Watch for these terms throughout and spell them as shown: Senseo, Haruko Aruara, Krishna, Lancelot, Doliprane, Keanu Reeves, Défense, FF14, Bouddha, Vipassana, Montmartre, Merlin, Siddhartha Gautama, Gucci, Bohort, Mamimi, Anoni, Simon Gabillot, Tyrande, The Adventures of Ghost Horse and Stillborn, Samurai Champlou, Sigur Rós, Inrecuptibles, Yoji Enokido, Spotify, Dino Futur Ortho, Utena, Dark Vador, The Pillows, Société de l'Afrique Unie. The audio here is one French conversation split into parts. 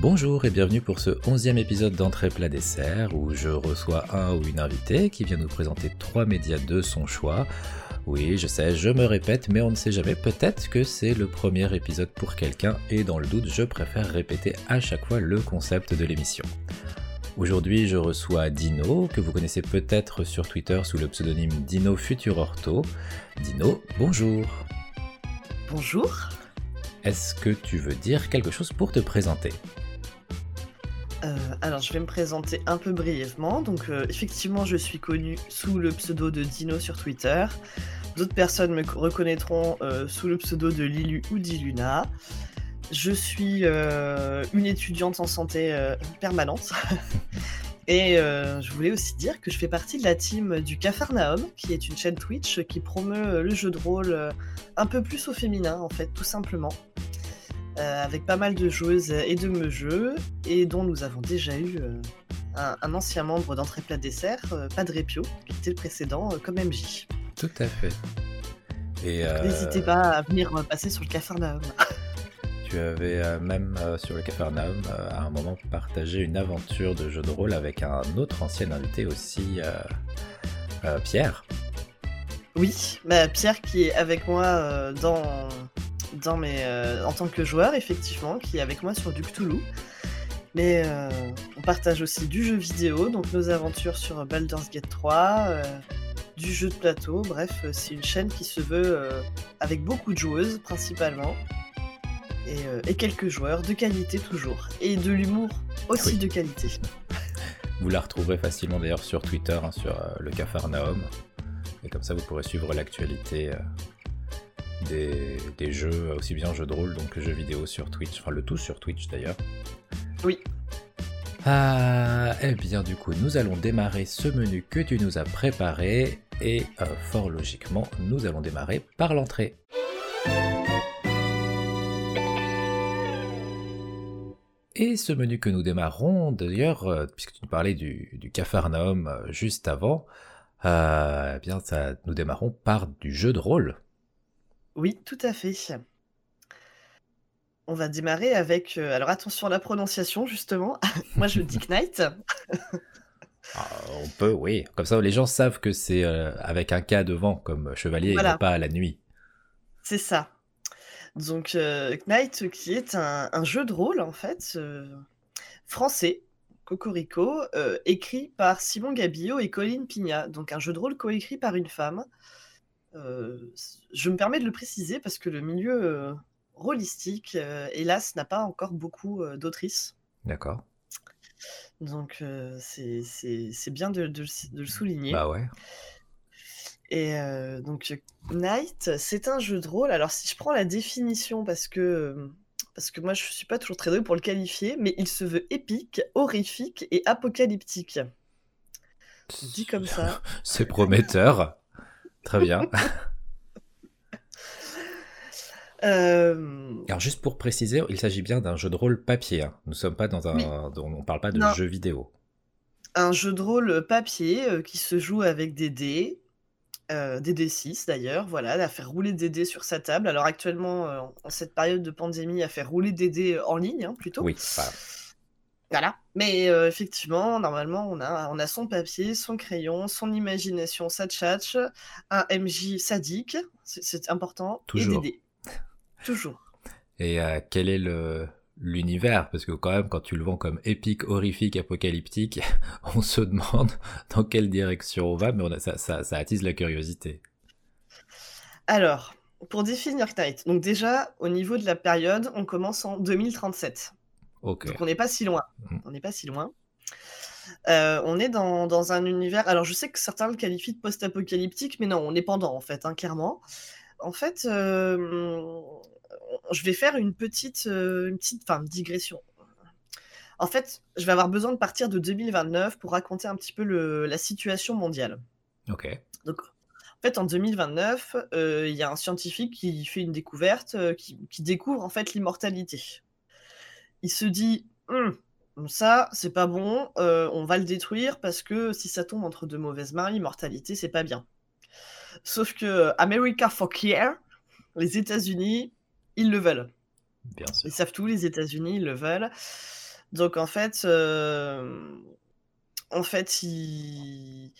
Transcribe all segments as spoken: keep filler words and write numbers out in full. Bonjour et bienvenue pour ce onzième épisode d'Entrée Plat Dessert où je reçois un ou une invitée qui vient nous présenter trois médias de son choix. Oui, je sais, je me répète, mais on ne sait jamais, peut-être que c'est le premier épisode pour quelqu'un et dans le doute, je préfère répéter à chaque fois le concept de l'émission. Aujourd'hui, je reçois Dino, que vous connaissez peut-être sur Twitter sous le pseudonyme Dino Futur Ortho. Dino, bonjour. Bonjour. Est-ce que tu veux dire quelque chose pour te présenter ? Euh, alors, je vais me présenter un peu brièvement. Donc, euh, effectivement, je suis connue sous le pseudo de Dino sur Twitter. D'autres personnes me reconnaîtront euh, sous le pseudo de Lilu ou Diluna. Je suis euh, une étudiante en santé euh, permanente. Et euh, je voulais aussi dire que je fais partie de la team du Capharnaüm, qui est une chaîne Twitch qui promeut le jeu de rôle un peu plus au féminin, en fait, tout simplement. Euh, avec pas mal de joueuses et de me jeux, et dont nous avons déjà eu euh, un, un ancien membre d'Entrée Plat Dessert, euh, Padre Pio, qui était le précédent euh, comme M J. Tout à fait. Et euh... n'hésitez pas à venir passer sur le Capharnaüm. Tu avais euh, même euh, sur le Capharnaüm euh, à un moment partagé une aventure de jeu de rôle avec un autre ancien invité aussi, euh, euh, Pierre. Oui, bah, Pierre qui est avec moi euh, dans... Dans mes, euh, en tant que joueur, effectivement, qui est avec moi sur Duke Toulou. Mais euh, on partage aussi du jeu vidéo, donc nos aventures sur Baldur's Gate trois, euh, du jeu de plateau. Bref, c'est une chaîne qui se veut euh, avec beaucoup de joueuses, principalement, et, euh, et quelques joueurs, de qualité toujours, et de l'humour aussi, oui, de qualité. Vous la retrouverez facilement d'ailleurs sur Twitter, hein, sur euh, le Capharnaüm, et comme ça vous pourrez suivre l'actualité... Euh... Des, des jeux, aussi bien jeux de rôle donc que jeux vidéo sur Twitch, enfin le tout sur Twitch d'ailleurs. Oui. Ah, eh bien du coup nous allons démarrer ce menu que tu nous as préparé et euh, fort logiquement nous allons démarrer par l'entrée. Et ce menu que nous démarrons d'ailleurs, euh, puisque tu nous parlais du, du Capharnaüm euh, juste avant, euh, eh bien ça, nous démarrons par du jeu de rôle. Oui, tout à fait. On va démarrer avec... Euh, alors attention à la prononciation, justement. Moi, je dis Knight. Ah, on peut, oui. Comme ça, les gens savent que c'est euh, avec un K devant, comme chevalier, voilà. Et non pas à la nuit. C'est ça. Donc, euh, Knight, qui est un, un jeu de rôle, en fait, euh, français, cocorico, euh, écrit par Simon Gabillot et Coline Pignat. Donc, un jeu de rôle coécrit par une femme. Euh, je me permets de le préciser parce que le milieu euh, rôlistique, euh, hélas, n'a pas encore beaucoup euh, d'autrices. D'accord. Donc, euh, c'est, c'est, c'est bien de, de, de le souligner. Bah ouais. Et euh, donc, Knight, c'est un jeu de rôle. Alors, si je prends la définition, parce que, parce que moi, je ne suis pas toujours très douée pour le qualifier, mais il se veut épique, horrifique et apocalyptique. Dit comme ça. C'est prometteur. Très bien. euh... Alors juste pour préciser, il s'agit bien d'un jeu de rôle papier. Hein. Nous sommes pas dans un, oui. on ne parle pas de non. jeu vidéo. Un jeu de rôle papier euh, qui se joue avec des dés, euh, des dés six d'ailleurs. Voilà, à faire rouler des dés sur sa table. Alors actuellement, euh, en cette période de pandémie, à faire rouler des dés en ligne hein, plutôt. Oui. Voilà. Voilà. Mais euh, effectivement, normalement, on a, on a son papier, son crayon, son imagination, sa tchatche, un M J sadique, c'est, c'est important, toujours. Et des dés. Toujours. Et euh, quel est le, l'univers ? Parce que quand même, quand tu le vends comme épique, horrifique, apocalyptique, on se demande dans quelle direction on va, mais on a, ça, ça, ça attise la curiosité. Alors, pour définir Knight, donc déjà, au niveau de la période, on commence en deux mille trente-sept. Okay. Donc on n'est pas si loin, on n'est pas si loin. Euh, on est dans, dans un univers, alors je sais que certains le qualifient de post-apocalyptique, mais non, on est pendant en fait, hein, clairement. En fait, euh, je vais faire une petite, euh, une petite enfin, digression. En fait, je vais avoir besoin de partir de deux mille vingt-neuf pour raconter un petit peu le, la situation mondiale. Ok. Donc en fait, en deux mille vingt-neuf, il euh, y a un scientifique qui fait une découverte, euh, qui, qui découvre en fait l'immortalité. Il se dit, hm, ça, c'est pas bon, euh, on va le détruire parce que si ça tombe entre deux mauvaises mains, l'immortalité, c'est pas bien. Sauf que America fuck yeah, les États-Unis, ils le veulent. Bien sûr. Ils savent tout, les États-Unis, ils le veulent. Donc en fait, euh, en fait, il...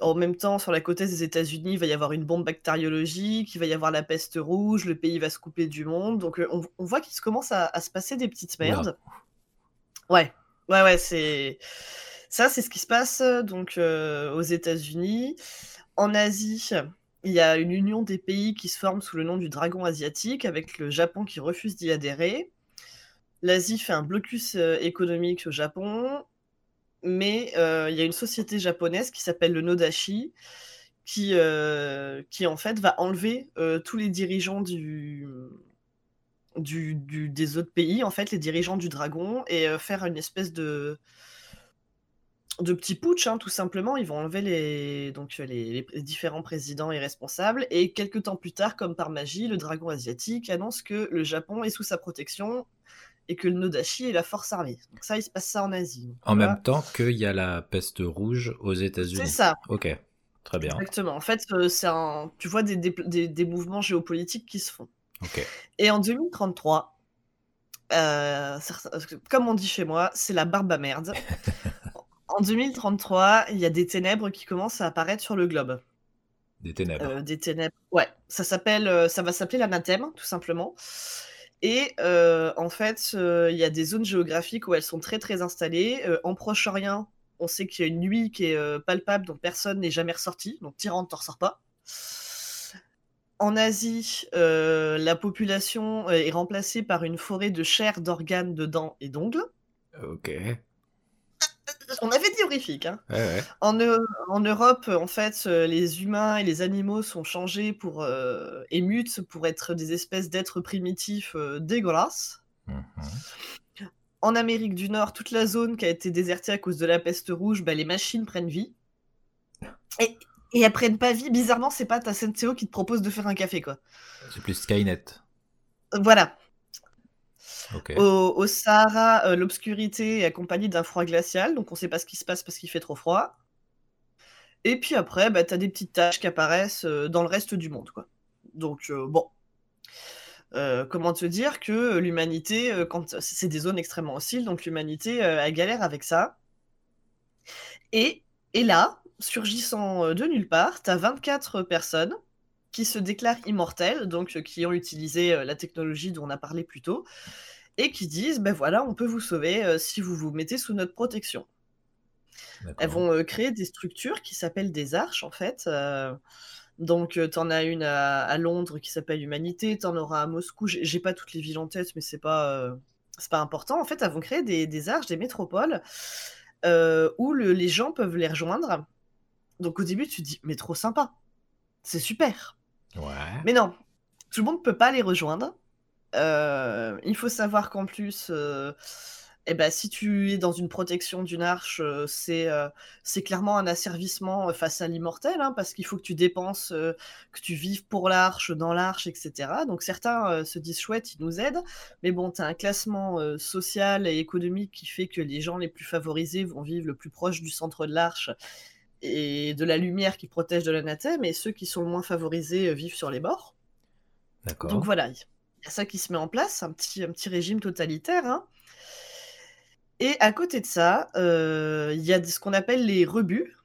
en même temps, sur la côte est des États-Unis, il va y avoir une bombe bactériologique, il va y avoir la peste rouge, le pays va se couper du monde. Donc on, on voit qu'il se commence à, à se passer des petites merdes. Wow. Ouais, ouais, ouais, c'est ça, c'est ce qui se passe donc euh, aux États-Unis. En Asie, il y a une union des pays qui se forme sous le nom du dragon asiatique, avec le Japon qui refuse d'y adhérer. L'Asie fait un blocus euh, économique au Japon, mais euh, il y a une société japonaise qui s'appelle le Nodachi, qui, euh, qui en fait va enlever euh, tous les dirigeants du, du, du, des autres pays, en fait, les dirigeants du dragon, et euh, faire une espèce de... de petits putsch, hein, tout simplement. Ils vont enlever les, donc, les, les différents présidents et responsables, et quelques temps plus tard, comme par magie, le dragon asiatique annonce que le Japon est sous sa protection et que le Nodachi est la force armée. Donc ça, il se passe ça en Asie. En voilà. Même temps qu'il y a la peste rouge aux États-Unis. C'est ça. Ok, très bien. Exactement. En fait, c'est un... tu vois des, des, des, des mouvements géopolitiques qui se font. Okay. Et en deux mille trente-trois, euh, comme on dit chez moi, c'est la barbe à merde. En deux mille trente-trois, il y a des ténèbres qui commencent à apparaître sur le globe. Des ténèbres. Euh, des ténèbres. Ouais, ça s'appelle, euh, ça va s'appeler l'anathème, tout simplement. Et euh, en fait, il euh, y a des zones géographiques où elles sont très très installées. Euh, en Proche-Orient, on sait qu'il y a une nuit qui est euh, palpable, dont personne n'est jamais ressorti. Donc Tyrande t'en ressort pas. En Asie, euh, la population est remplacée par une forêt de chair, d'organes, de dents et d'ongles. Ok. On avait dit horrifique. Hein. Ouais, ouais. En, en Europe, en fait, les humains et les animaux sont changés pour, euh, et mutent pour être des espèces d'êtres primitifs euh, dégueulasses. Mm-hmm. En Amérique du Nord, toute la zone qui a été désertée à cause de la peste rouge, bah, les machines prennent vie. Et, et elles prennent pas vie. Bizarrement, c'est pas ta Senseo qui te propose de faire un café, quoi. C'est plus Skynet. Voilà. Okay. Au, au Sahara, euh, l'obscurité est accompagnée d'un froid glacial, donc on ne sait pas ce qui se passe parce qu'il fait trop froid. Et puis après, bah, tu as des petites taches qui apparaissent euh, dans le reste du monde, quoi. Donc euh, bon, euh, comment te dire que l'humanité, euh, quand c'est des zones extrêmement hostiles, donc l'humanité euh, elle galère avec ça. Et, et là, surgissant de nulle part, tu as vingt-quatre personnes qui se déclarent immortels, donc euh, qui ont utilisé euh, la technologie dont on a parlé plus tôt, et qui disent, ben bah, voilà, on peut vous sauver euh, si vous vous mettez sous notre protection. D'accord. Elles vont euh, créer des structures qui s'appellent des arches, en fait. Euh, donc, euh, t'en as une à, à Londres qui s'appelle Humanité, t'en auras à Moscou, j'ai, j'ai pas toutes les villes en tête, mais c'est pas, euh, c'est pas important. En fait, elles vont créer des, des arches, des métropoles, euh, où le, les gens peuvent les rejoindre. Donc, au début, tu te dis, mais trop sympa, c'est super. Ouais. Mais non, tout le monde ne peut pas les rejoindre. Euh, il faut savoir qu'en plus, euh, eh ben, si tu es dans une protection d'une arche, euh, c'est, euh, c'est clairement un asservissement face à l'immortel, hein, parce qu'il faut que tu dépenses, euh, que tu vives pour l'arche, dans l'arche, et cetera. Donc certains euh, se disent chouette, ils nous aident, mais bon, tu as un classement euh, social et économique qui fait que les gens les plus favorisés vont vivre le plus proche du centre de l'arche et de la lumière qui protège de l'anathème, et ceux qui sont le moins favorisés vivent sur les bords. D'accord. Donc voilà, il y a ça qui se met en place, un petit, un petit régime totalitaire. Hein. Et à côté de ça, il euh, y a ce qu'on appelle les rebuts.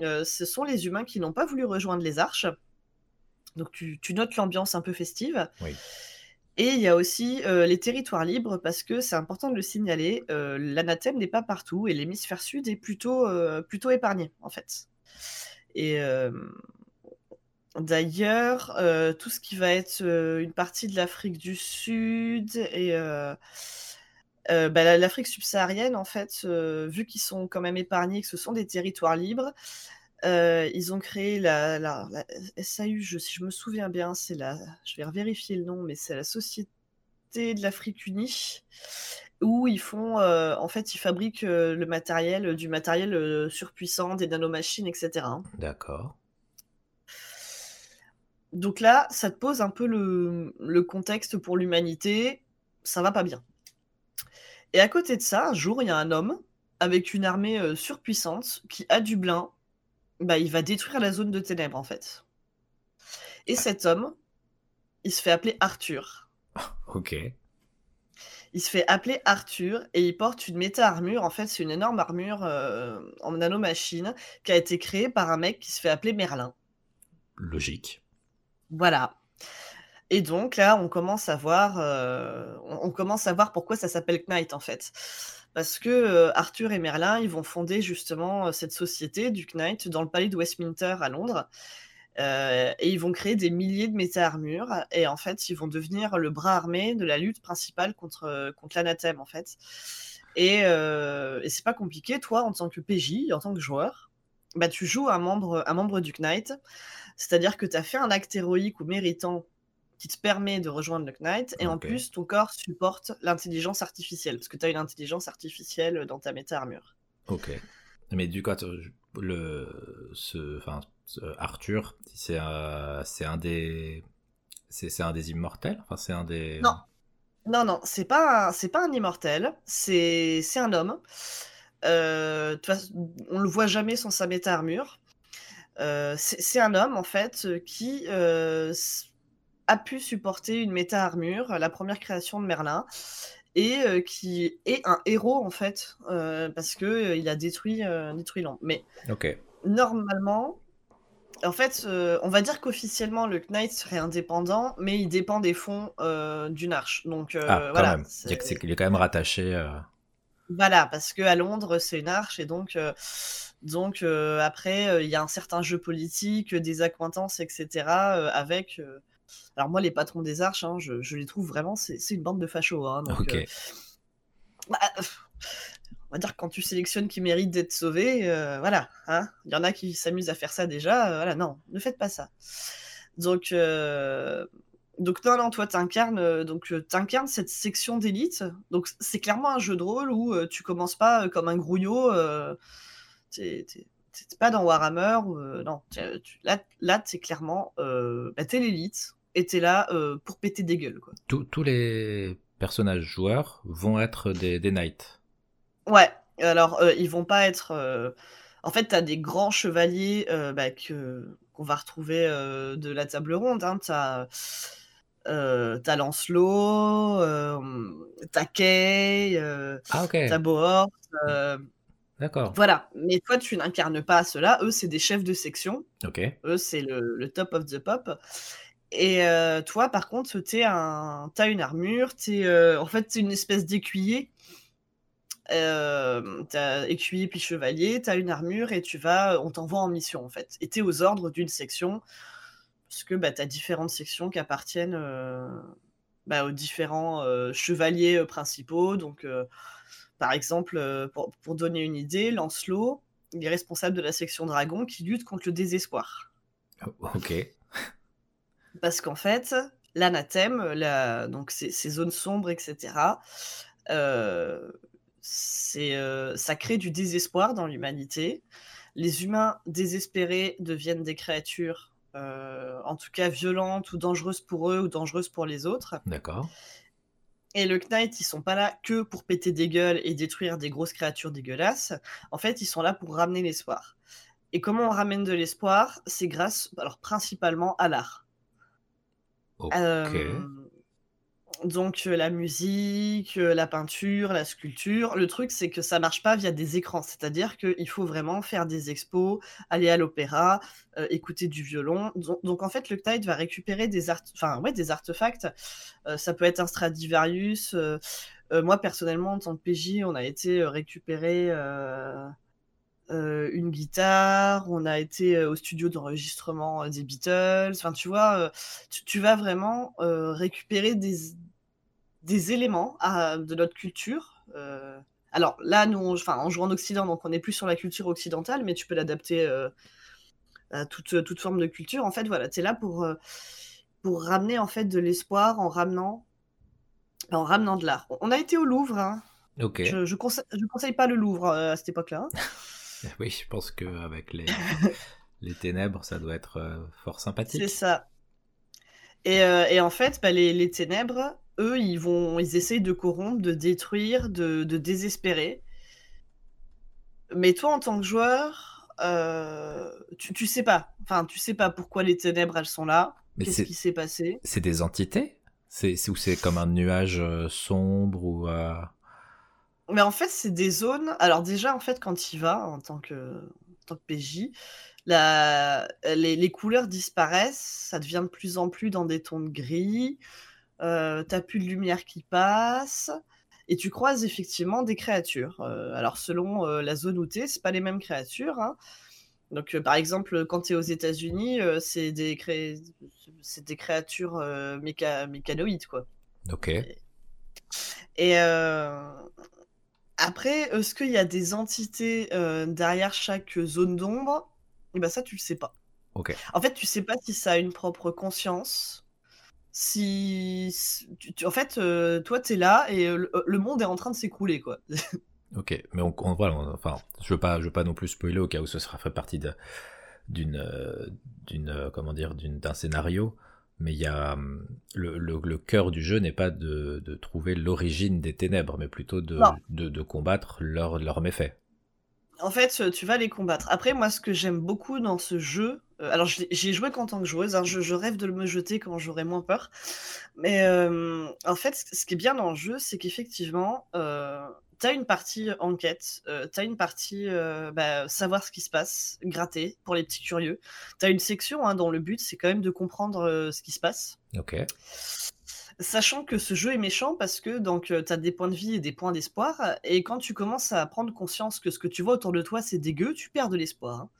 Euh, ce sont les humains qui n'ont pas voulu rejoindre les arches. Donc tu, tu notes l'ambiance un peu festive. Oui. Et il y a aussi euh, les territoires libres, parce que c'est important de le signaler, euh, l'anathème n'est pas partout, et l'hémisphère sud est plutôt, euh, plutôt épargné, en fait. Et euh, d'ailleurs, euh, tout ce qui va être euh, une partie de l'Afrique du Sud, et euh, euh, bah, l'Afrique subsaharienne, en fait, euh, vu qu'ils sont quand même épargnés, que ce sont des territoires libres, Euh, ils ont créé la, la, la S A U, je, si je me souviens bien, c'est la, je vais revérifier le nom, mais c'est la Société de l'Afrique Unie, où ils font, euh, en fait, ils fabriquent euh, le matériel, du matériel euh, surpuissant, des nanomachines, et cetera. Hein. D'accord. Donc là, ça te pose un peu le, le contexte pour l'humanité, ça va pas bien. Et à côté de ça, un jour, il y a un homme avec une armée euh, surpuissante qui, à Dublin, bah, il va détruire la zone de ténèbres, en fait. Et cet homme, il se fait appeler Arthur. Ok. Il se fait appeler Arthur et il porte une méta-armure. En fait, c'est une énorme armure euh, en nanomachine qui a été créée par un mec qui se fait appeler Merlin. Logique. Voilà. Et donc là, on commence à voir, euh, on, on commence à voir pourquoi ça s'appelle Knight en fait. Parce que euh, Arthur et Merlin, ils vont fonder justement euh, cette société Duke Knight dans le palais de Westminster à Londres. Euh, et ils vont créer des milliers de méta-armures et en fait ils vont devenir le bras armé de la lutte principale contre, contre l'anathème en fait et, euh, et c'est pas compliqué. Toi en tant que P J, en tant que joueur, bah, tu joues un membre, un membre du Knight, c'est-à-dire que tu as fait un acte héroïque ou méritant qui te permet de rejoindre le Knight et okay. En plus ton corps supporte l'intelligence artificielle parce que tu as une intelligence artificielle dans ta méta-armure. Ok, mais du coup le... ce... enfin... Arthur, c'est, euh, c'est un des, c'est, c'est un des immortels. Enfin, c'est un des. Non, non, non, c'est pas, un, c'est pas un immortel. C'est, c'est un homme. Euh, on le voit jamais sans sa méta-armure. Euh, c'est, c'est un homme en fait qui euh, a pu supporter une méta-armure, la première création de Merlin, et euh, qui est un héros en fait euh, parce que euh, il a détruit, euh, détruit l'homme. Mais okay. Normalement. En fait, euh, on va dire qu'officiellement, le Knight serait indépendant, mais il dépend des fonds euh, d'une arche. Donc, euh, ah, quand voilà. Même. C'est... C'est qu'il est quand même rattaché... Euh... Voilà, parce qu'à Londres, c'est une arche, et donc, euh, donc euh, après, il euh, y a un certain jeu politique, des accointances, et cetera, euh, avec... Euh... Alors moi, les patrons des arches, hein, je, je les trouve vraiment... C'est, c'est une bande de fachos. Hein, donc, ok. Euh... Bah, euh... On va dire que quand tu sélectionnes qui mérite d'être sauvé, euh, voilà. Hein, il y en a qui s'amusent à faire ça déjà. Euh, voilà, non, ne faites pas ça. Donc, euh, donc non, non, toi, t'incarnes, donc, t'incarnes cette section d'élite. Donc, c'est clairement un jeu de rôle où euh, tu commences pas euh, comme un grouillot. Euh, t'es, t'es, t'es pas dans Warhammer. Euh, non, t'es, tu, là, là, t'es clairement... Euh, bah, t'es l'élite et t'es là euh, pour péter des gueules. Quoi. Tous, tous les personnages joueurs vont être des, des knights. Ouais, alors euh, ils vont pas être... Euh... En fait, t'as des grands chevaliers euh, bah, que... qu'on va retrouver euh, de la table ronde. Hein. T'as, euh, t'as Lancelot, euh, t'as Kay, euh, ah, okay. T'as Bohort. Euh... D'accord. Voilà, mais toi, tu n'incarnes pas cela. Eux, c'est des chefs de section. Ok. Eux, c'est le, le top of the pop. Et euh, toi, par contre, t'es un... t'as une armure, t'es, euh... en fait, t'es une espèce d'écuyer. Euh, t'as écuyer puis chevalier, t'as une armure et tu vas, on t'envoie en mission en fait. Et t'es aux ordres d'une section parce que bah, t'as différentes sections qui appartiennent euh, bah, aux différents euh, chevaliers euh, principaux. Donc, euh, par exemple, euh, pour, pour donner une idée, Lancelot, il est responsable de la section dragon qui lutte contre le désespoir. Ok. Parce qu'en fait, l'anathème, la, donc ces, ces zones sombres, et cetera. Euh, C'est, euh, ça crée du désespoir dans l'humanité. Les humains désespérés deviennent des créatures, euh, en tout cas violentes ou dangereuses pour eux ou dangereuses pour les autres. D'accord. Et le Knight, ils sont pas là que pour péter des gueules et détruire des grosses créatures dégueulasses. En fait, ils sont là pour ramener l'espoir. Et comment on ramène de l'espoir ? C'est grâce, alors principalement à l'art. Ok. Euh, Donc euh, la musique, euh, la peinture, la sculpture. Le truc, c'est que ça marche pas via des écrans. C'est-à-dire qu'il faut vraiment faire des expos, aller à l'opéra, euh, écouter du violon. Donc, donc en fait, le Knight va récupérer des, art... enfin, ouais, des artefacts. Euh, ça peut être un Stradivarius. Euh, euh, moi, personnellement, en tant que P J, on a été récupérer euh, euh, une guitare. On a été euh, au studio d'enregistrement euh, des Beatles. Enfin, tu vois, euh, tu, tu vas vraiment euh, récupérer des... des éléments à, de notre culture. Euh, alors là, nous, on, on joue en Occident, donc on n'est plus sur la culture occidentale, mais tu peux l'adapter euh, à toute, toute forme de culture. En fait, voilà, tu es là pour, euh, pour ramener en fait, de l'espoir en ramenant, en ramenant de l'art. On a été au Louvre. Hein. Okay. Je ne conse- conseille pas le Louvre euh, à cette époque-là. Hein. Oui, je pense qu'avec les, les ténèbres, ça doit être euh, fort sympathique. C'est ça. Et, euh, et en fait, bah, les, les ténèbres... Eux, ils vont, ils essayent de corrompre, de détruire, de, de désespérer. Mais toi, en tant que joueur, euh, tu, tu sais pas. Enfin, tu sais pas pourquoi les ténèbres, elles sont là. Mais qu'est-ce qui s'est passé ? C'est des entités ? C'est, c'est, ou c'est comme un nuage euh, sombre ou... Euh... Mais en fait, c'est des zones... Alors déjà, en fait, quand il va, en tant que, en tant que P J, la... les, les couleurs disparaissent, ça devient de plus en plus dans des tons de gris, euh, t'as plus de lumière qui passe, et tu croises effectivement des créatures. Euh, alors selon euh, la zone où t'es, c'est pas les mêmes créatures, hein. Donc, euh, par exemple, quand tu es aux États-Unis, euh, c'est, des cré... c'est des créatures euh, méca... mécanoïdes, quoi. Ok. Et, et euh... après, est-ce qu'il y a des entités euh, derrière chaque zone d'ombre ? Eh bien, ça, tu le sais pas. Ok. En fait, tu sais pas si ça a une propre conscience. Si. En fait, euh, toi, tu es là et le, le monde est en train de s'écrouler, quoi. Ok, mais on, on voilà, on, enfin, je veux pas, je veux pas non plus spoiler au cas où ce sera fait partie de, d'une, euh, d'une, euh, comment dire, d'une, d'un scénario. Mais il y a le, le, le cœur du jeu n'est pas de, de trouver l'origine des ténèbres, mais plutôt de, de, de combattre leurs leur méfaits. En fait, tu vas les combattre. Après, moi, ce que j'aime beaucoup dans ce jeu, euh, alors j'y ai joué qu'en tant que joueuse, hein, je, je rêve de me jeter quand j'aurai moins peur. Mais euh, en fait, ce qui est bien dans le jeu, c'est qu'effectivement. Euh, T'as une partie enquête, euh, t'as une partie euh, bah, savoir ce qui se passe, gratter pour les petits curieux. T'as une section hein, dont le but c'est quand même de comprendre euh, ce qui se passe. Ok. Sachant que ce jeu est méchant parce que donc t'as des points de vie et des points d'espoir, et quand tu commences à prendre conscience que ce que tu vois autour de toi c'est dégueu, tu perds de l'espoir. Hein.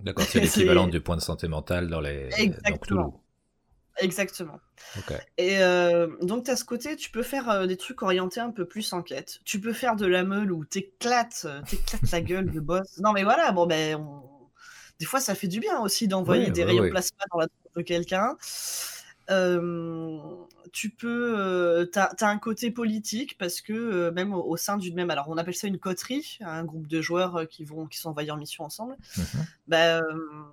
D'accord, c'est l'équivalent du point de santé mentale dans les. Exactement. Dans Exactement. Okay. Et euh, donc, tu as ce côté, tu peux faire euh, des trucs orientés un peu plus enquête. Tu peux faire de la meule où t'éclates, euh, t'éclates la gueule de boss. Non, mais voilà, bon, ben, on... des fois, ça fait du bien aussi d'envoyer oui, des oui, rayons oui. plasma dans la tête de quelqu'un. Euh, tu peux. Euh, t'as, t'as un côté politique parce que, euh, même au, au sein d'une même. Alors, on appelle ça une coterie, un groupe de joueurs euh, qui, vont, qui sont envoyés en mission ensemble. Mm-hmm. Ben. Euh,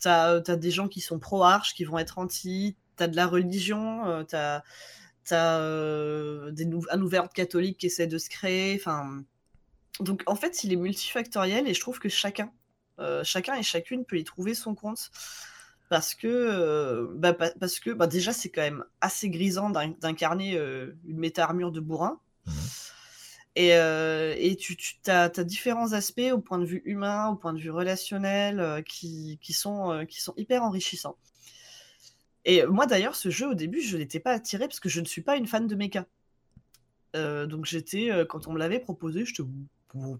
T'as, t'as des gens qui sont pro-arche, qui vont être anti, t'as de la religion, euh, t'as, t'as euh, des nou- un nouvel ordre catholique qui essaie de se créer. Fin... Donc en fait, il est multifactoriel et je trouve que chacun, euh, chacun et chacune peut y trouver son compte. Parce que, euh, bah, parce que bah, déjà, c'est quand même assez grisant d'in- d'incarner euh, une méta-armure de bourrin. Mmh. Et, euh, et tu, tu as différents aspects au point de vue humain, au point de vue relationnel, euh, qui, qui, sont, euh, qui sont hyper enrichissants. Et moi d'ailleurs, ce jeu au début, je n'étais pas attirée parce que je ne suis pas une fan de méca. Euh, donc j'étais, euh, quand on me l'avait proposé, j'étais... Bah,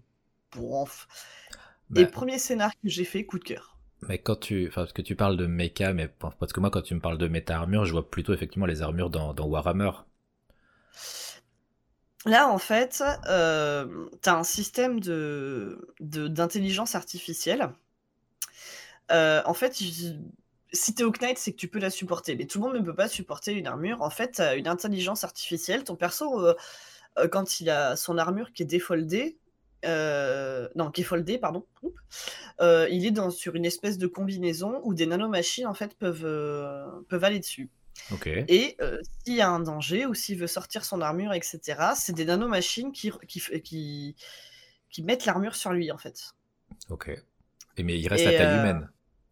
et premier scénar que j'ai fait, coup de cœur. Mais quand tu... Enfin, parce que tu parles de méca, mais parce que moi quand tu me parles de méta-armure, je vois plutôt effectivement les armures dans, dans Warhammer. Là, en fait, euh, tu as un système de, de, d'intelligence artificielle. Euh, en fait, si tu es au Knight, c'est que tu peux la supporter. Mais tout le monde ne peut pas supporter une armure. En fait, tu as une intelligence artificielle. Ton perso, euh, euh, quand il a son armure qui est défoldée, euh, non, qui est foldée, pardon, euh, il est dans, sur une espèce de combinaison où des nanomachines en fait, peuvent, euh, peuvent aller dessus. Okay. Et euh, s'il y a un danger ou s'il veut sortir son armure, et cetera, c'est des nanomachines qui, qui, qui, qui mettent l'armure sur lui, en fait. Ok. Et mais il reste à taille euh... humaine.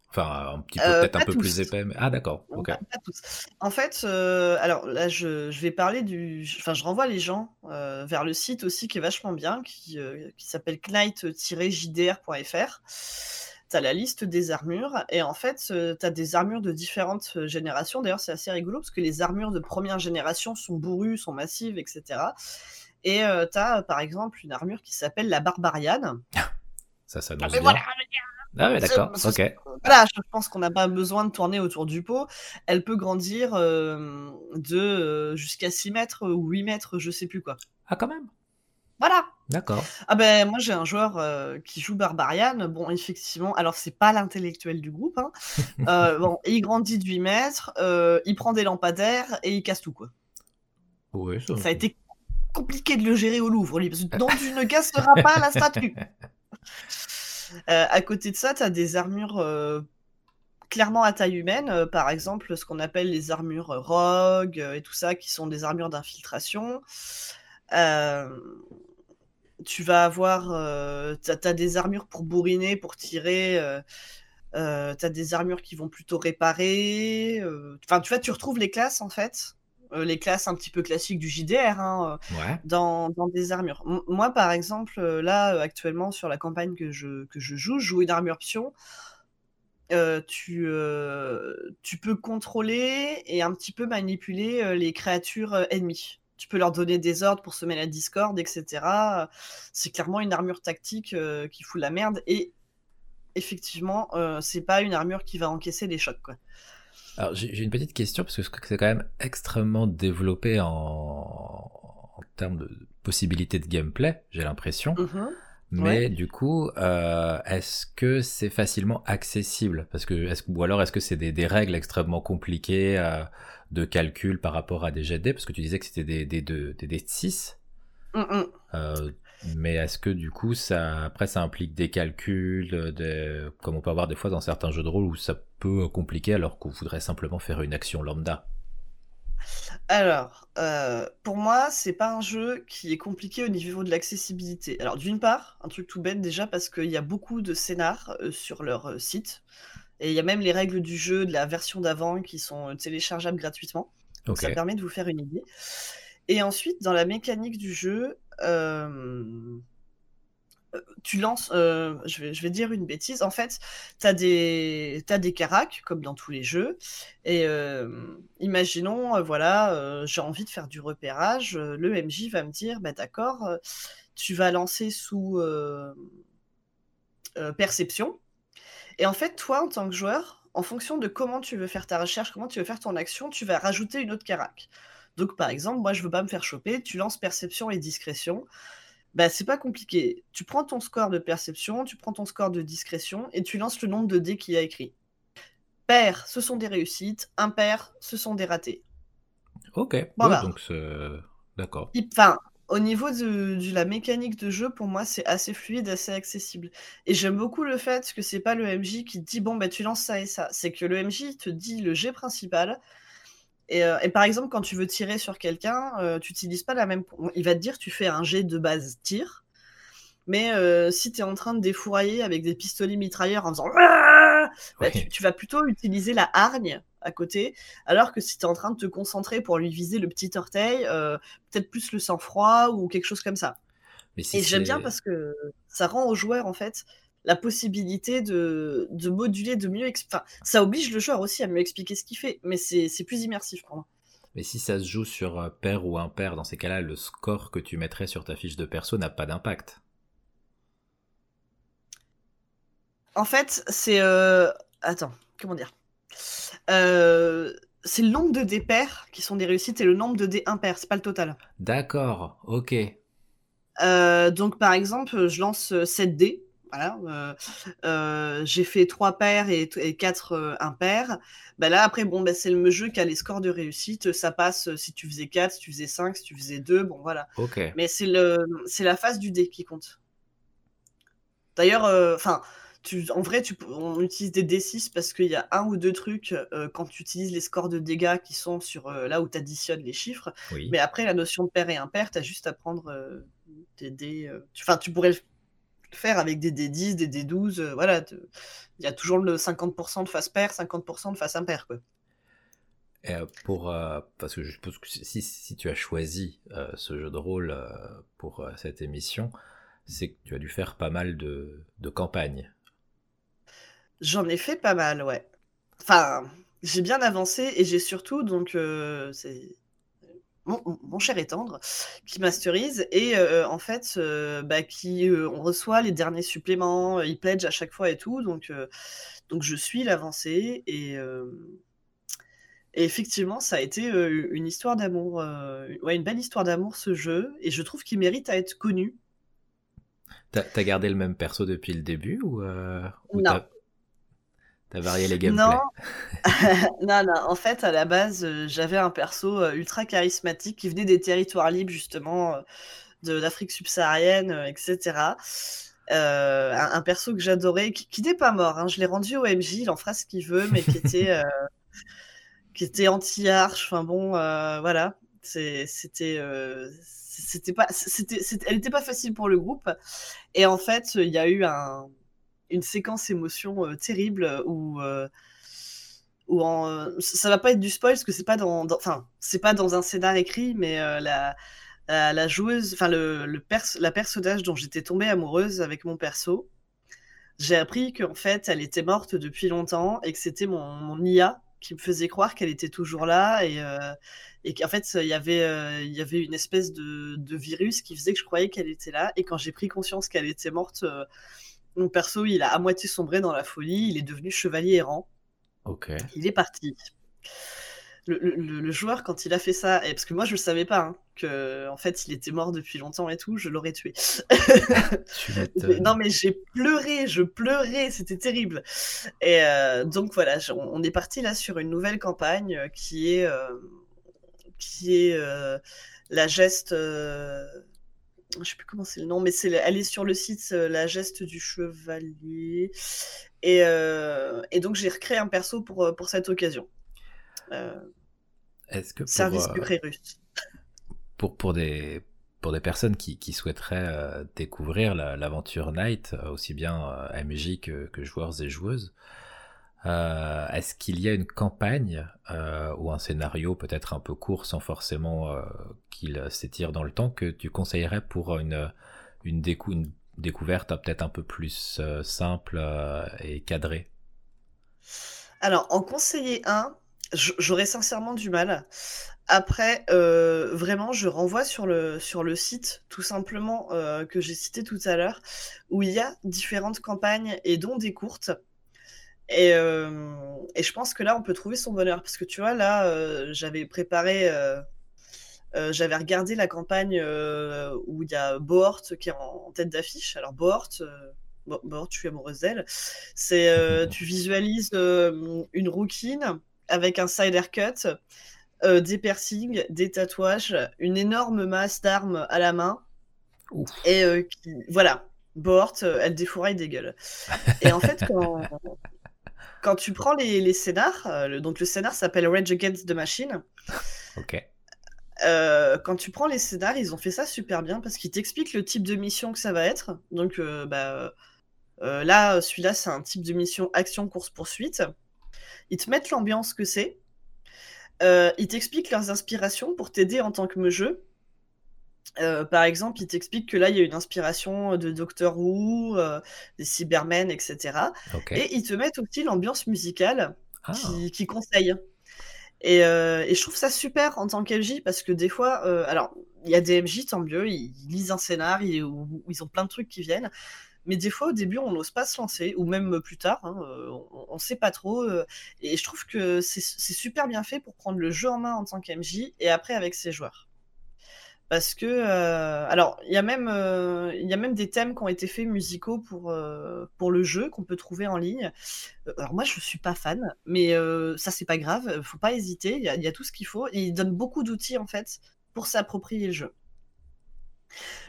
Enfin, un petit peu, euh, peut-être un peu tous. Plus épais. Mais... Ah, d'accord. Okay. Non, pas, pas tous. En fait, euh, alors là, je, je vais parler du. Enfin, je renvoie les gens euh, vers le site aussi qui est vachement bien, qui, euh, qui s'appelle knight tiret j d r point f r. T'as la liste des armures, et en fait, euh, t'as des armures de différentes euh, générations. D'ailleurs, c'est assez rigolo, parce que les armures de première génération sont bourrues, sont massives, et cetera. Et euh, t'as, euh, par exemple, une armure qui s'appelle la Barbariane. Ça s'annonce bien. Voilà, ah ouais, d'accord, c'est, ok. C'est, voilà, je pense qu'on n'a pas besoin de tourner autour du pot. Elle peut grandir euh, de euh, jusqu'à six mètres ou huit mètres, je sais plus quoi. Ah, quand même. Voilà. D'accord. Ah ben moi j'ai un joueur euh, qui joue Barbarian. Bon effectivement, alors c'est pas l'intellectuel du groupe. Hein. euh, bon, il grandit de huit mètres, euh, il prend des lampadaires et il casse tout quoi. Ouais. Ça, ça a été compliqué de le gérer au Louvre, lui, parce que non, tu ne casseras pas la statue. Euh, à côté de ça, t'as des armures euh, clairement à taille humaine. Euh, par exemple, ce qu'on appelle les armures rogue euh, et tout ça, qui sont des armures d'infiltration. Euh, tu vas avoir, euh, t'as, t'as des armures pour bourriner, pour tirer, euh, euh, t'as des armures qui vont plutôt réparer. Enfin, euh, tu vois, tu retrouves les classes, en fait, euh, les classes un petit peu classiques du J D R, hein, euh, ouais. dans, dans des armures. M- moi, par exemple, là, actuellement, sur la campagne que je, que je joue, je joue une armure pion. Euh, tu, euh, tu peux contrôler et un petit peu manipuler euh, les créatures euh, ennemies. Tu peux leur donner des ordres pour semer la discorde, et cetera. C'est clairement une armure tactique euh, qui fout la merde. Et effectivement, euh, c'est pas une armure qui va encaisser les chocs, quoi. Alors, j'ai, j'ai une petite question, parce que je crois que c'est quand même extrêmement développé en, en termes de possibilités de gameplay, j'ai l'impression. Mm-hmm. Mais ouais. du coup, euh, est-ce que c'est facilement accessible ? Parce que, est-ce, ou alors est-ce que c'est des, des règles extrêmement compliquées euh, de calcul par rapport à des jets de dés ? Parce que tu disais que c'était des dés de six. Euh, mais est-ce que du coup, ça, après ça implique des calculs, des, comme on peut avoir des fois dans certains jeux de rôle où ça peut compliquer alors qu'on voudrait simplement faire une action lambda ? Alors, euh, pour moi, c'est pas un jeu qui est compliqué au niveau de l'accessibilité. Alors, d'une part, un truc tout bête déjà, parce qu'il y a beaucoup de scénars euh, sur leur euh, site, et il y a même les règles du jeu de la version d'avant qui sont euh, téléchargeables gratuitement. Donc, okay. Ça permet de vous faire une idée. Et ensuite, dans la mécanique du jeu, euh, tu lances, euh, je, vais, je vais dire une bêtise, en fait, t'as des, t'as des caracs, comme dans tous les jeux, et euh, imaginons, euh, voilà, euh, j'ai envie de faire du repérage, euh, le M J va me dire, bah d'accord, euh, tu vas lancer sous euh, euh, perception, et en fait, toi, en tant que joueur, en fonction de comment tu veux faire ta recherche, comment tu veux faire ton action, tu vas rajouter une autre carac. Donc, par exemple, moi, je veux pas me faire choper, tu lances perception et discrétion. Bah, c'est pas compliqué. Tu prends ton score de perception, tu prends ton score de discrétion et tu lances le nombre de dés qu'il y a écrit. Pair, ce sont des réussites. Impair, ce sont des ratés. Ok, voilà. Ouais, donc c'est... D'accord. Enfin, au niveau de, de la mécanique de jeu, pour moi, c'est assez fluide, assez accessible. Et j'aime beaucoup le fait que c'est pas le M J qui te dit « Bon, bah, tu lances ça et ça ». C'est que le M J te dit le jet principal. Et, euh, et par exemple, quand tu veux tirer sur quelqu'un, euh, tu n'utilises pas la même... Il va te dire, tu fais un jet de base tir, mais euh, si tu es en train de défourailler avec des pistolets mitrailleurs en faisant... Bah, oui. tu, tu vas plutôt utiliser la hargne à côté, alors que si tu es en train de te concentrer pour lui viser le petit orteil, euh, peut-être plus le sang-froid ou quelque chose comme ça. Mais si et c'est... j'aime bien parce que ça rend aux joueurs, en fait... la possibilité de, de moduler, de mieux... Exp... Enfin, ça oblige le joueur aussi à mieux expliquer ce qu'il fait, mais c'est, c'est plus immersif pour moi. Mais si ça se joue sur pair ou impair, dans ces cas-là, le score que tu mettrais sur ta fiche de perso n'a pas d'impact. En fait, c'est... Euh... Attends, comment dire euh... C'est le nombre de dés pairs qui sont des réussites et le nombre de dés impairs, c'est pas le total. D'accord, ok. Euh, donc, par exemple, je lance sept dés. Voilà, euh, euh, j'ai fait trois paires et, et quatre euh, impairs. Bah là, après, bon, bah, c'est le jeu qui a les scores de réussite. Ça passe euh, si tu faisais quatre, si tu faisais cinq, si tu faisais deux. Bon, voilà. Okay. Mais c'est, le, c'est la phase du dé qui compte. D'ailleurs, euh, tu, en vrai, tu, on utilise des D six parce qu'il y a un ou deux trucs euh, quand tu utilises les scores de dégâts qui sont sur euh, là où tu additionnes les chiffres. Oui. Mais après, la notion de pair et impair, tu as juste à prendre euh, des dés. Enfin, euh, tu, tu pourrais le faire avec des D dix, des D douze, euh, voilà, il te... y a toujours le cinquante pour cent de face paire, cinquante pour cent de face impaire, quoi. Et pour, euh, parce que je suppose que si, si tu as choisi euh, ce jeu de rôle euh, pour euh, cette émission, c'est que tu as dû faire pas mal de, de campagnes. J'en ai fait pas mal, ouais. Enfin, j'ai bien avancé et j'ai surtout, donc, euh, c'est... Mon, mon cher et tendre, qui masterise et euh, en fait, euh, bah, qui, euh, on reçoit les derniers suppléments, il pledge à chaque fois et tout, donc, euh, donc je suis l'avancée et, euh, et effectivement, ça a été euh, une histoire d'amour, euh, ouais, une belle histoire d'amour ce jeu et je trouve qu'il mérite à être connu. T'as, t'as gardé le même perso depuis le début ou, euh, ou non t'as... T'as varié les gameplays. Non. non, non, en fait, à la base, euh, j'avais un perso euh, ultra charismatique qui venait des territoires libres, justement, euh, de l'Afrique subsaharienne, euh, et cetera. Euh, un, un perso que j'adorais, qui, qui n'est pas mort, hein, je l'ai rendu au M J, il en fera ce qu'il veut, mais qui était, euh, qui était anti-arche, enfin bon, euh, voilà. C'est, c'était... Euh, c'était pas, c'était, c'était, elle n'était pas facile pour le groupe. Et en fait, il y a eu un... une séquence émotion euh, terrible où, euh, où en, euh, ça va pas être du spoil parce que c'est pas dans, dans enfin c'est pas dans un scénar écrit, mais euh, la, la la joueuse, enfin le le pers- la personnage dont j'étais tombée amoureuse avec mon perso, j'ai appris qu'en fait elle était morte depuis longtemps et que c'était mon, mon I A qui me faisait croire qu'elle était toujours là, et, euh, et qu'en fait, il y avait, euh, il y avait une espèce de, de virus qui faisait que je croyais qu'elle était là. Et quand j'ai pris conscience qu'elle était morte, euh, mon perso, il a à moitié sombré dans la folie, il est devenu chevalier errant. Ok. Il est parti. Le, le, le joueur, quand il a fait ça, et parce que moi, je le savais pas, hein, que, en fait, il était mort depuis longtemps et tout, je l'aurais tué. mais, non, mais j'ai pleuré, je pleurais, c'était terrible. Et euh, donc, voilà, je, on, on est parti là sur une nouvelle campagne qui est, euh, qui est euh, la geste... Euh, je ne sais plus comment c'est le nom, mais c'est, elle est sur le site euh, la geste du chevalier. Et, euh, et donc, j'ai recréé un perso pour, pour cette occasion. Euh, Est-ce que pour, service euh, pour, pour, des, pour des personnes qui, qui souhaiteraient euh, découvrir la, l'aventure Knight, aussi bien euh, M J que, que joueurs et joueuses, euh, est-ce qu'il y a une campagne euh, ou un scénario peut-être un peu court sans forcément euh, qu'il s'étire dans le temps que tu conseillerais pour une, une, décou- une découverte euh, peut-être un peu plus euh, simple euh, et cadrée? Alors, en conseiller un, j'aurais sincèrement du mal. Après, euh, vraiment, je renvoie sur le, sur le site, tout simplement, euh, que j'ai cité tout à l'heure, où il y a différentes campagnes, et dont des courtes. Et, euh, et je pense que là, on peut trouver son bonheur. Parce que tu vois, là, euh, j'avais préparé... Euh, euh, j'avais regardé la campagne euh, où il y a Bohort qui est en, en tête d'affiche. Alors, Bohort... Euh, Bo- Bohort, je suis amoureuse d'elle. C'est, euh, tu visualises euh, une rouquine... avec un cider cut, euh, des piercings, des tatouages, une énorme masse d'armes à la main. Ouf. Et euh, qui, voilà, Bohort, euh, elle défouraille des gueules. Et en fait, quand, quand tu prends les, les scénars, euh, le, donc le scénar s'appelle Rage Against the Machine. Ok. Euh, quand tu prends les scénars, ils ont fait ça super bien parce qu'ils t'expliquent le type de mission que ça va être. Donc euh, bah, euh, là, celui-là, c'est un type de mission action course poursuite. Ils te mettent l'ambiance que c'est, euh, ils t'expliquent leurs inspirations pour t'aider en tant que jeu. Euh, par exemple, ils t'expliquent que là, il y a une inspiration de Doctor Who, euh, des Cybermen, et cetera. Okay. Et ils te mettent aussi l'ambiance musicale ah. qui, qui conseille. Et, euh, et je trouve ça super en tant qu'M J, parce que des fois, euh, alors, il y a des M J, tant mieux, ils, ils lisent un scénar, ils, ils ont plein de trucs qui viennent. Mais des fois, au début, on n'ose pas se lancer, ou même plus tard, hein, on ne sait pas trop. Euh, et je trouve que c'est, c'est super bien fait pour prendre le jeu en main en tant qu'M J, et après avec ses joueurs. Parce que... Euh, alors, il y, euh, y a même des thèmes qui ont été faits musicaux pour, euh, pour le jeu, qu'on peut trouver en ligne. Alors moi, je ne suis pas fan, mais euh, ça, c'est pas grave, il ne faut pas hésiter, il y, y a tout ce qu'il faut. Et ils donnent beaucoup d'outils, en fait, pour s'approprier le jeu.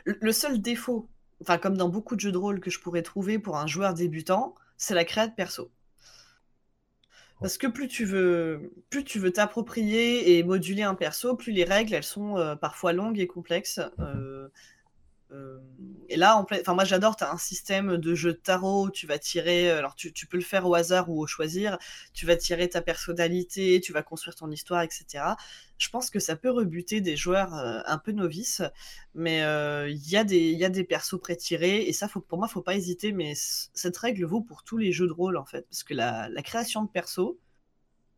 Le, le seul défaut... Enfin, comme dans beaucoup de jeux de rôle que je pourrais trouver pour un joueur débutant, c'est la créa de perso. Parce que plus tu veux, plus tu veux t'approprier et moduler un perso, plus les règles, elles sont euh, parfois longues et complexes. Euh, euh, et là, en pla... enfin, moi j'adore, tu as un système de jeu de tarot, tu vas tirer, alors tu, tu peux le faire au hasard ou au choisir, tu vas tirer ta personnalité, tu vas construire ton histoire, et cetera. Je pense que ça peut rebuter des joueurs euh, un peu novices, mais il euh, y, y a des persos pré-tirés, et ça, faut, pour moi, il ne faut pas hésiter, mais c- cette règle vaut pour tous les jeux de rôle, en fait, parce que la, la création de persos,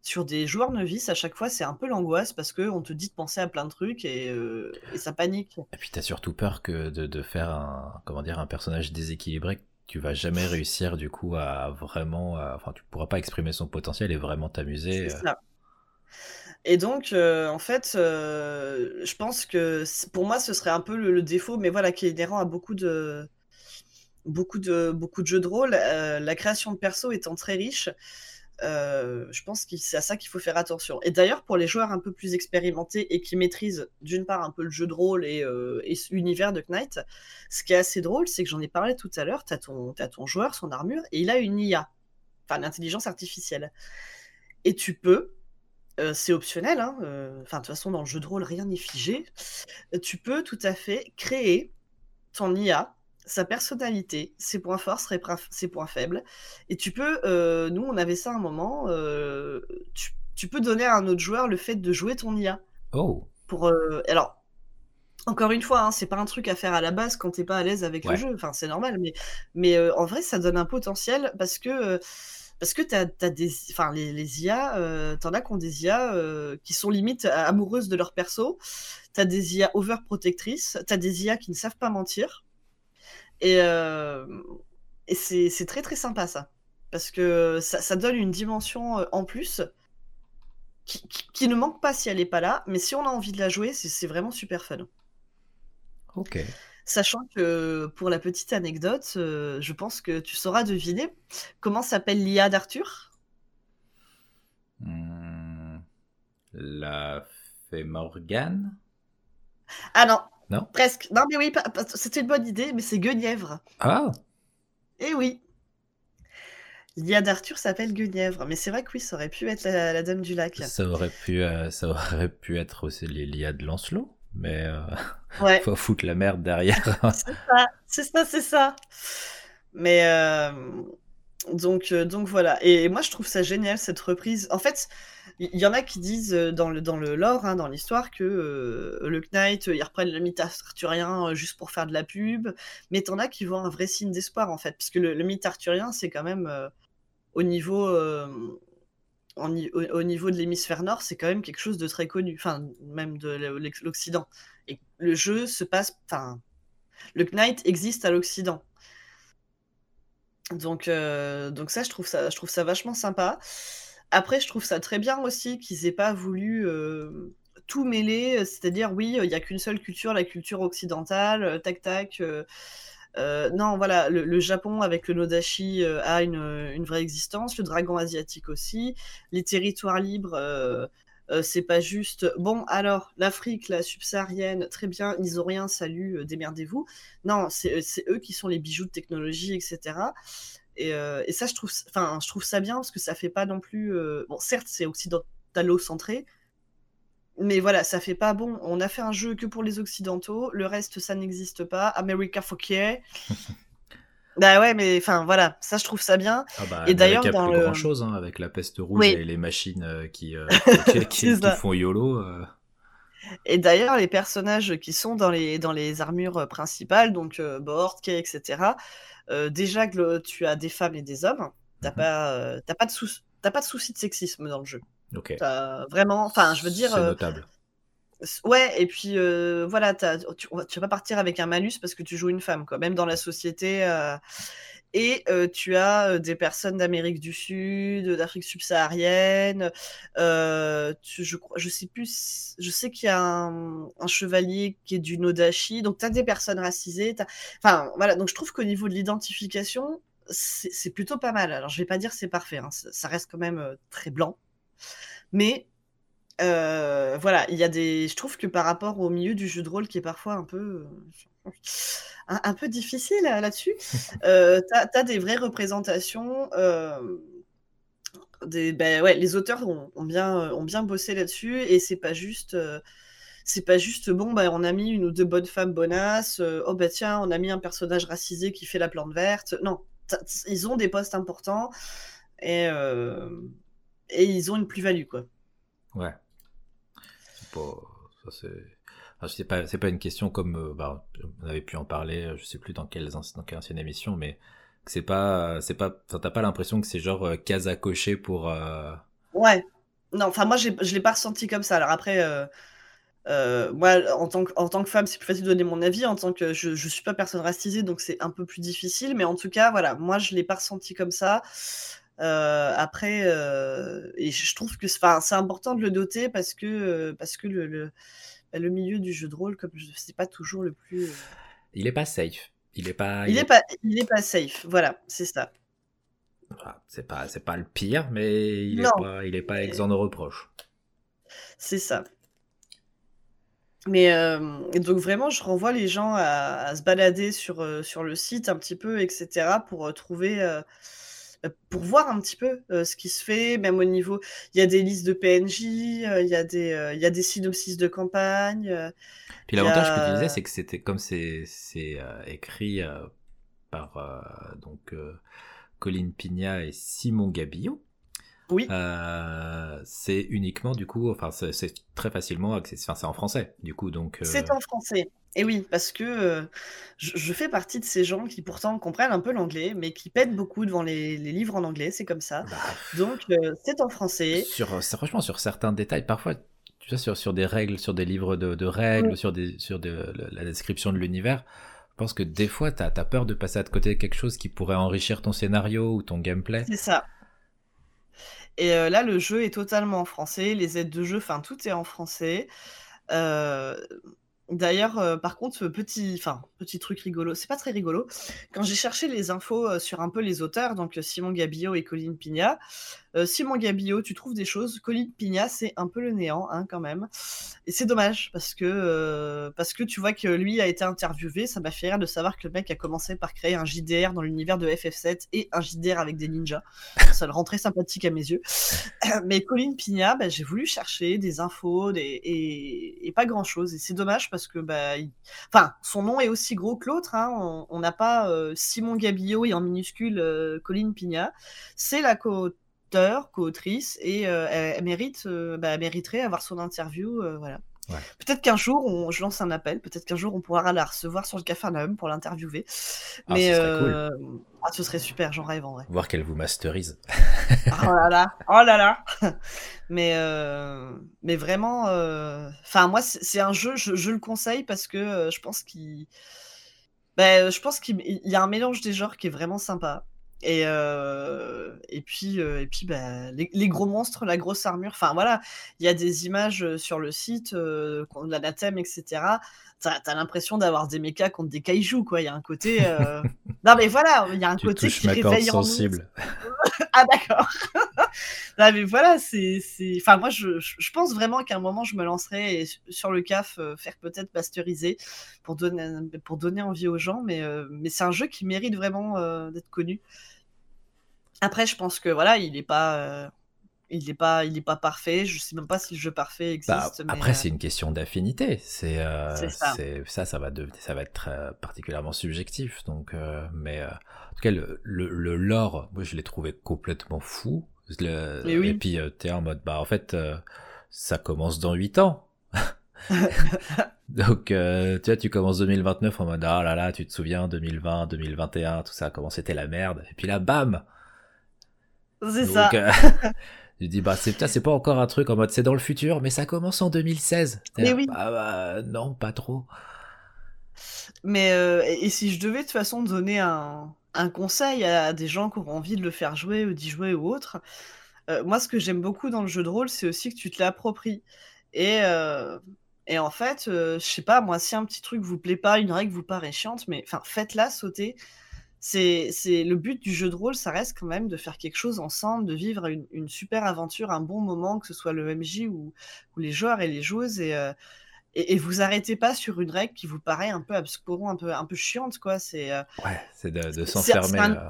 sur des joueurs novices, à chaque fois, c'est un peu l'angoisse, parce qu'on te dit de penser à plein de trucs, et, euh, et ça panique. Et puis, tu as surtout peur que de, de faire un, comment dire, un personnage déséquilibré, que tu ne vas jamais réussir, du coup, à vraiment... À, enfin, tu ne pourras pas exprimer son potentiel et vraiment t'amuser. C'est ça. Et donc, euh, en fait, euh, je pense que pour moi, ce serait un peu le, le défaut, mais voilà, qui est inhérent à beaucoup de, beaucoup de, beaucoup de jeux de rôle. Euh, la création de perso étant très riche, euh, je pense que c'est à ça qu'il faut faire attention. Et d'ailleurs, pour les joueurs un peu plus expérimentés et qui maîtrisent d'une part un peu le jeu de rôle et, euh, et l'univers de Knight, ce qui est assez drôle, c'est que j'en ai parlé tout à l'heure, t'as ton, t'as ton joueur, son armure, et il a une I A, enfin l'intelligence artificielle. Et tu peux... Euh, c'est optionnel, hein. euh, 'fin, de toute façon dans le jeu de rôle rien n'est figé, tu peux tout à fait créer ton I A sa personnalité, ses points forts, ses, ses points faibles. Et tu peux, euh, nous on avait ça à un moment, euh, tu, tu peux donner à un autre joueur le fait de jouer ton I A. Oh. Pour, euh, alors, encore une fois, hein, c'est pas un truc à faire à la base quand t'es pas à l'aise avec ouais. le jeu, enfin c'est normal, mais, mais euh, en vrai ça donne un potentiel parce que... Euh, Parce que t'as, t'as des, enfin les, les I A, euh, t'en as qui ont des I A euh, qui sont limite amoureuses de leur perso. T'as des I A overprotectrices, t'as des I A qui ne savent pas mentir. Et, euh, et c'est, c'est très très sympa ça, parce que ça, ça donne une dimension en plus qui, qui, qui ne manque pas si elle n'est pas là, mais si on a envie de la jouer, c'est, c'est vraiment super fun. Ok. Sachant que, pour la petite anecdote, euh, je pense que tu sauras deviner comment s'appelle l'I A d'Arthur. Mmh, la fée Morgane. Ah non, non presque. Non mais oui, pa- pa- c'était une bonne idée, mais c'est Guenièvre. Ah. Eh oui. L'I A d'Arthur s'appelle Guenièvre, mais c'est vrai que oui, ça aurait pu être la, la Dame du Lac. Ça aurait pu, euh, ça aurait pu être aussi l'I A de Lancelot. Mais euh, ouais. Faut foutre la merde derrière. c'est ça, c'est ça, c'est ça. Mais euh, donc, donc voilà. Et, et moi, je trouve ça génial cette reprise. En fait, il y-, y en a qui disent dans le dans le lore, hein, dans l'histoire, que euh, le Knight, ils reprennent le mythe arthurien juste pour faire de la pub. Mais t'en as qui voient un vrai signe d'espoir en fait, puisque le, le mythe arthurien, c'est quand même euh, au niveau. Euh, En, au, au niveau de l'hémisphère nord, c'est quand même quelque chose de très connu, enfin, même de l'Occident. Et le jeu se passe, enfin, le Knight existe à l'Occident. Donc, euh, donc ça, je trouve ça, je trouve ça vachement sympa. Après, je trouve ça très bien aussi qu'ils aient pas voulu euh, tout mêler, c'est-à-dire, oui, il n'y a qu'une seule culture, la culture occidentale, tac, tac... Euh, Euh, non, voilà, le, le Japon avec le Nodachi euh, a une, une vraie existence, le dragon asiatique aussi, les territoires libres, euh, euh, c'est pas juste... Bon, alors, l'Afrique, la subsaharienne, très bien, ils ont rien, salut, euh, démerdez-vous. Non, c'est, c'est eux qui sont les bijoux de technologie, et cetera. Et, euh, et ça, je trouve, enfin, je trouve ça bien, parce que ça fait pas non plus... Euh... Bon, certes, c'est occidentalo-centré, mais voilà, ça fait pas bon. On a fait un jeu que pour les occidentaux. Le reste, ça n'existe pas. America Fouquier. Bah ouais, mais enfin voilà, ça je trouve ça bien. Ah bah, et d'ailleurs, dans le grand chose hein, avec la peste rouge oui. et les machines euh, qui, euh, qui, qui, qui font YOLO. Euh... Et d'ailleurs, les personnages qui sont dans les dans les armures principales, donc euh, Bort, Kay, et cetera. Euh, déjà que le, tu as des femmes et des hommes, t'as mm-hmm. pas euh, t'as pas de sou- t'as pas de souci de sexisme dans le jeu. Okay. T'as vraiment, enfin, je veux dire, c'est notable. Euh, ouais, et puis euh, voilà, t'as, tu, tu vas pas partir avec un malus parce que tu joues une femme, quoi. Même dans la société, euh, et euh, tu as des personnes d'Amérique du Sud, d'Afrique subsaharienne. Euh, tu, je, je sais plus, je sais qu'il y a un, un chevalier qui est du Nodachi, donc t'as des personnes racisées. T'as... Enfin, voilà, donc je trouve qu'au niveau de l'identification, c'est, c'est plutôt pas mal. Alors, je vais pas dire c'est parfait, hein, ça, ça reste quand même euh, très blanc. Mais euh, voilà, il y a des. Je trouve que par rapport au milieu du jeu de rôle qui est parfois un peu euh, un, un peu difficile là-dessus, euh, t'as, t'as des vraies représentations. Euh, des, ben ouais, les auteurs ont, ont bien ont bien bossé là-dessus et c'est pas juste. Euh, C'est pas juste, bon, bah, on a mis une ou deux bonnes femmes bonasses, euh, oh bah tiens, on a mis un personnage racisé qui fait la plante verte. Non, ils ont des postes importants et. Euh, Et ils ont une plus-value, quoi. Ouais. C'est pas... Ça, c'est... Enfin, c'est pas... c'est pas une question comme... Euh, bah, on avait pu en parler, je sais plus dans quelle, dans quelle ancienne émission, mais c'est pas... C'est pas... Enfin, t'as pas l'impression que c'est genre euh, case à cocher pour... Euh... Ouais. Non, enfin, moi, j'ai... je l'ai pas ressenti comme ça. Alors après, euh, euh, moi, en tant que... en tant que femme, c'est plus facile de donner mon avis. En tant que... Je... je suis pas personne racisée, donc c'est un peu plus difficile. Mais en tout cas, voilà, moi, je l'ai pas ressenti comme ça. Euh, après, euh, et je trouve que c'est, c'est important de le doter parce que, euh, parce que le, le, le milieu du jeu de rôle, comme je sais pas toujours le plus. Euh... Il est pas safe. Il est pas. Il, il est pas. Il est pas safe. Voilà, c'est ça. Voilà, c'est pas. C'est pas le pire, mais il non. est pas. Il est pas exempt de reproches. C'est ça. Mais euh, et donc vraiment, je renvoie les gens à, à se balader sur sur le site un petit peu, et cetera, pour trouver. Euh, pour voir un petit peu euh, ce qui se fait, même au niveau... Il y a des listes de P N J, euh, il, y a des, euh, il y a des synopsis de campagne. Euh, Puis l'avantage a... que tu disais, c'est que c'était, comme c'est, c'est euh, écrit euh, par euh, donc euh, Coline Pignat et Simon Gabillot. Oui. Euh, c'est uniquement du coup, enfin c'est, c'est très facilement accessible. Enfin c'est en français du coup donc. Euh... C'est en français. Et oui, parce que euh, je, je fais partie de ces gens qui pourtant comprennent un peu l'anglais, mais qui pètent beaucoup devant les, les livres en anglais, c'est comme ça. Bah, donc, euh, c'est en français. Sur, franchement, sur certains détails, parfois, tu sais, sur, sur des règles, sur des livres de, de règles, oui. sur, des, sur de, la description de l'univers, je pense que des fois, t'as, t'as peur de passer à côté de quelque chose qui pourrait enrichir ton scénario ou ton gameplay. C'est ça. Et euh, là, le jeu est totalement en français, les aides de jeu, enfin, tout est en français. Euh... D'ailleurs, euh, par contre, petit, enfin, petit truc rigolo, c'est pas très rigolo. Quand j'ai cherché les infos euh, sur un peu les auteurs, donc Simon Gabillot et Coline Pignat, euh, Simon Gabillot, tu trouves des choses. Coline Pignat, c'est un peu le néant, hein, quand même. Et c'est dommage parce que euh, parce que tu vois que lui a été interviewé, ça m'a fait rire de savoir que le mec a commencé par créer un J D R dans l'univers de F F sept et un J D R avec des ninjas. Ça le rend très sympathique à mes yeux. Mais Coline Pignat, bah, j'ai voulu chercher des infos, des, et, et pas grand chose. Et c'est dommage parce parce que bah, il... enfin, son nom est aussi gros que l'autre, hein. On n'a pas euh, Simon Gabillot et en minuscule euh, Coline Pignat. C'est la co-auteure, co-autrice, et euh, elle, elle, mérite, euh, bah, elle mériterait avoir son interview. Euh, voilà. Ouais. Peut-être qu'un jour, on... je lance un appel, peut-être qu'un jour on pourra la recevoir sur le Capharnaüm pour l'interviewer. Ah, mais, ce, euh... serait cool. ah, ce serait super, j'en rêve en vrai. Voir qu'elle vous masterise. oh là là, oh là là. mais, euh... mais vraiment, euh... enfin, moi c'est, c'est un jeu, je, je le conseille parce que euh, je pense qu'il ben, je pense qu'il y a un mélange des genres qui est vraiment sympa. Et, euh, et puis, euh, et puis bah, les, les gros monstres, la grosse armure, enfin voilà, il y a des images sur le site, euh, l'anathème, et cetera. T'as, t'as l'impression d'avoir des mechas contre des kaijus, quoi. Il y a un côté. Euh... non, mais voilà, il y a un tu côté qui réveille en nous. ah, d'accord. non, mais voilà, c'est. c'est... Enfin, moi, je, je pense vraiment qu'à un moment, je me lancerai et, sur le C A F, euh, faire peut-être masteriser pour donner, pour donner envie aux gens, mais, euh, mais c'est un jeu qui mérite vraiment euh, d'être connu. Après, je pense que voilà, il n'est pas, euh, il est pas, il est pas parfait. Je ne sais même pas si le jeu parfait existe. Bah, mais après, euh... c'est une question d'affinité. C'est, euh, c'est ça. C'est, ça, ça va, de, ça va être euh, particulièrement subjectif. Donc, euh, mais euh, en tout cas, le, le, le lore, moi, je l'ai trouvé complètement fou. Le, et, oui. et puis, euh, t'es en mode, bah, en fait, euh, ça commence dans huit ans. Donc, euh, tu vois, tu commences deux mille vingt-neuf en mode, ah oh là là, tu te souviens, deux mille vingt, deux mille vingt et un, tout ça, comment c'était la merde. Et puis là, bam. C'est donc, ça. Euh, je dis bah c'est putain c'est pas encore un truc en mode c'est dans le futur mais ça commence en deux mille seize. Mais oui. Bah, bah, non pas trop. Mais euh, et, et si je devais de toute façon donner un, un conseil à des gens qui auront envie de le faire jouer ou d'y jouer ou autre, euh, moi ce que j'aime beaucoup dans le jeu de rôle c'est aussi que tu te l'appropries et euh, et en fait euh, je sais pas moi si un petit truc vous plaît pas une règle vous paraît chiante mais enfin faites-la sauter. C'est, c'est le but du jeu de rôle, ça reste quand même de faire quelque chose ensemble, de vivre une, une super aventure, un bon moment, que ce soit le M J ou, ou les joueurs et les joueuses, et, euh, et, et vous arrêtez pas sur une règle qui vous paraît un peu abscoron, un peu, un peu chiante, quoi. C'est, euh, ouais, c'est de, de s'enfermer. C'est, c'est un,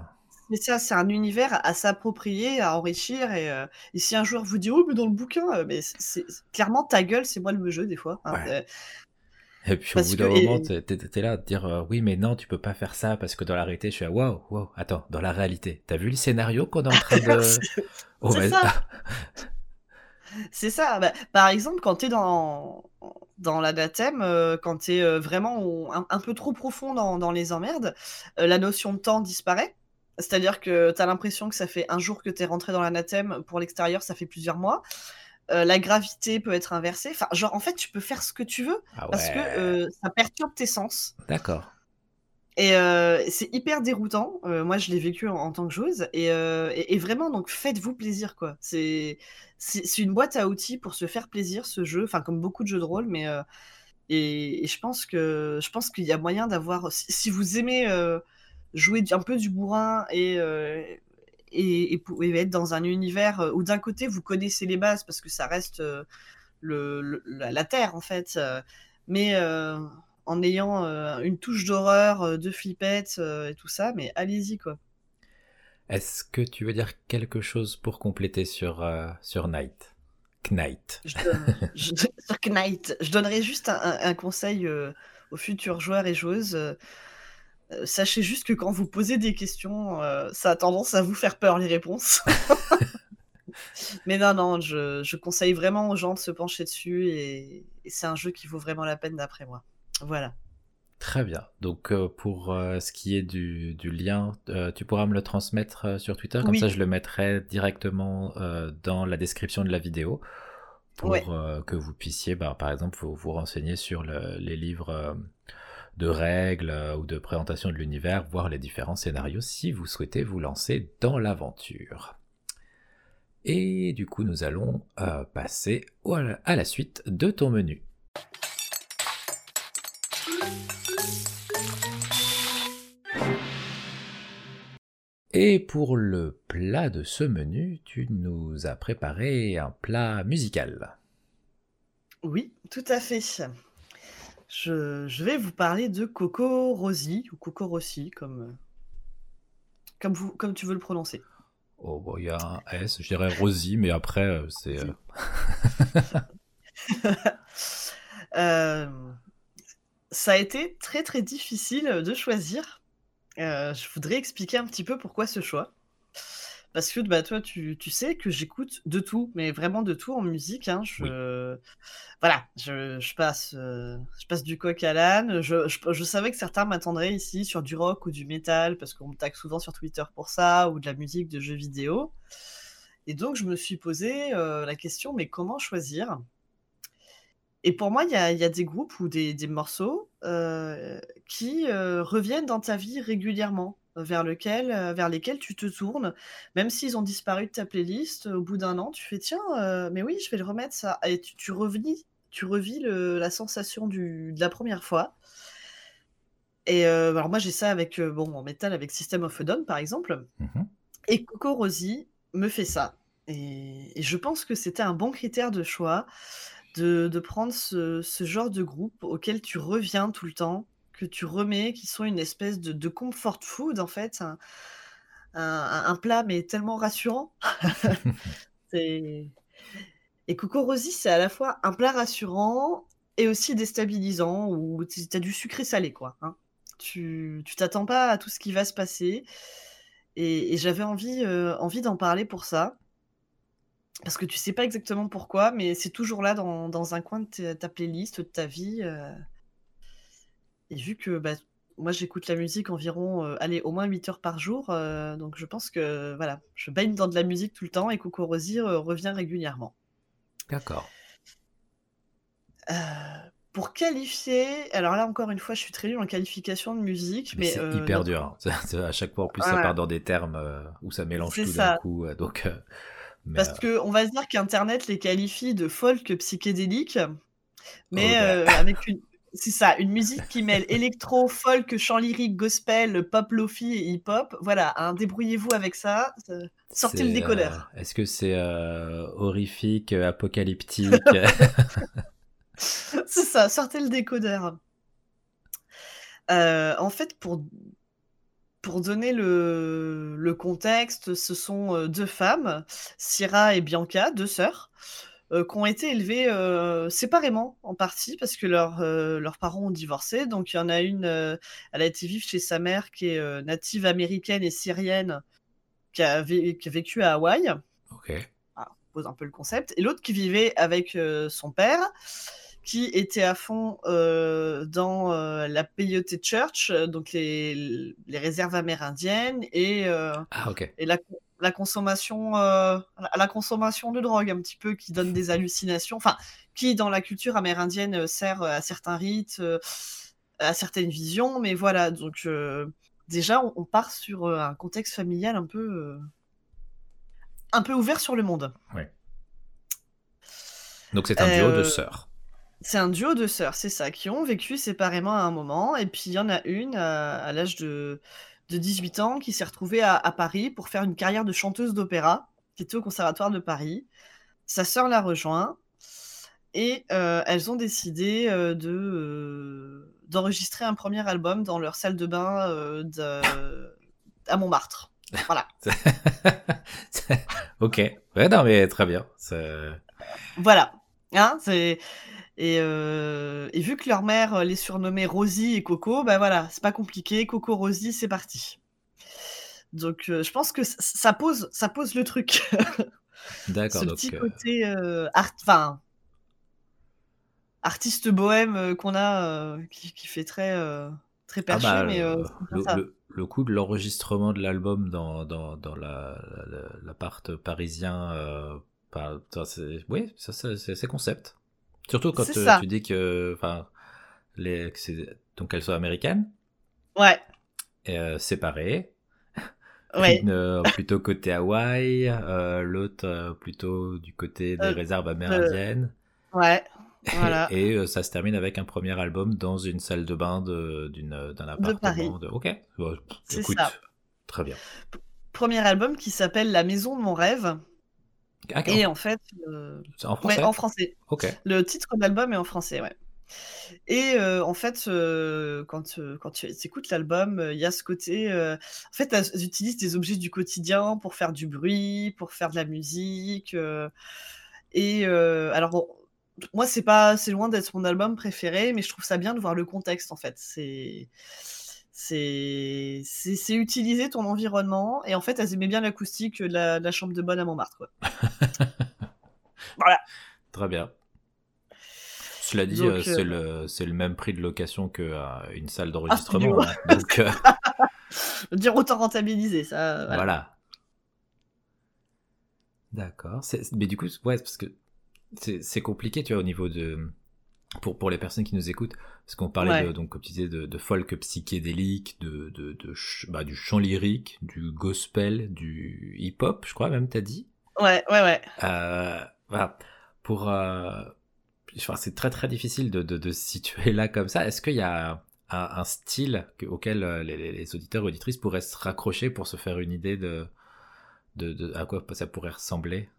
mais ça, c'est un univers à s'approprier, à enrichir, et, euh, et si un joueur vous dit « Oh, mais dans le bouquin », mais c'est, c'est, clairement, ta gueule, c'est moi le jeu, des fois. Hein, ouais. euh, Et puis parce au bout d'un que... moment, t'es, t'es, t'es là à te dire euh, oui mais non tu peux pas faire ça parce que dans la réalité je suis à waouh waouh attends dans la réalité t'as vu le scénario qu'on est en train de c'est, oh, c'est, mais... ça. c'est ça bah, par exemple quand t'es dans dans l'anathème euh, quand t'es euh, vraiment au... un, un peu trop profond dans, dans les emmerdes euh, la notion de temps disparaît. C'est-à-dire que t'as l'impression que ça fait un jour que t'es rentré dans l'anathème, pour l'extérieur ça fait plusieurs mois. Euh, la gravité peut être inversée. Enfin, genre, en fait, tu peux faire ce que tu veux ah ouais. parce que euh, ça perturbe tes sens. D'accord. Et euh, c'est hyper déroutant. Euh, moi, je l'ai vécu en, en tant que joueuse. Et, euh, et, et vraiment, donc, faites-vous plaisir, quoi. C'est, c'est, c'est une boîte à outils pour se faire plaisir, ce jeu. Enfin, comme beaucoup de jeux de rôle, mais euh, et, et je pense que je pense qu'il y a moyen d'avoir. Si, si vous aimez euh, jouer un peu du bourrin et euh, Et, et, et être dans un univers où d'un côté vous connaissez les bases parce que ça reste euh, le, le, la, la terre en fait euh, mais euh, en ayant euh, une touche d'horreur, de flippette euh, et tout ça, mais allez-y quoi. Est-ce que tu veux dire quelque chose pour compléter sur, euh, sur Knight Knight je donne, je, Sur Knight, je donnerai juste un, un conseil euh, aux futurs joueurs et joueuses. Euh, sachez juste que quand vous posez des questions, euh, ça a tendance à vous faire peur, les réponses. Mais non, non, je, je conseille vraiment aux gens de se pencher dessus, et, et c'est un jeu qui vaut vraiment la peine d'après moi. Voilà. Très bien. Donc, euh, pour euh, ce qui est du, du lien, euh, tu pourras me le transmettre euh, sur Twitter. Comme oui. ça, je le mettrai directement euh, dans la description de la vidéo pour ouais. euh, que vous puissiez, bah, par exemple, vous, vous renseigner sur le, les livres euh, de règles euh, ou de présentation de l'univers, voir les différents scénarios si vous souhaitez vous lancer dans l'aventure. Et du coup, nous allons euh, passer au, à la suite de ton menu. Et pour le plat de ce menu, tu nous as préparé un plat musical. Oui, tout à fait. Je, je vais vous parler de CocoRosie, ou CocoRosie, comme, comme, vous, comme tu veux le prononcer. Oh, bon, il y a un S, je dirais Rosie, mais après, c'est... Euh... euh, ça a été très très difficile de choisir. Euh, je voudrais expliquer un petit peu pourquoi ce choix. Parce que bah, toi, tu, tu sais que j'écoute de tout, mais vraiment de tout en musique. Hein, je... Oui. Voilà, je, je, passe, euh, je passe du coq à l'âne. Je, je, je savais que certains m'attendraient ici sur du rock ou du métal, parce qu'on me tague souvent sur Twitter pour ça, ou de la musique de jeux vidéo. Et donc, je me suis posé euh, la question, mais comment choisir ? Et pour moi, il y, y a des groupes ou des, des morceaux euh, qui euh, reviennent dans ta vie régulièrement, vers, lequel, euh, vers lesquels tu te tournes. Même s'ils ont disparu de ta playlist, au bout d'un an, tu fais « Tiens, euh, mais oui, je vais le remettre, ça ». Et tu, tu revis, tu revis le, la sensation du, de la première fois. Et euh, alors moi, j'ai ça avec, euh, bon, en métal avec System of a Down, par exemple. Mm-hmm. Et CocoRosie me fait ça. Et, et je pense que c'était un bon critère de choix. De, de prendre ce, ce genre de groupe auquel tu reviens tout le temps, que tu remets, qui sont une espèce de, de comfort food, en fait. Un, un, un plat, mais tellement rassurant. C'est... Et CocoRosie, c'est à la fois un plat rassurant et aussi déstabilisant, où tu as du sucré salé, quoi. Hein. Tu, tu t'attends pas à tout ce qui va se passer. Et, et j'avais envie, euh, envie d'en parler pour ça. Parce que tu sais pas exactement pourquoi, mais c'est toujours là dans, dans un coin de ta, ta playlist, de ta vie. Euh... Et vu que bah, moi, j'écoute la musique environ, euh, allez, au moins huit heures par jour. Euh, donc, je pense que, voilà, je baigne dans de la musique tout le temps et CocoRosie euh, revient régulièrement. D'accord. Euh, pour qualifier... Alors là, encore une fois, je suis très nulle en qualification de musique. Mais, mais c'est euh, hyper donc... dur. Hein. À chaque fois, en plus, voilà. Ça part dans des termes euh, où ça mélange c'est tout ça. D'un coup. Euh, donc... Euh... Mais parce euh... qu'on va se dire qu'Internet les qualifie de folk psychédélique, mais oh, euh, avec une, c'est ça, une musique qui mêle électro, folk, chant lyrique, gospel, pop lofi et hip-hop. Voilà, hein, débrouillez-vous avec ça, sortez c'est, le décodeur. Euh, est-ce que c'est euh, horrifique, apocalyptique? C'est ça, sortez le décodeur. Euh, en fait, pour... Pour donner le, le contexte, ce sont deux femmes, Syrah et Bianca, deux sœurs, euh, qui ont été élevées euh, séparément, en partie, parce que leur, euh, leurs parents ont divorcé. Donc, il y en a une, euh, elle a été vivre chez sa mère, qui est euh, native américaine et syrienne, qui a, vé- qui a vécu à Hawaï. Ok. Alors, on pose un peu le concept. Et l'autre qui vivait avec euh, son père, qui était à fond euh, dans euh, la Peyote Church, donc les, les réserves amérindiennes, et, euh, ah, okay. et la, la, consommation, euh, la consommation de drogue, un petit peu, qui donne des hallucinations, enfin, qui, dans la culture amérindienne, sert à certains rites, euh, à certaines visions, mais voilà, donc, euh, déjà, on, on part sur un contexte familial un peu, euh, un peu ouvert sur le monde. Oui. Donc, c'est un duo euh, de sœurs. C'est un duo de sœurs, c'est ça, qui ont vécu séparément à un moment. Et puis, il y en a une, à, à l'âge de, de dix-huit ans, qui s'est retrouvée à, à Paris pour faire une carrière de chanteuse d'opéra, qui était au Conservatoire de Paris. Sa sœur la rejoint. Et euh, elles ont décidé euh, de, euh, d'enregistrer un premier album dans leur salle de bain euh, de, à Montmartre. Voilà. Ok. Ouais, non, mais très bien. C'est... Voilà. Hein, c'est... Et, euh, et vu que leur mère les surnommait Rosie et Coco, bah voilà, c'est pas compliqué, CocoRosie, c'est parti. Donc euh, je pense que c- ça pose, ça pose le truc. D'accord. Ce donc, petit euh... côté euh, art, enfin artiste bohème euh, qu'on a, euh, qui, qui fait très, euh, très perché, ah bah, mais euh, le, le, le coup de l'enregistrement de l'album dans dans dans la, la, la l'appart parisien, euh, par, c'est, oui, ça, ça c'est, c'est concept. Surtout quand euh, tu dis que, enfin, les, que c'est, donc elles sont américaines, ouais, et, euh, séparées, ouais. Une euh, plutôt côté Hawaï, euh, l'autre euh, plutôt du côté des euh, réserves amérindiennes, euh, ouais, voilà. Et, et euh, ça se termine avec un premier album dans une salle de bain de, d'une, d'un appartement. De Paris. De... Ok, bon, c'est écoute, ça. Très bien. P- premier album qui s'appelle La Maison de mon rêve. Ah, et en fait, euh... en français. Ouais, en français. Okay. Le titre de l'album est en français, ouais. Et euh, en fait, euh, quand, euh, quand tu écoutes l'album, il euh, y a ce côté. Euh... En fait, elles utilisent des objets du quotidien pour faire du bruit, pour faire de la musique. Euh... Et euh, alors, bon, moi, c'est pas, c'est loin d'être mon album préféré, mais je trouve ça bien de voir le contexte, en fait. C'est. C'est... C'est... c'est utiliser ton environnement, et en fait elles aimaient bien l'acoustique de la, de la chambre de bonne à Montmartre, quoi. Voilà, très bien. Cela dit, donc, c'est, euh... le, c'est le même prix de location qu'une salle d'enregistrement, ah, hein. Donc, euh... je veux dire, autant rentabiliser ça, voilà, voilà. D'accord, c'est... mais du coup ouais, parce que c'est, c'est compliqué, tu vois, au niveau de Pour, pour les personnes qui nous écoutent, parce qu'on parlait, ouais, de, donc, comme tu disais, de, de folk psychédélique, de, de, de ch- bah, du chant lyrique, du gospel, du hip-hop, je crois même, t'as dit. Ouais, ouais, ouais. Euh, voilà. Pour, euh, enfin, c'est très, très difficile de, de, de se situer là comme ça. Est-ce qu'il y a un, un style auquel les, les auditeurs et auditrices pourraient se raccrocher pour se faire une idée de, de, de à quoi ça pourrait ressembler?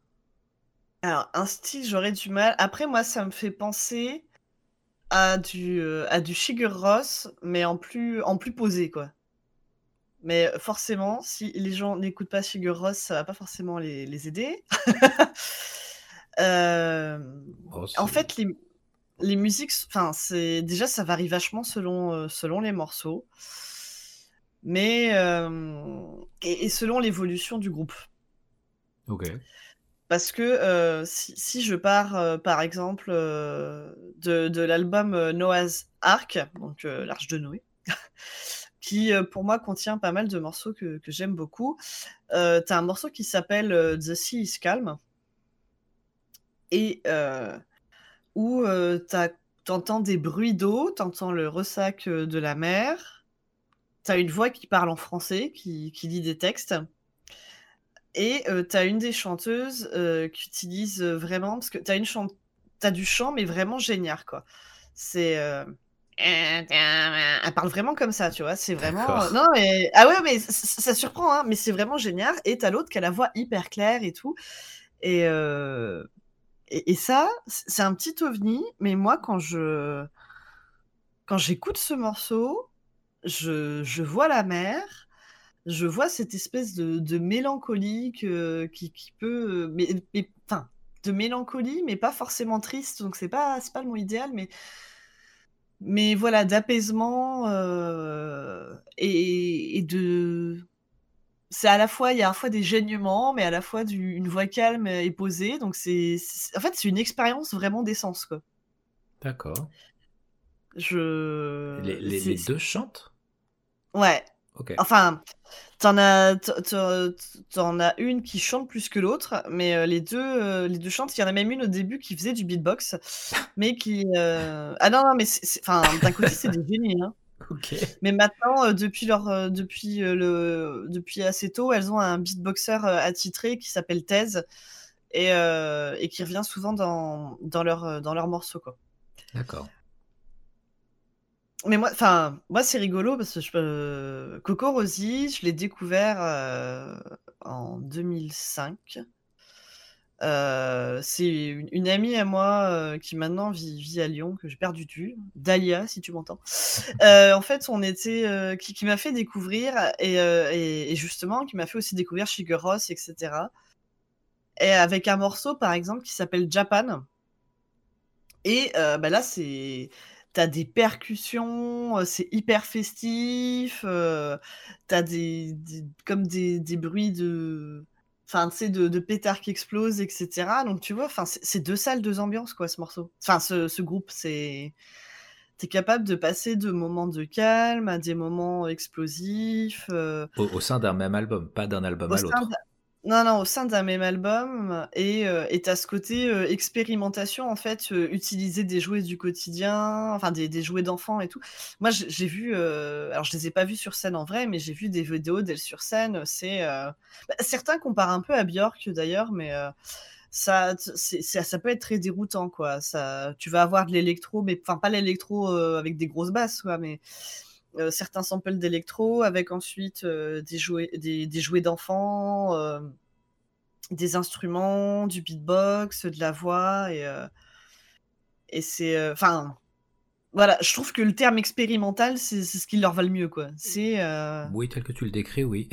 Alors, un style, j'aurais du mal. Après, moi, ça me fait penser... à du euh, à du Sigur Rós, mais en plus en plus posé, quoi. Mais forcément, si les gens n'écoutent pas Sigur Rós, ça va pas forcément les les aider. euh, oh, en fait, les les musiques, enfin, c'est déjà, ça varie vachement selon euh, selon les morceaux, mais euh, et, et selon l'évolution du groupe. Ok. Parce que euh, si, si je pars, euh, par exemple, euh, de, de l'album Noah's Ark, donc euh, l'Arche de Noé, qui euh, pour moi contient pas mal de morceaux que, que j'aime beaucoup, euh, t'as un morceau qui s'appelle euh, The Sea is Calm, et euh, où euh, t'as, t'entends des bruits d'eau, t'entends le ressac de la mer, t'as une voix qui parle en français, qui, qui lit des textes. Et euh, t'as une des chanteuses euh, qui utilise euh, vraiment... Parce que t'as, une chan- t'as du chant, mais vraiment génial, quoi. C'est... Euh... Elle parle vraiment comme ça, tu vois. C'est vraiment... Euh, non, mais... Ah ouais, mais c- ça surprend, hein. Mais c'est vraiment génial. Et t'as l'autre qui a la voix hyper claire et tout. Et, euh... et, et ça, c'est un petit ovni. Mais moi, quand je... Quand j'écoute ce morceau, je, je vois la mer... Je vois cette espèce de, de mélancolie que, qui, qui peut... Euh, mais, mais, enfin, de mélancolie, mais pas forcément triste, donc c'est pas, c'est pas le mot idéal, mais, mais voilà, d'apaisement euh, et, et de... C'est à la fois, il y a à la fois des gênements, mais à la fois du, une voix calme et posée, donc c'est, c'est... En fait, c'est une expérience vraiment d'essence, quoi. D'accord. Je... Les, les, les deux chantent ? Ouais. Okay. Enfin, t'en as, t'en as une qui chante plus que l'autre, mais les deux, les deux chantent. Il y en a même une au début qui faisait du beatbox, mais qui... Euh... Ah non, non, mais c'est, c'est, enfin, d'un côté, c'est des génies, hein. Okay. Mais maintenant, depuis, leur, depuis, le, depuis assez tôt, elles ont un beatboxer attitré qui s'appelle Thèse, et, euh, et qui revient souvent dans, dans leurs dans leur morceaux, quoi. D'accord. Mais moi, enfin, moi c'est rigolo parce que je, euh, CocoRosie, je l'ai découvert euh, en deux mille cinq. Euh, c'est une, une amie à moi euh, qui maintenant vit, vit à Lyon, que j'ai perdu du Dahlia, si tu m'entends. Euh, en fait, on était euh, qui, qui m'a fait découvrir et, euh, et, et justement qui m'a fait aussi découvrir Sigur Rós, et cetera. Et avec un morceau, par exemple, qui s'appelle Japan, Et euh, bah là, c'est... t'as des percussions, c'est hyper festif, euh, t'as des, des, comme des, des bruits de... Enfin, tu sais, de, de pétards qui explosent, et cetera. Donc, tu vois, c'est, c'est deux salles, deux ambiances, quoi, ce morceau. Enfin, ce, ce groupe, c'est... T'es capable de passer de moments de calme à des moments explosifs. Euh... Au, au sein d'un même album, pas d'un album au à l'autre. Non, non, au sein d'un même album. Et euh, et t'as ce côté euh, expérimentation, en fait, euh, utiliser des jouets du quotidien, enfin des, des jouets d'enfants et tout. Moi, j'ai, j'ai vu, euh, alors je les ai pas vus sur scène en vrai, mais j'ai vu des vidéos d'elles sur scène. C'est, euh... bah, certains comparent un peu à Björk d'ailleurs, mais euh, ça, c'est, ça, ça peut être très déroutant, quoi. Ça, tu vas avoir de l'électro, mais enfin pas l'électro euh, avec des grosses basses, quoi, mais... Euh, certains samples d'électro, avec ensuite euh, des, jouets, des, des jouets d'enfants, euh, des instruments, du beatbox, de la voix, et, euh, et c'est... Enfin, euh, voilà, je trouve que le terme expérimental, c'est, c'est ce qui leur va le mieux, quoi. C'est, euh... oui, tel que tu le décris, oui.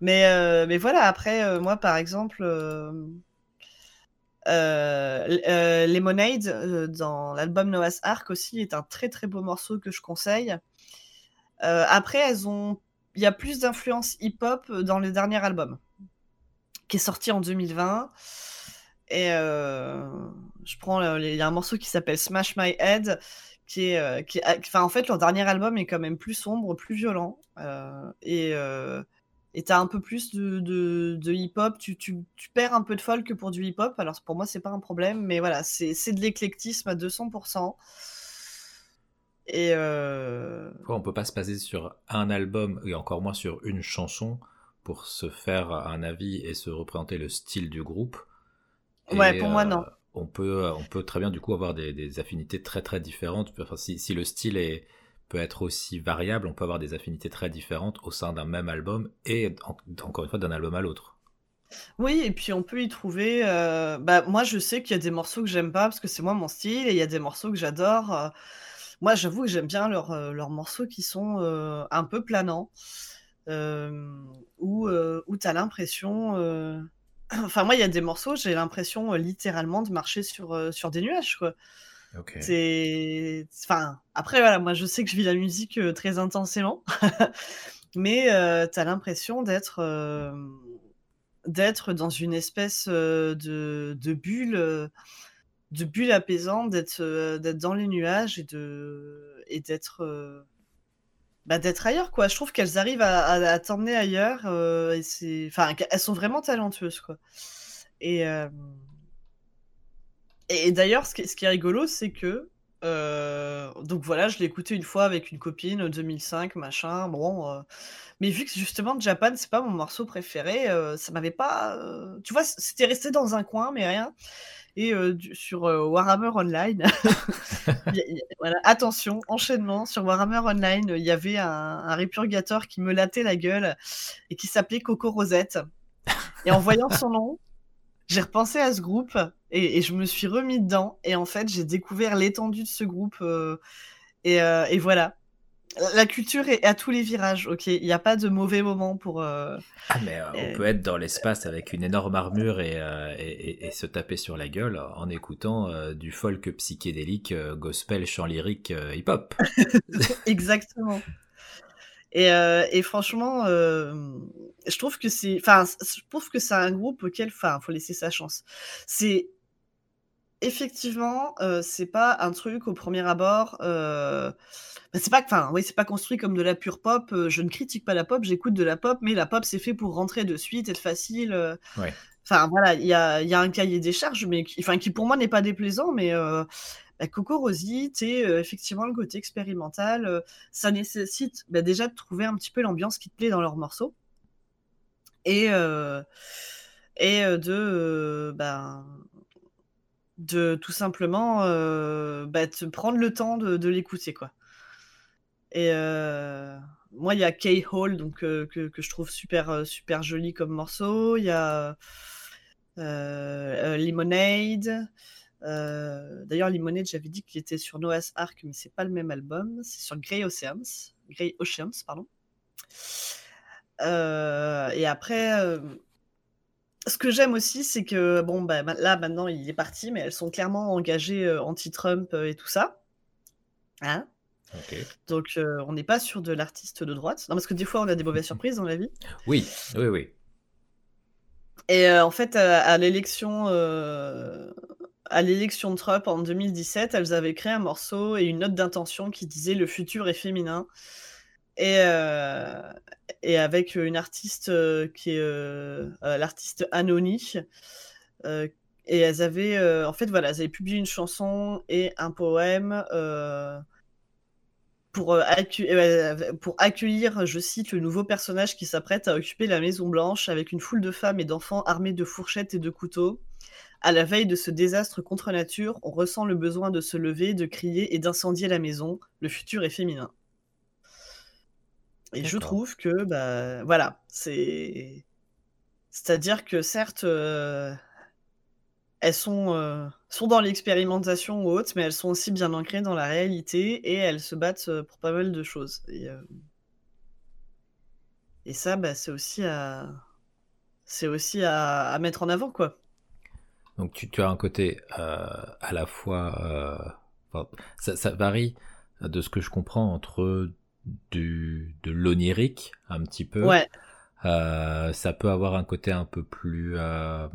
mais, euh, mais voilà, après, euh, moi, par exemple... Euh... Euh, euh, Lemonade euh, dans l'album Noah's Ark aussi est un très très beau morceau que je conseille. Euh, après, elles ont, il y a plus d'influence hip-hop dans le dernier album qui est sorti en deux mille vingt. Et euh, je prends, le... il y a un morceau qui s'appelle Smash My Head qui est, qui est... enfin en fait leur dernier album est quand même plus sombre, plus violent euh, et euh... Et t'as un peu plus de, de, de hip-hop, tu, tu, tu perds un peu de folk pour du hip-hop, alors pour moi c'est pas un problème, mais voilà, c'est, c'est de l'éclectisme à deux cents pour cent. Et euh... on peut pas se baser sur un album, et encore moins sur une chanson, pour se faire un avis et se représenter le style du groupe. Et ouais, pour euh, moi non. On peut, on peut très bien du coup avoir des, des affinités très très différentes, enfin, si, si le style est... peut être aussi variable, on peut avoir des affinités très différentes au sein d'un même album et en, encore une fois d'un album à l'autre. Oui, et puis on peut y trouver... Euh, bah, moi, je sais qu'il y a des morceaux que j'aime pas parce que c'est moi mon style, et il y a des morceaux que j'adore. Euh, moi, j'avoue que j'aime bien leurs leurs morceaux qui sont euh, un peu planants, euh, où, euh, où t'as l'impression... Euh... Enfin, moi, il y a des morceaux, j'ai l'impression euh, littéralement de marcher sur, euh, sur des nuages, quoi. Okay. C'est... Enfin, après, voilà, moi je sais que je vis la musique euh, très intensément, mais euh, t'as l'impression d'être, euh, d'être dans une espèce euh, de, de bulle, euh, de bulle apaisante, d'être, euh, d'être dans les nuages et, de, et d'être, euh, bah, d'être ailleurs, quoi. Je trouve qu'elles arrivent à, à, à t'emmener ailleurs, euh, et c'est... Enfin, elles sont vraiment talentueuses, quoi. Et. Euh... Et d'ailleurs, ce qui est rigolo, c'est que... Euh, donc voilà, je l'ai écouté une fois avec une copine, deux mille cinq, machin, bon... Euh, mais vu que justement, Japan, c'est pas mon morceau préféré, euh, ça m'avait pas... Euh, tu vois, c'était resté dans un coin, mais rien. Et euh, du, sur euh, Warhammer Online... y a, y a, voilà, attention, enchaînement, sur Warhammer Online, il y avait un, un répurgateur qui me lattait la gueule et qui s'appelait CocoRosie. Et en voyant son nom... J'ai repensé à ce groupe et, et je me suis remis dedans. Et en fait, j'ai découvert l'étendue de ce groupe. Euh, et, euh, et voilà. La culture est à tous les virages, ok ? Il n'y a pas de mauvais moment pour... Euh, ah, mais euh, euh, on peut être dans l'espace avec une énorme armure et, euh, et, et, et se taper sur la gueule en écoutant euh, du folk psychédélique, euh, gospel, chant lyrique, euh, hip-hop. Exactement. Et, euh, et franchement, euh, je trouve que c'est, enfin, je trouve que c'est un groupe auquel, enfin, faut laisser sa chance. C'est effectivement, euh, c'est pas un truc au premier abord. Euh, ben c'est pas, enfin, oui, c'est pas construit comme de la pure pop. Je ne critique pas la pop, j'écoute de la pop, mais la pop c'est fait pour rentrer de suite, être facile. Euh, ouais. Enfin voilà, il y a, il y a un cahier des charges, mais enfin qui pour moi n'est pas déplaisant, mais. Euh, Bah, CocoRosie, t'es euh, effectivement le côté expérimental. Euh, ça nécessite bah, déjà de trouver un petit peu l'ambiance qui te plaît dans leurs morceaux et euh, et euh, de euh, bah, de tout simplement euh, bah, te prendre le temps de, de l'écouter, quoi. Et euh, moi, il y a K-Hole donc euh, que que je trouve super super joli comme morceau. Il y a euh, euh, Lemonade. Euh, d'ailleurs, Lemonade, j'avais dit qu'il était sur Noah's Ark, mais c'est pas le même album. C'est sur Grey Oceans, Grey Oceans, pardon. Euh, et après, euh, ce que j'aime aussi, c'est que, bon, bah, là, maintenant, il est parti, mais elles sont clairement engagées euh, anti-Trump euh, et tout ça. Hein ? Okay. Donc, euh, on n'est pas sur de l'artiste de droite. Non, parce que des fois, on a des mauvaises surprises dans la vie. Oui, oui, oui. Et euh, en fait, à, à l'élection... Euh... À l'élection de Trump en deux mille dix-sept, elles avaient créé un morceau et une note d'intention qui disait « Le futur est féminin ». Et, euh, et avec une artiste euh, qui est euh, l'artiste Anoni. Euh, et elles avaient, euh, en fait, voilà, elles avaient publié une chanson et un poème euh, pour, euh, accue- pour accueillir, je cite, le nouveau personnage qui s'apprête à occuper la Maison Blanche avec une foule de femmes et d'enfants armés de fourchettes et de couteaux. À la veille de ce désastre contre nature, on ressent le besoin de se lever, de crier et d'incendier la maison. Le futur est féminin. Et D'accord. je trouve que, bah, voilà, c'est... C'est-à-dire que, certes, euh, elles sont, euh, sont dans l'expérimentation ou autre, mais elles sont aussi bien ancrées dans la réalité et elles se battent pour pas mal de choses. Et, euh... et ça, bah, c'est aussi à... C'est aussi à, à mettre en avant, quoi. Donc tu, tu as un côté euh, à la fois... Euh, enfin, ça, ça varie de ce que je comprends entre du, de l'onirique un petit peu. Ouais. Euh, ça peut avoir un côté un peu plus euh,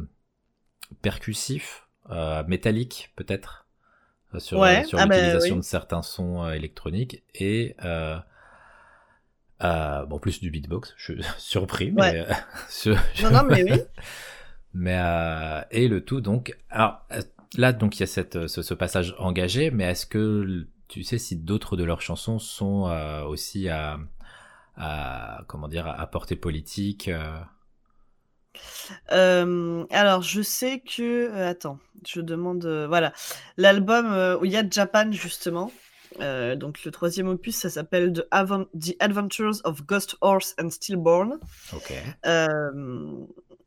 percussif, euh, métallique peut-être, sur, ouais. sur ah l'utilisation bah, oui. de certains sons électroniques. Et euh, euh, bon, plus du beatbox, je suis surpris. Ouais. Mais, euh, non, non, mais oui. Mais euh, et le tout donc alors là donc il y a cette ce, ce passage engagé, mais est-ce que tu sais si d'autres de leurs chansons sont euh, aussi à, à comment dire à portée politique euh... Euh, alors je sais que euh, attends je demande euh, voilà l'album euh, où il y a Japan justement euh, donc le troisième opus ça s'appelle The, Avan- The Adventures of Ghost Horse and Stillborn. Ok. Euh,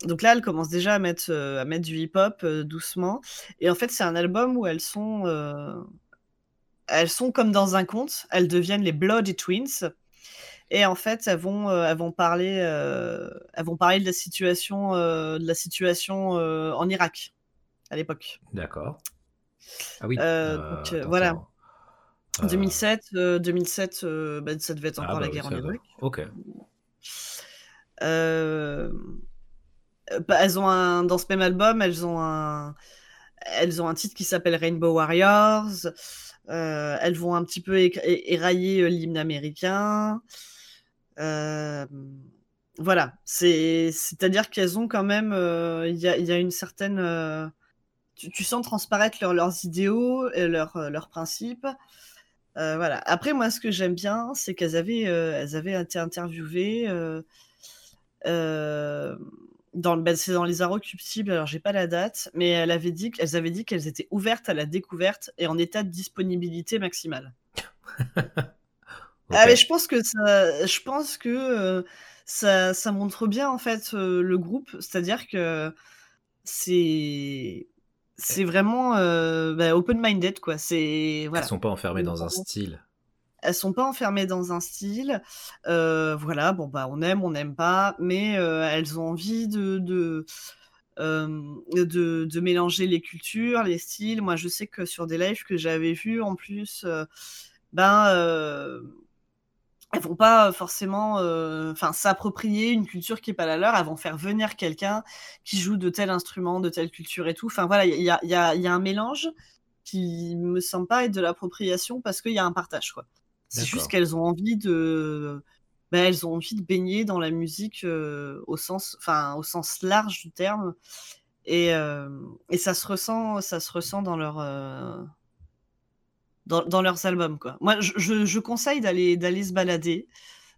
Donc là, elles commencent déjà à mettre, euh, à mettre du hip-hop euh, doucement. Et en fait, c'est un album où elles sont, euh, elles sont comme dans un conte. Elles deviennent les Bloody Twins. Et en fait, elles vont, euh, elles vont parler, euh, elles vont parler de la situation, euh, de la situation euh, en Irak à l'époque. D'accord. Ah oui. Euh, euh, donc euh, voilà. Euh... deux mille sept, euh, deux mille sept, euh, bah, ça devait être encore ah, bah, la guerre oui, en Irak. Va. Ok. Euh... Bah, elles ont un, dans ce même album, elles ont un, elles ont un titre qui s'appelle Rainbow Warriors. Euh, elles vont un petit peu é- é- érailler l'hymne américain. Euh, voilà, c'est, c'est-à-dire qu'elles ont quand même, il euh, y, y a une certaine, euh, tu, tu sens transparaître leur, leurs idéaux et leurs leurs principes. Euh, voilà. Après, moi, ce que j'aime bien, c'est qu'elles avaient, euh, elles avaient été interviewées. Euh, euh, Dans le, ben c'est dans les Inrecuptibles, alors j'ai pas la date, mais elle avait dit, elles avaient dit qu'elles étaient ouvertes à la découverte et en état de disponibilité maximale. Okay. Ah, mais je pense que ça, je pense que euh, ça, ça montre bien en fait euh, le groupe, c'est-à-dire que c'est, c'est vraiment euh, bah, open-minded quoi. C'est voilà. Elles sont pas enfermées dans un style. Elles sont pas enfermées dans un style, euh, voilà, bon bah on aime, on n'aime pas, mais euh, elles ont envie de de, euh, de de mélanger les cultures, les styles. Moi je sais que sur des lives que j'avais vus en plus, euh, ben euh, elles vont pas forcément, enfin euh, s'approprier une culture qui est pas la leur, elles vont faire venir quelqu'un qui joue de tel instrument, de telle culture et tout. Enfin voilà, il y a il y a il y a un mélange qui me semble pas être de l'appropriation parce qu'il y a un partage quoi. C'est D'accord. juste qu'elles ont envie de, ben, elles ont envie de baigner dans la musique euh, au sens, enfin au sens large du terme, et euh, et ça se ressent, ça se ressent dans leur, euh, dans, dans leurs albums quoi. Moi, je, je, je conseille d'aller, d'aller se balader,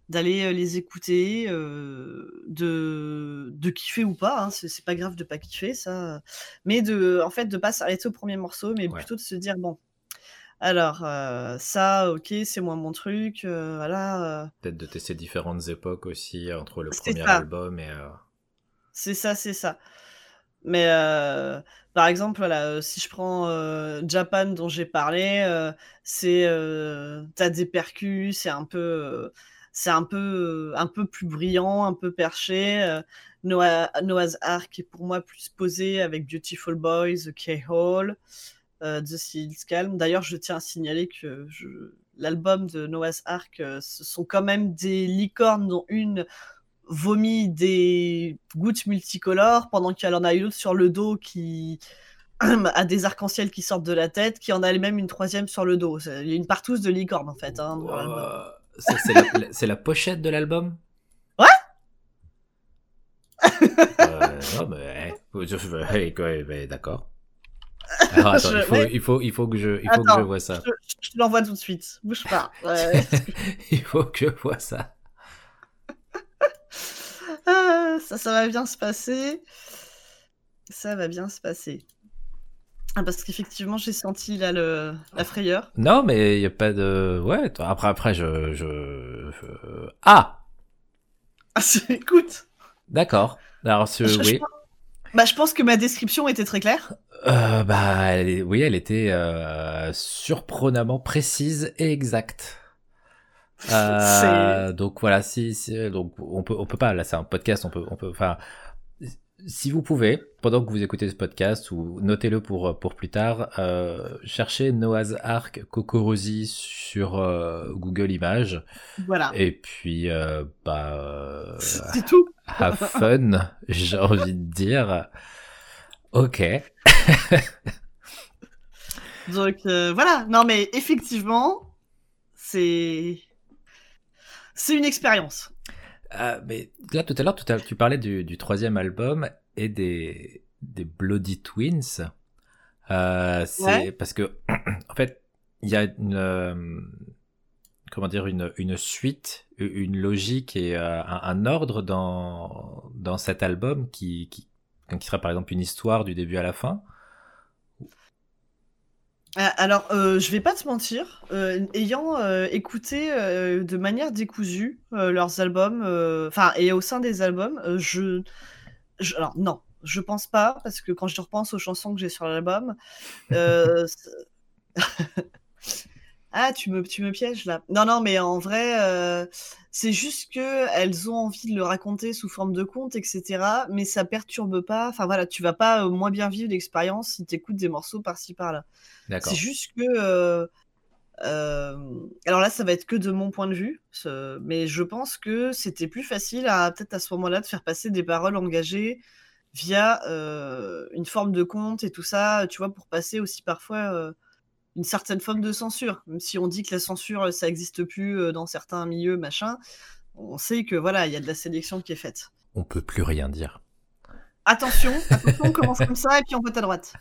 d'aller les écouter, euh, de, de kiffer ou pas, hein, c'est, c'est pas grave de pas kiffer ça, mais de, en fait, de pas s'arrêter au premier morceau, mais ouais. plutôt de se dire bon. Alors, euh, ça, ok, c'est moins mon truc, euh, voilà. Euh... Peut-être de tester différentes époques aussi, entre le c'est premier ça. album et... Euh... C'est ça, c'est ça. Mais, euh, par exemple, voilà, euh, si je prends euh, Japan, dont j'ai parlé, euh, c'est... Euh, t'as des percus, c'est un peu... Euh, c'est un peu, un peu plus brillant, un peu perché. Euh, Noah, Noah's Ark est pour moi plus posé avec Beautiful Boy, The Keyhole, euh, The Seals Calm. D'ailleurs, je tiens à signaler que je, l'album de Noah's Ark, euh, ce sont quand même des licornes dont une vomit des gouttes multicolores pendant qu'il y en a une autre sur le dos qui a des arcs-en-ciel qui sortent de la tête, qui en a même une troisième sur le dos. Il y a une partouze de licorne en fait. Hein, dans euh, ça, c'est, la, la, c'est la pochette de l'album. Ouais. euh, non mais, hey, hey, mais d'accord. Ah, attends, je... il, faut, ouais. il, faut, il faut que je, il faut attends, que je vois ça. Je te l'envoie tout de suite. Bouge pas. Ouais. Il faut que je vois ça. Ah, ça, ça va bien se passer. Ça va bien se passer. Ah, parce qu'effectivement, j'ai senti là le la frayeur. Non, mais il y a pas de ouais. Toi, après, après, je, je... je... ah. Ah, c'est... écoute. D'accord. Alors, ce... je, oui. Je pense... Bah, je pense que ma description était très claire. Euh, bah, elle... oui, elle était euh, surprenamment précise et exacte. Euh, donc voilà, si, si donc on peut on peut pas là, c'est un podcast, on peut on peut enfin si vous pouvez pendant que vous écoutez ce podcast ou notez-le pour pour plus tard, euh, cherchez Noah's Ark CocoRosie sur euh, Google Images. Voilà. Et puis euh, bah c'est tout. Have fun, j'ai envie de dire. OK. Donc euh, voilà, non mais effectivement, c'est C'est une expérience. Euh, mais là, tout à l'heure, tout à l'heure tu parlais du, du troisième album et des, des Bloody Twins. Euh, c'est ouais. Parce que, en fait, il y a une, euh, comment dire, une, une suite, une logique et euh, un, un ordre dans, dans cet album qui, qui, qui sera par exemple une histoire du début à la fin. Alors, euh, je vais pas te mentir, euh, ayant euh, écouté euh, de manière décousue euh, leurs albums, enfin, euh, et au sein des albums, euh, je, je... Alors, non, je pense pas, parce que quand je repense aux chansons que j'ai sur l'album... Euh, ah, tu me, tu me pièges, là. Non, non, mais en vrai, euh, c'est juste qu'elles ont envie de le raconter sous forme de conte, et cetera, mais ça perturbe pas. Enfin, voilà, tu vas pas euh, moins bien vivre l'expérience si t'écoutes des morceaux par-ci, par-là. D'accord. C'est juste que... Euh, euh, alors là, ça va être que de mon point de vue, ce, mais je pense que c'était plus facile, à, peut-être à ce moment-là, de faire passer des paroles engagées via euh, une forme de conte et tout ça, tu vois, pour passer aussi parfois euh, une certaine forme de censure. Même si on dit que la censure, ça n'existe plus dans certains milieux, machin, on sait que, voilà, il y a de la sélection qui est faite. On peut plus rien dire. Attention, attention on commence comme ça et puis on vote à droite.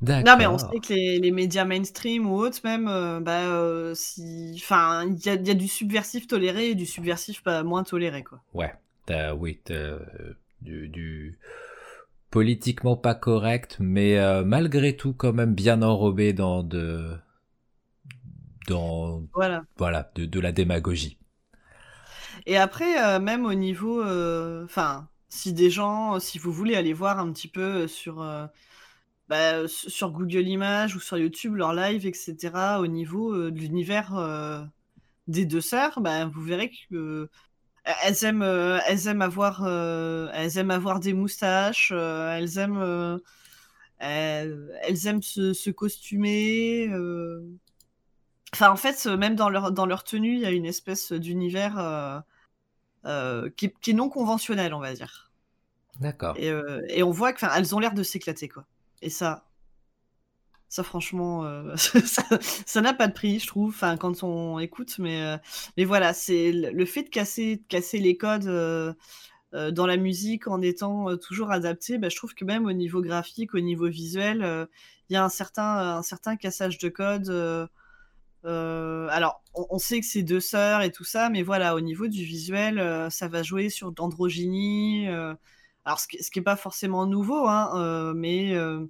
D'accord. Non, mais on sait que les, les médias mainstream ou autres, même, euh, bah, euh, si... enfin, il y, y a du subversif toléré et du subversif bah, moins toléré, quoi. Ouais, t'as, oui, t'as, euh, du, du politiquement pas correct, mais euh, malgré tout, quand même bien enrobé dans de, dans, voilà, voilà de, de la démagogie. Et après, euh, même au niveau, enfin, euh, si des gens, si vous voulez aller voir un petit peu sur... Euh, Bah, sur Google Images ou sur YouTube, leur live, et cetera, au niveau euh, de l'univers euh, des deux sœurs, bah, vous verrez qu'elles euh, aiment, euh, elles aiment, avoir, euh, elles aiment avoir des moustaches, euh, elles aiment, euh, elles, elles aiment se, se costumer. Euh... Enfin, en fait, même dans leur, dans leur tenue, il y a une espèce d'univers euh, euh, qui, qui est non conventionnel, on va dire. D'accord. Et, euh, et on voit qu'elles ont l'air de s'éclater, quoi. Et ça, ça franchement, euh, ça, ça n'a pas de prix, je trouve, enfin, quand on écoute. Mais, euh, mais voilà, c'est le fait de casser, de casser les codes euh, euh, dans la musique en étant euh, toujours adapté. Bah, je trouve que même au niveau graphique, au niveau visuel, il euh, y a un certain, un certain cassage de codes. Euh, euh, alors, on, on sait que c'est deux sœurs et tout ça, mais voilà, au niveau du visuel, euh, ça va jouer sur l'androgynie. Euh, Alors, ce qui n'est pas forcément nouveau, hein, euh, mais, euh,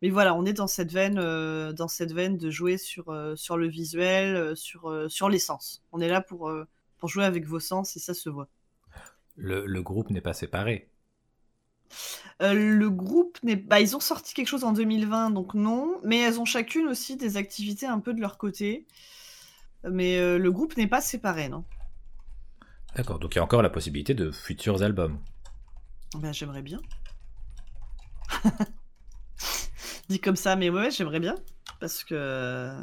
mais voilà, on est dans cette veine, euh, dans cette veine de jouer sur, euh, sur le visuel, euh, sur, euh, sur les sens. On est là pour, euh, pour jouer avec vos sens, et ça se voit. Le, le groupe n'est pas séparé. Euh, le groupe n'est bah, ils ont sorti quelque chose en deux mille vingt, donc non, mais elles ont chacune aussi des activités un peu de leur côté. mais euh, le groupe n'est pas séparé, non? D'accord, donc il y a encore la possibilité de futurs albums. Ben, j'aimerais bien. Dit comme ça, mais ouais, j'aimerais bien, parce que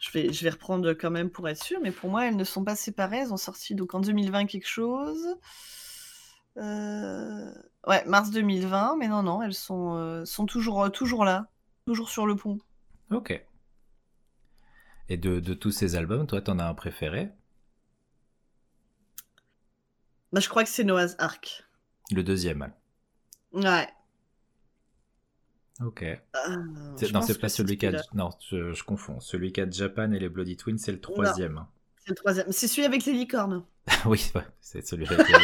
je vais, je vais reprendre quand même pour être sûre, mais pour moi, elles ne sont pas séparées, elles ont sorti donc en deux mille vingt quelque chose... Euh... Ouais, mars deux mille vingt, mais non, non, elles sont, euh, sont toujours, euh, toujours là, toujours sur le pont. Ok. Et de, de tous ces albums, toi, t'en as un préféré? Bah, je crois que c'est Noah's Ark. Le deuxième. Ouais. Ok. Euh, c'est, non, c'est pas celui qui a... Non, je, je confonds. Celui qui a Japan et les Bloody Twins, c'est le troisième. Non, c'est le troisième. C'est celui avec les licornes. Oui, ouais, c'est celui avec les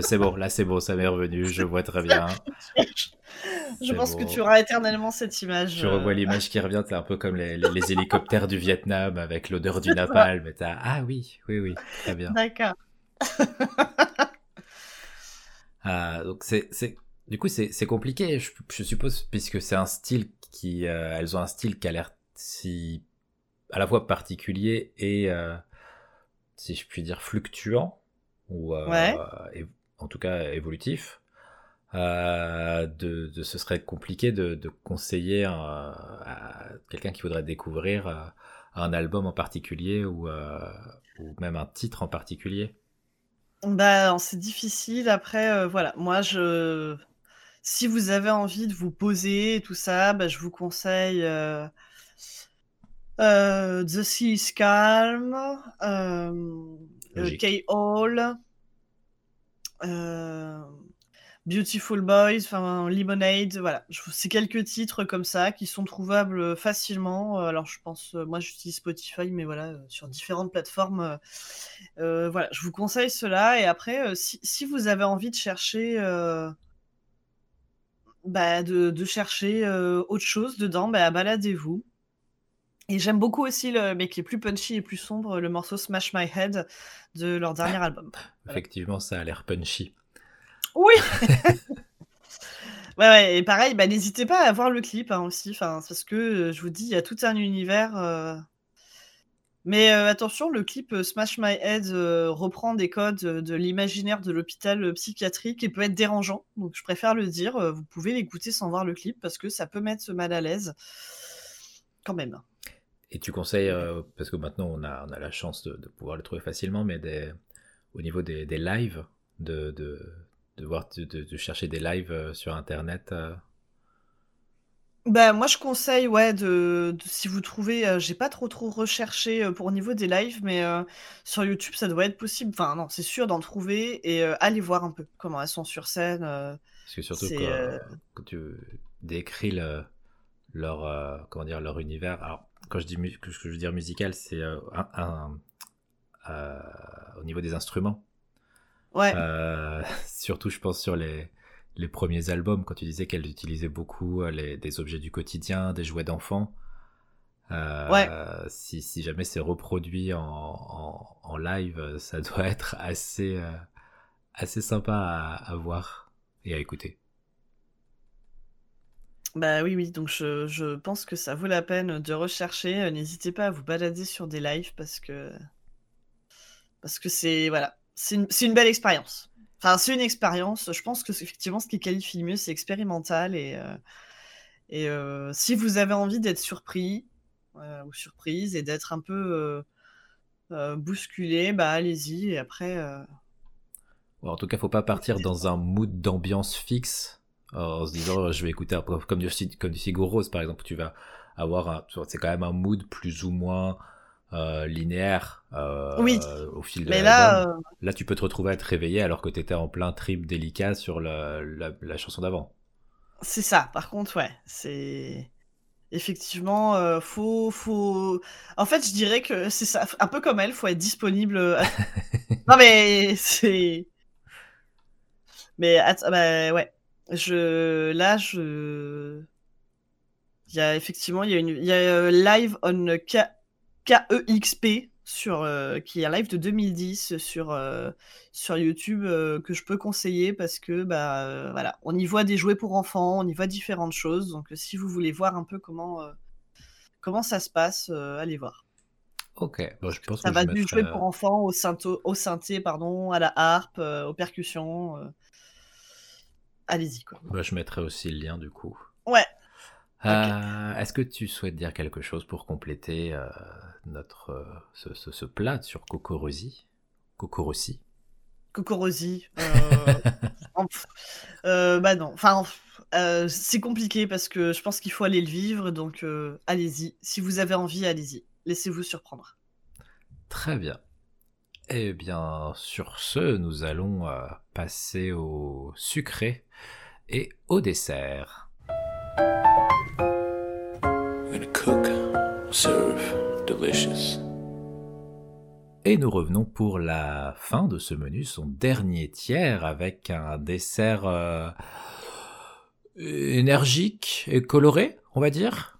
C'est bon, là c'est bon, ça m'est revenu, je vois très bien. je c'est pense bon. Que tu auras éternellement cette image. Tu revois l'image qui revient, c'est un peu comme les, les, les hélicoptères du Vietnam avec l'odeur du napalm. Et t'as... Ah oui, oui, oui, très bien. D'accord. ah, donc c'est, c'est... Du coup, c'est, c'est compliqué, je, je suppose, puisque c'est un style qui... Euh, elles ont un style qui a l'air si... à la fois particulier et, euh, si je puis dire, fluctuant. Ou euh, ouais. é- en tout cas évolutif, euh, de, de, ce serait compliqué de, de conseiller un, à quelqu'un qui voudrait découvrir euh, un album en particulier ou, euh, ou même un titre en particulier. Bah, non, c'est difficile. Après, euh, voilà, moi, je... si vous avez envie de vous poser et tout ça, bah, je vous conseille... Euh... Euh, The Sea is Calm, euh, euh, K-Hall, euh, Beautiful Boys, enfin Lemonade, voilà. Je, c'est quelques titres comme ça qui sont trouvables facilement. Alors je pense, moi j'utilise Spotify, mais voilà, sur différentes plateformes. Euh, voilà, je vous conseille cela. Et après, si, si vous avez envie de chercher. Euh, bah, de, de chercher euh, autre chose dedans, bah, baladez-vous. Et j'aime beaucoup aussi, le, mais qui est plus punchy et plus sombre, le morceau Smash My Head de leur dernier ah, album. Voilà. Effectivement, ça a l'air punchy. Oui. ouais, ouais, et pareil, bah, n'hésitez pas à voir le clip hein, aussi, parce que je vous dis, il y a tout un univers. Euh... Mais euh, attention, le clip Smash My Head euh, reprend des codes de l'imaginaire de l'hôpital psychiatrique et peut être dérangeant. Donc je préfère le dire, vous pouvez l'écouter sans voir le clip, parce que ça peut mettre mal à l'aise quand même. Et tu conseilles, euh, parce que maintenant on a, on a la chance de, de pouvoir le trouver facilement, mais des, au niveau des, des lives, de, de, de, voir, de, de chercher des lives sur Internet euh... bah, moi je conseille, ouais, de, de, si vous trouvez, euh, j'ai pas trop, trop recherché euh, pour au niveau des lives, mais euh, sur YouTube ça doit être possible, enfin non, c'est sûr d'en trouver, et euh, allez voir un peu comment elles sont sur scène. Euh, parce que surtout quand, euh... quand tu décris le, leur, euh, comment dire, leur univers, alors... Quand je dis mu- que je veux dire musical, c'est un, un, euh, au niveau des instruments. Ouais. Euh, surtout, je pense sur les, les premiers albums, quand tu disais qu'elles utilisaient beaucoup les, des objets du quotidien, des jouets d'enfants. Euh, ouais. Si, si jamais c'est reproduit en, en, en live, ça doit être assez, euh, assez sympa à, à voir et à écouter. Bah oui, oui, donc je, je pense que ça vaut la peine de rechercher. N'hésitez pas à vous balader sur des lives parce que, parce que c'est, voilà, c'est, une, c'est une belle expérience. Enfin, c'est une expérience. Je pense que, effectivement, ce qui qualifie le mieux, c'est expérimental. Et, euh, et euh, si vous avez envie d'être surpris euh, ou surprise et d'être un peu euh, euh, bousculé, bah allez-y. Et après. Euh... Bon, en tout cas, faut pas partir dans un mood d'ambiance fixe. En se disant, je vais écouter un peu, comme du, comme du Sigur Rós, par exemple, tu vas avoir un, c'est quand même un mood plus ou moins euh, linéaire euh, oui. euh, au fil de l'album. Là, euh... là, tu peux te retrouver à te réveiller alors que tu étais en plein trip délicat sur la, la, la chanson d'avant. C'est ça, par contre, ouais. C'est... Effectivement, euh, faut, faut. En fait, je dirais que c'est ça, un peu comme elle, faut être disponible. À... non, mais c'est. Mais attends, bah, ouais. Je là je il y a effectivement il y a une il y a live on K E X P sur euh, qui est un live de deux mille dix sur euh, sur YouTube euh, que je peux conseiller parce que bah euh, voilà, on y voit des jouets pour enfants, on y voit différentes choses, donc si vous voulez voir un peu comment euh, comment ça se passe, euh, allez voir. Ok. Bon, je pense ça que va je du mettrai... jeu pour enfants au, synto... au synthé, pardon, à la harpe, euh, aux percussions. Euh... Allez-y, quoi. Bah, je mettrai aussi le lien, du coup. Ouais. Euh, okay. Est-ce que tu souhaites dire quelque chose pour compléter euh, notre, euh, ce, ce, ce plat sur CocoRosie CocoRosie CocoRosie euh... euh, Bah non, enfin, euh, c'est compliqué parce que je pense qu'il faut aller le vivre, donc euh, allez-y. Si vous avez envie, allez-y. Laissez-vous surprendre. Très bien. Eh bien, sur ce, nous allons euh, passer au sucré et au dessert. Cook, serve, delicious. Et nous revenons pour la fin de ce menu, son dernier tiers, avec un dessert euh, énergique et coloré, on va dire.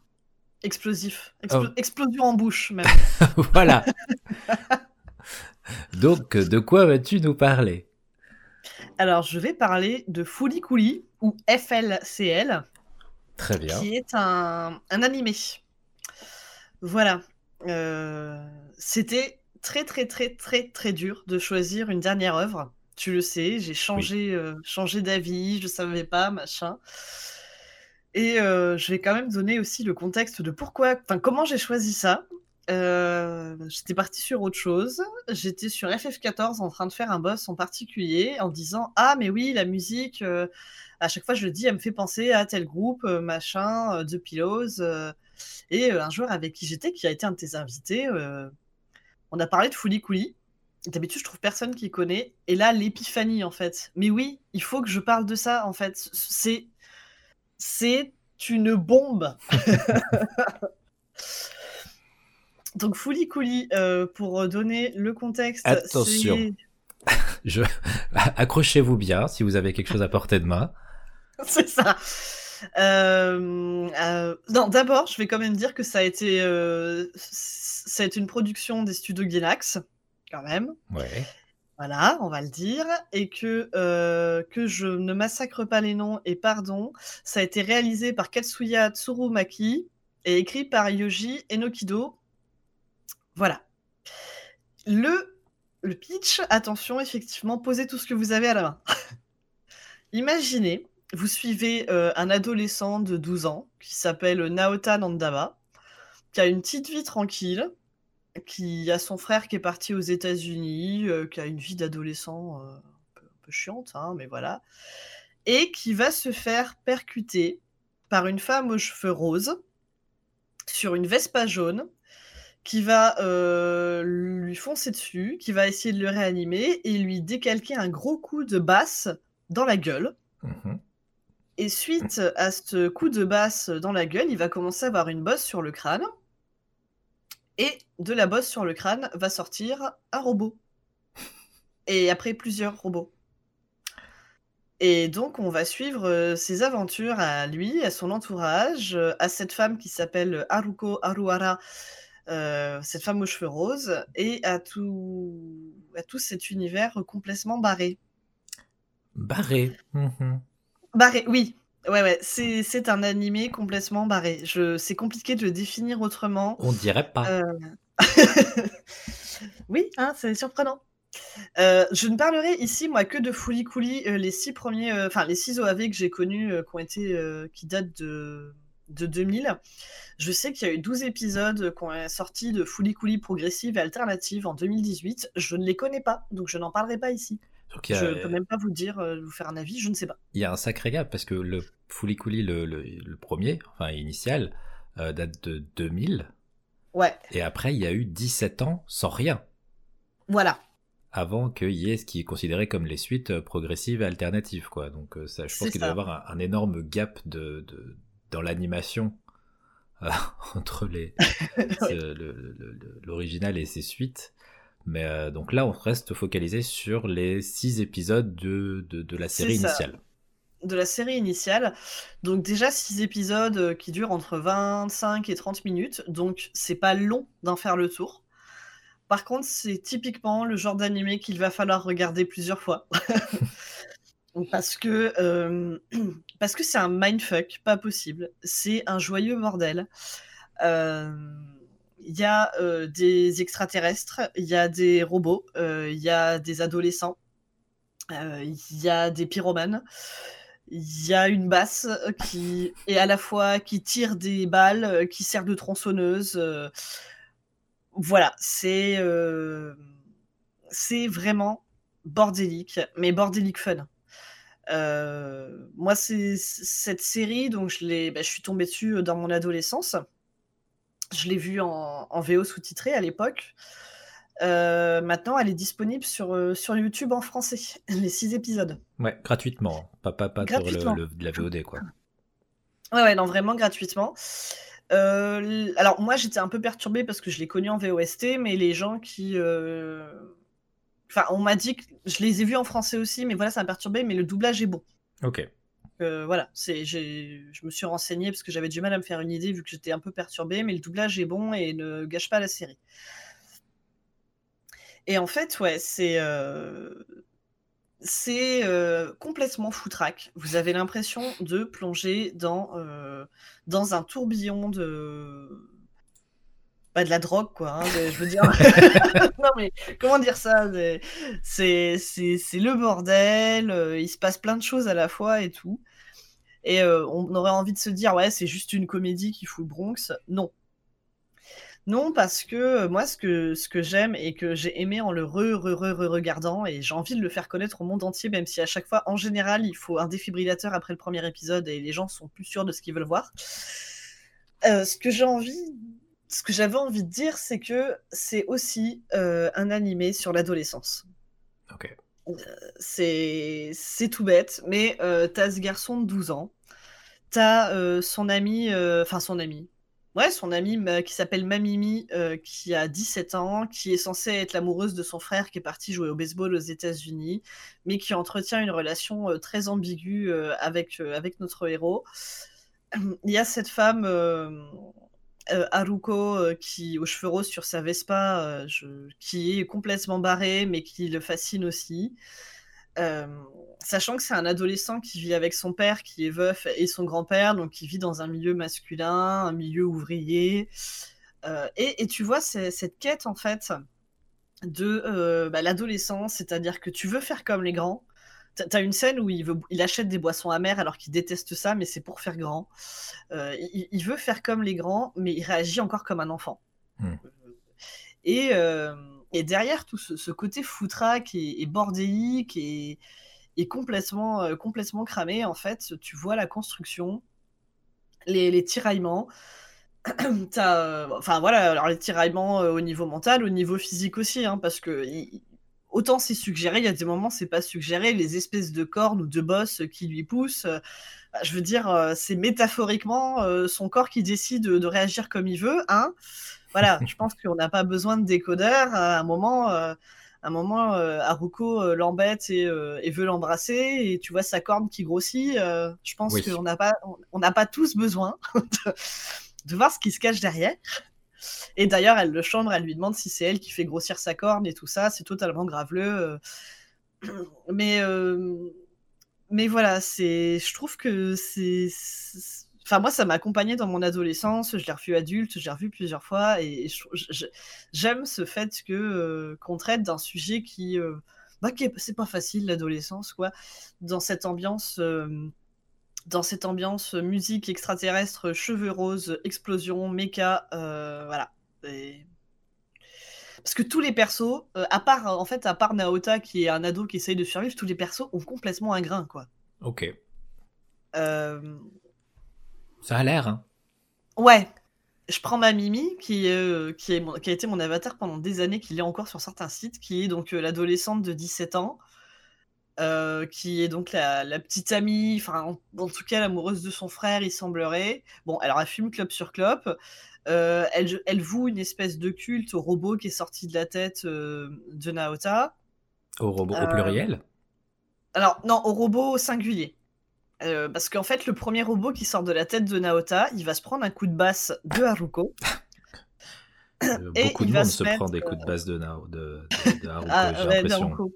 Explosif. Explo- oh. Explosion en bouche, même. Voilà. Donc, de quoi vas-tu nous parler ? Alors, je vais parler de Fooly Cooly, ou F L C L. Très bien. Qui est un, un animé. Voilà. Euh, c'était très, très, très, très, très dur de choisir une dernière œuvre. Tu le sais, j'ai changé, oui. euh, changé d'avis, je ne savais pas, machin. Et euh, je vais quand même donner aussi le contexte de pourquoi, enfin, comment j'ai choisi ça. Euh, j'étais partie sur autre chose. J'étais sur F F quatorze en train de faire un boss en particulier en disant « Ah, mais oui, la musique... Euh, » À chaque fois, je le dis, elle me fait penser à tel groupe, machin, The Pillows. Euh, et euh, un joueur avec qui j'étais, qui a été un de tes invités, euh, on a parlé de Fooly Cooly. D'habitude, je trouve personne qui connaît. Et là, l'épiphanie, en fait. Mais oui, il faut que je parle de ça, en fait. C'est, c'est une bombe. Donc, Fooly Cooly, euh, pour donner le contexte... Attention, c'est... je... accrochez-vous bien si vous avez quelque chose à porter de main. C'est ça. Euh, euh, non, d'abord, je vais quand même dire que ça a été, euh, ça a été une production des studios Gainax, quand même. Ouais. Voilà, on va le dire. Et que, euh, que je ne massacre pas les noms, et pardon, ça a été réalisé par Katsuya Tsurumaki et écrit par Yoji Enokido. Voilà. Le, le pitch, attention, effectivement, posez tout ce que vous avez à la main. Imaginez... Vous suivez euh, un adolescent de douze ans qui s'appelle Naota Nandaba, qui a une petite vie tranquille, qui a son frère qui est parti aux États-Unis, euh, qui a une vie d'adolescent euh, un, peu, un peu chiante, hein, mais voilà, et qui va se faire percuter par une femme aux cheveux roses sur une Vespa jaune, qui va euh, lui foncer dessus, qui va essayer de le réanimer et lui décalquer un gros coup de basse dans la gueule. Mmh. Et suite à ce coup de basse dans la gueule, il va commencer à avoir une bosse sur le crâne. Et de la bosse sur le crâne va sortir un robot. Et après, plusieurs robots. Et donc, on va suivre ses aventures à lui, à son entourage, à cette femme qui s'appelle Haruko Aruara, euh, cette femme aux cheveux roses, et à tout, à tout cet univers complètement barré. Barré. Mmh. Barré, oui. Ouais, ouais. C'est, c'est un animé complètement barré. Je, c'est compliqué de le définir autrement. On dirait pas. Euh... oui, hein, c'est surprenant. Euh, je ne parlerai ici, moi, que de Fooly Cooly, euh, les six premiers, enfin euh, les six O A V que j'ai connus, euh, qui ont été, euh, qui datent de, de deux mille. Je sais qu'il y a eu douze épisodes qui ont sorti de Fooly Cooly progressive et alternative en deux mille dix-huit. Je ne les connais pas, donc je n'en parlerai pas ici. A... Je ne peux même pas vous dire, vous faire un avis, je ne sais pas. Il y a un sacré gap, parce que le Fooly Cooly, le, le, le premier, enfin initial, euh, date de deux mille. Ouais. Et après, il y a eu dix-sept ans sans rien. Voilà. Avant qu'il y ait ce qui est considéré comme les suites progressives et alternatives, quoi. Donc, ça, je pense C'est qu'il ça. doit y avoir un, un énorme gap de, de, dans l'animation euh, entre les, le, le, le, l'original et ses suites. Mais euh, donc là, on reste focalisé sur les six épisodes de, de, de la série initiale. De la série initiale. Donc déjà, six épisodes qui durent entre vingt-cinq et trente minutes. Donc, c'est pas long d'en faire le tour. Par contre, c'est typiquement le genre d'animé qu'il va falloir regarder plusieurs fois. parce, que, euh, parce que c'est un mindfuck, pas possible. C'est un joyeux bordel. Euh... Il y a euh, des extraterrestres, il y a des robots, euh, il y a des adolescents, euh, il y a des pyromanes, il y a une basse qui est à la fois qui tire des balles, qui sert de tronçonneuse. Euh, voilà, c'est, euh, c'est vraiment bordélique, mais bordélique fun. Euh, moi, c'est, c'est cette série, donc je, l'ai, bah, je suis tombée dessus dans mon adolescence. Je l'ai vue en, en V O sous-titrée à l'époque. Euh, maintenant, elle est disponible sur, euh, sur YouTube en français, les six épisodes. Ouais, gratuitement. Pas, pas, pas gratuitement. Sur le, le, de la V O D, quoi. Ouais, ouais, non, vraiment gratuitement. Euh, alors, moi, j'étais un peu perturbée parce que je l'ai connue en V O S T, mais les gens qui... Euh... Enfin, on m'a dit que je les ai vus en français aussi, mais voilà, ça m'a perturbée, mais le doublage est bon. Ok. Euh, voilà, c'est, j'ai, je me suis renseignée parce que j'avais du mal à me faire une idée vu que j'étais un peu perturbée, mais le doublage est bon et ne gâche pas la série. Et en fait, ouais, c'est, euh, c'est euh, complètement foutraque. Vous avez l'impression de plonger dans, euh, dans un tourbillon de... Bah, de la drogue, quoi, hein, de, je veux dire... non, mais comment dire ça, c'est, c'est, c'est le bordel, euh, il se passe plein de choses à la fois et tout. Et euh, on aurait envie de se dire, ouais, c'est juste une comédie qui fout le Bronx. Non. Non, parce que moi, ce que, ce que j'aime et que j'ai aimé en le re-re-re-re-regardant, et j'ai envie de le faire connaître au monde entier, même si à chaque fois, en général, il faut un défibrillateur après le premier épisode et les gens sont plus sûrs de ce qu'ils veulent voir. Euh, ce que j'ai envie... Ce que j'avais envie de dire, c'est que c'est aussi euh, un animé sur l'adolescence. Ok. Euh, c'est, c'est tout bête, mais euh, t'as ce garçon de douze ans, t'as euh, son ami, enfin euh, son ami, ouais, son ami ma, qui s'appelle Mamimi, euh, qui a dix-sept ans, qui est censée être l'amoureuse de son frère qui est parti jouer au baseball aux États-Unis, mais qui entretient une relation euh, très ambiguë euh, avec, euh, avec notre héros. Il y a cette femme... Euh, Euh, Haruko euh, qui aux cheveux roses sur sa Vespa, euh, je, qui est complètement barré mais qui le fascine aussi, euh, sachant que c'est un adolescent qui vit avec son père qui est veuf et son grand-père, donc qui vit dans un milieu masculin, un milieu ouvrier, euh, et, et tu vois cette quête en fait de euh, bah, l'adolescence, c'est-à-dire que tu veux faire comme les grands. T'as une scène où il, veut, il achète des boissons amères alors qu'il déteste ça, mais c'est pour faire grand. Euh, il, il veut faire comme les grands, mais il réagit encore comme un enfant. Mmh. Et, euh, et derrière tout ce, ce côté foutraque et, et bordélique et, et complètement, euh, complètement cramé, en fait, tu vois la construction, les, les tiraillements. T'as, euh, enfin voilà, alors les tiraillements euh, au niveau mental, au niveau physique aussi, hein, parce que... Il, Autant c'est suggéré, il y a des moments c'est pas suggéré, les espèces de cornes ou de bosses qui lui poussent, euh, je veux dire, euh, c'est métaphoriquement euh, son corps qui décide de, de réagir comme il veut, hein. Voilà, je pense qu'on n'a pas besoin de décodeur, à un moment, euh, à un moment euh, Haruko euh, l'embête et, euh, et veut l'embrasser, et tu vois sa corne qui grossit, euh, je pense oui. qu'on n'a pas, on, on n'a pas tous besoin de, de voir ce qui se cache derrière. Et d'ailleurs, elle le chambre, elle lui demande si c'est elle qui fait grossir sa corne et tout ça, c'est totalement graveleux. Mais, euh... mais voilà, c'est... je trouve que c'est... c'est... Enfin, moi, ça m'a accompagnée dans mon adolescence, je l'ai revu adulte, je l'ai revu plusieurs fois, et je... Je... j'aime ce fait que, euh, qu'on traite d'un sujet qui... Euh... Bah, qui est... c'est pas facile, l'adolescence, quoi, dans cette ambiance... Euh... Dans cette ambiance musique extraterrestre, cheveux roses, explosion, méca, euh, voilà. Et... Parce que tous les persos, euh, à part en fait, à part Naota qui est un ado qui essaye de survivre, tous les persos ont complètement un grain, quoi. Ok. Euh... Ça a l'air. Hein. Ouais. Je prends ma Mimi qui euh, qui, est mon, qui a été mon avatar pendant des années, qui l'est encore sur certains sites, qui est donc euh, l'adolescente de dix-sept ans. Euh, qui est donc la, la petite amie, enfin en, en tout cas l'amoureuse de son frère, il semblerait. Bon, alors elle fume clope sur clope, euh, elle, elle voue une espèce de culte au robot qui est sorti de la tête euh, de Naota. Au robot euh, au pluriel ? Alors non, au robot au singulier. Euh, parce qu'en fait, le premier robot qui sort de la tête de Naota, il va se prendre un coup de basse de Haruko. euh, et beaucoup de monde se, se prend des coups de basse de, Nao, de, de, de Haruko, ah, j'ai ouais, l'impression.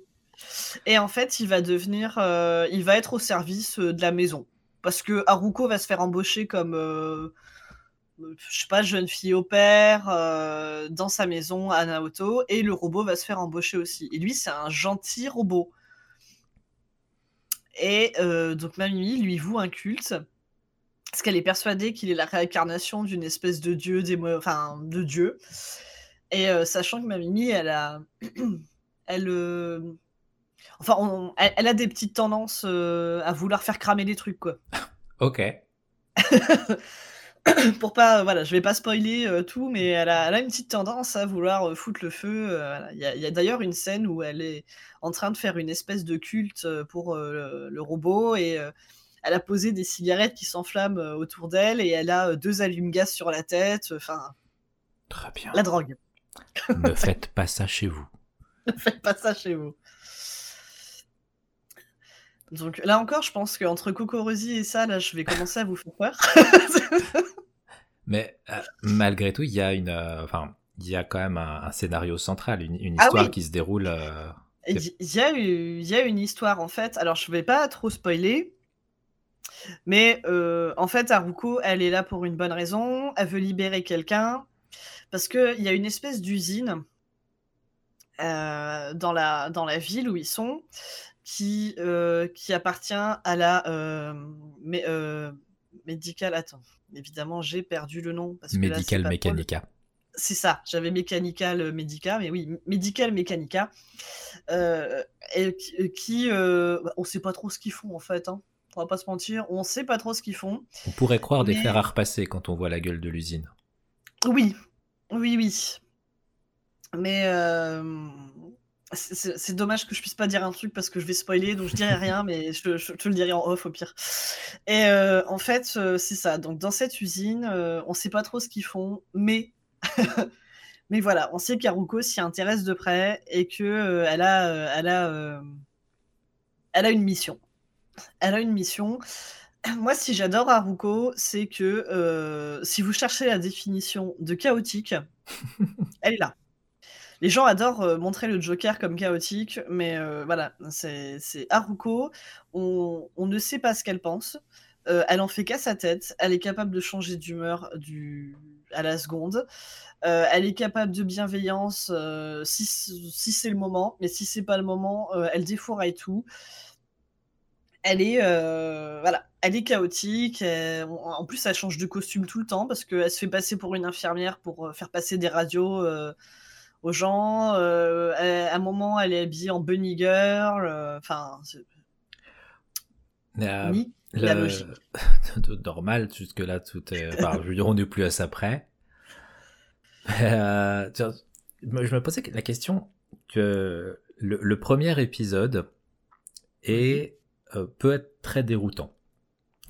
Et en fait, il va devenir, euh, il va être au service euh, de la maison, parce que Haruko va se faire embaucher comme, euh, je sais pas, jeune fille au père, euh, dans sa maison à Naoto, et le robot va se faire embaucher aussi. Et lui, c'est un gentil robot. Et euh, donc Mamimi lui voue un culte, parce qu'elle est persuadée qu'il est la réincarnation d'une espèce de dieu, des mo- enfin, de dieu. Et euh, sachant que Mamimi, elle a... elle, euh... enfin, on... elle, elle a des petites tendances euh, à vouloir faire cramer les trucs, quoi. Ok. Pour pas, voilà, je vais pas spoiler euh, tout, mais elle a, elle a une petite tendance à vouloir euh, foutre le feu. Euh, il voilà. y, y a d'ailleurs une scène où elle est en train de faire une espèce de culte euh, pour euh, le, le robot, et euh, elle a posé des cigarettes qui s'enflamment euh, autour d'elle, et elle a euh, deux allumes-gaz sur la tête. Enfin, euh, très bien. La drogue. Ne faites pas ça chez vous. Ne faites pas ça chez vous. Donc là encore, je pense qu'entre CocoRosie et ça, là, je vais commencer à vous faire peur. Mais euh, malgré tout, il y a une, enfin, euh, il y a quand même un, un scénario central, une, une histoire ah oui. qui se déroule. Euh... Il y a, eu, il y a une histoire en fait. Alors, je vais pas trop spoiler, mais euh, en fait, Haruko, elle est là pour une bonne raison. Elle veut libérer quelqu'un parce que il y a une espèce d'usine euh, dans la dans la ville où ils sont. Qui, euh, qui appartient à la euh, mais, euh, médicale... Attends, évidemment, j'ai perdu le nom. Parce que Medical là, c'est Mechanica. Cool. C'est ça, j'avais Mechanical Medica, mais oui, Medical Mechanica. Euh, et qui... Euh, on ne sait pas trop ce qu'ils font, en fait. Hein. On ne va pas se mentir, on ne sait pas trop ce qu'ils font. On pourrait croire mais... des fers à repasser quand on voit la gueule de l'usine. Oui, oui, oui. Mais... Euh... C'est, c'est, c'est dommage que je puisse pas dire un truc parce que je vais spoiler, donc je dirai rien, mais je, je, je te le dirai en off au pire. Et euh, en fait, euh, c'est ça. Donc dans cette usine, euh, on sait pas trop ce qu'ils font, mais mais voilà, on sait qu'Haruko s'y intéresse de près et que euh, elle a, euh, elle a, euh, elle a une mission. Elle a une mission. Moi, si j'adore Haruko, c'est que euh, si vous cherchez la définition de chaotique, elle est là. Les gens adorent euh, montrer le Joker comme chaotique, mais euh, voilà, c'est, c'est Haruko, on, on ne sait pas ce qu'elle pense, euh, elle en fait qu'à sa tête, elle est capable de changer d'humeur du... à la seconde, euh, elle est capable de bienveillance euh, si, si c'est le moment, mais si c'est pas le moment, euh, elle défouraille tout. Elle est, euh, voilà, elle est chaotique, elle, en plus elle change de costume tout le temps, parce qu'elle se fait passer pour une infirmière pour faire passer des radios... Euh, aux gens, euh, à un moment elle est habillée en bunny girl, enfin euh, euh, ni la logique normal jusque là tout est, enfin, je veux dire on n'est plus à ça près. Euh, je me posais la question que le, le premier épisode est euh, peut être très déroutant.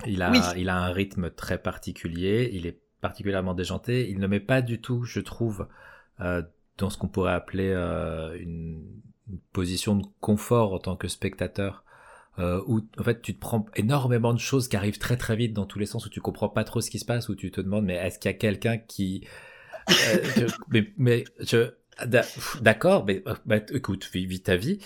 Il a, oui. il a un rythme très particulier, il est particulièrement déjanté, il ne met pas du tout, je trouve. Euh, dans ce qu'on pourrait appeler euh, une, une position de confort en tant que spectateur, euh, où en fait tu te prends énormément de choses qui arrivent très très vite dans tous les sens, où tu comprends pas trop ce qui se passe, où tu te demandes mais est-ce qu'il y a quelqu'un qui... Euh, je, mais, mais je... D'accord, mais bah, écoute, vis ta vie.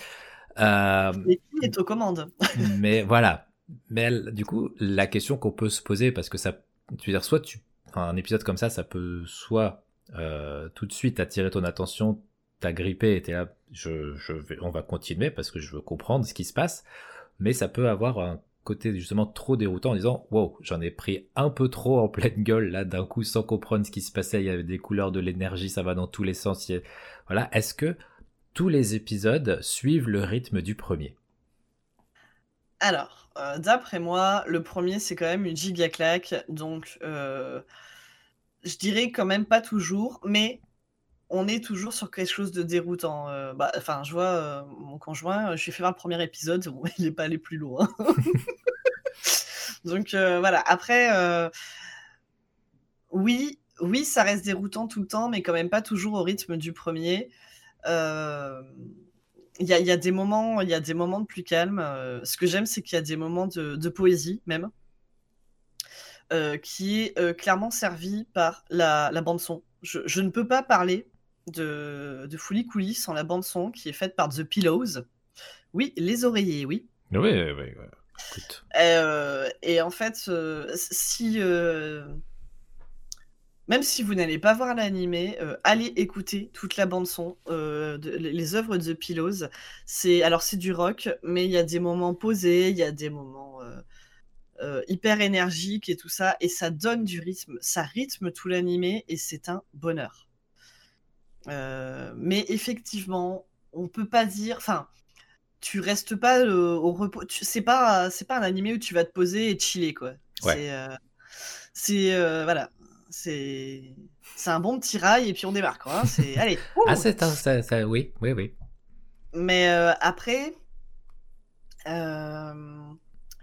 Euh, mais qui est aux commandes? Mais voilà. Mais elle, du coup, la question qu'on peut se poser, parce que ça... Tu veux dire, soit tu... Un épisode comme ça, ça peut soit... Euh, tout de suite attirer ton attention, t'as grippé et t'es là, je, je vais, on va continuer parce que je veux comprendre ce qui se passe, mais ça peut avoir un côté justement trop déroutant en disant wow, j'en ai pris un peu trop en pleine gueule là d'un coup sans comprendre ce qui se passait, il y avait des couleurs, de l'énergie, ça va dans tous les sens, a... voilà. Est-ce que tous les épisodes suivent le rythme du premier? Alors euh, d'après moi le premier c'est quand même une giga claque, donc euh... je dirais quand même pas toujours, mais on est toujours sur quelque chose de déroutant. Euh, bah, enfin, je vois euh, mon conjoint, je lui ai fait voir le premier épisode, bon, il n'est pas allé plus loin. Donc euh, voilà, après, euh, oui, oui, ça reste déroutant tout le temps, mais quand même pas toujours au rythme du premier. Il euh, y, a, y a des moments, il y a des moments de plus calme. Euh, ce que j'aime, c'est qu'il y a des moments de, de poésie même. Euh, qui est euh, clairement servi par la, la bande-son. Je, je ne peux pas parler de, de Fooly Cooly sans la bande-son qui est faite par The Pillows. Oui, les oreillers, oui. Oui, oui, oui. oui. Euh, et en fait, euh, si... Euh, Même si vous n'allez pas voir l'animé, euh, allez écouter toute la bande-son, euh, de, les œuvres de The Pillows. C'est, alors, c'est du rock, mais il y a des moments posés, il y a des moments euh, euh, hyper énergiques et tout ça, et ça donne du rythme, ça rythme tout l'animé, et c'est un bonheur. Euh, mais effectivement, on peut pas dire... Enfin, tu restes pas euh, au repos... Tu, c'est, pas, c'est pas un animé où tu vas te poser et chiller, quoi. Ouais. C'est... Euh, c'est euh, voilà... C'est... c'est un bon petit rail et puis on démarre, quoi. Hein. C'est... Allez. Ouh. Ah, c'est un... Ça, ça... Oui, oui, oui. Mais euh, après... Euh...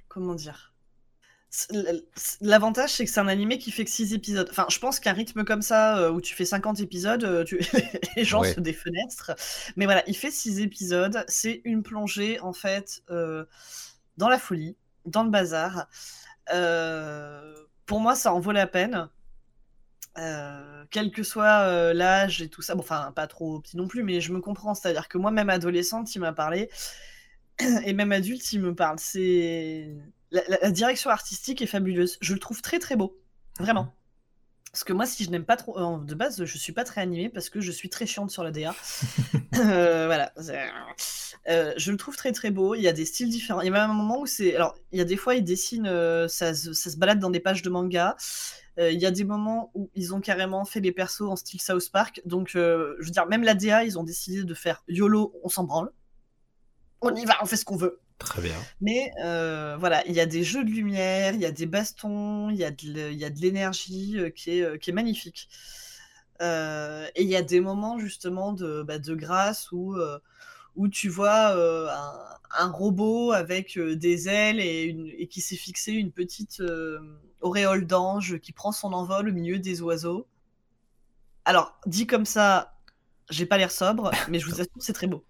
Comment dire, l'avantage, c'est que c'est un animé qui fait que six épisodes. Enfin, je pense qu'un rythme comme ça, où tu fais cinquante épisodes, tu... les gens ouais. se défenestrent. Mais voilà, il fait six épisodes. C'est une plongée, en fait, euh, dans la folie, dans le bazar. Euh... Pour moi, ça en vaut la peine. Euh, quel que soit euh, l'âge et tout ça, bon, enfin pas trop petit non plus, mais je me comprends, c'est-à-dire que moi, même adolescente, il m'a parlé, et même adulte, il me parle. C'est la, la, la direction artistique est fabuleuse, je le trouve très très beau, vraiment. Mmh. Parce que moi, si je n'aime pas trop, euh, de base, je suis pas très animée parce que je suis très chiante sur la D A. euh, voilà, euh, je le trouve très très beau. Il y a des styles différents. Il y a même un moment où c'est, alors, il y a des fois, ils dessinent, euh, ça, se, ça se balade dans des pages de manga. Il euh, y a des moments où ils ont carrément fait les persos en style South Park. Donc, euh, je veux dire, même la D A, ils ont décidé de faire YOLO, on s'en branle. On y va, on fait ce qu'on veut. Très bien. Mais euh, voilà, il y a des jeux de lumière, il y a des bastons, il y a de l'énergie euh, qui, est, euh, qui est magnifique. Euh, et il y a des moments, justement, de, bah, de grâce où, euh, où tu vois euh, un, un robot avec euh, des ailes et, une, et qui s'est fixé une petite... Euh, auréole d'ange qui prend son envol au milieu des oiseaux. Alors, dit comme ça, j'ai pas l'air sobre, mais je vous assure, c'est très beau.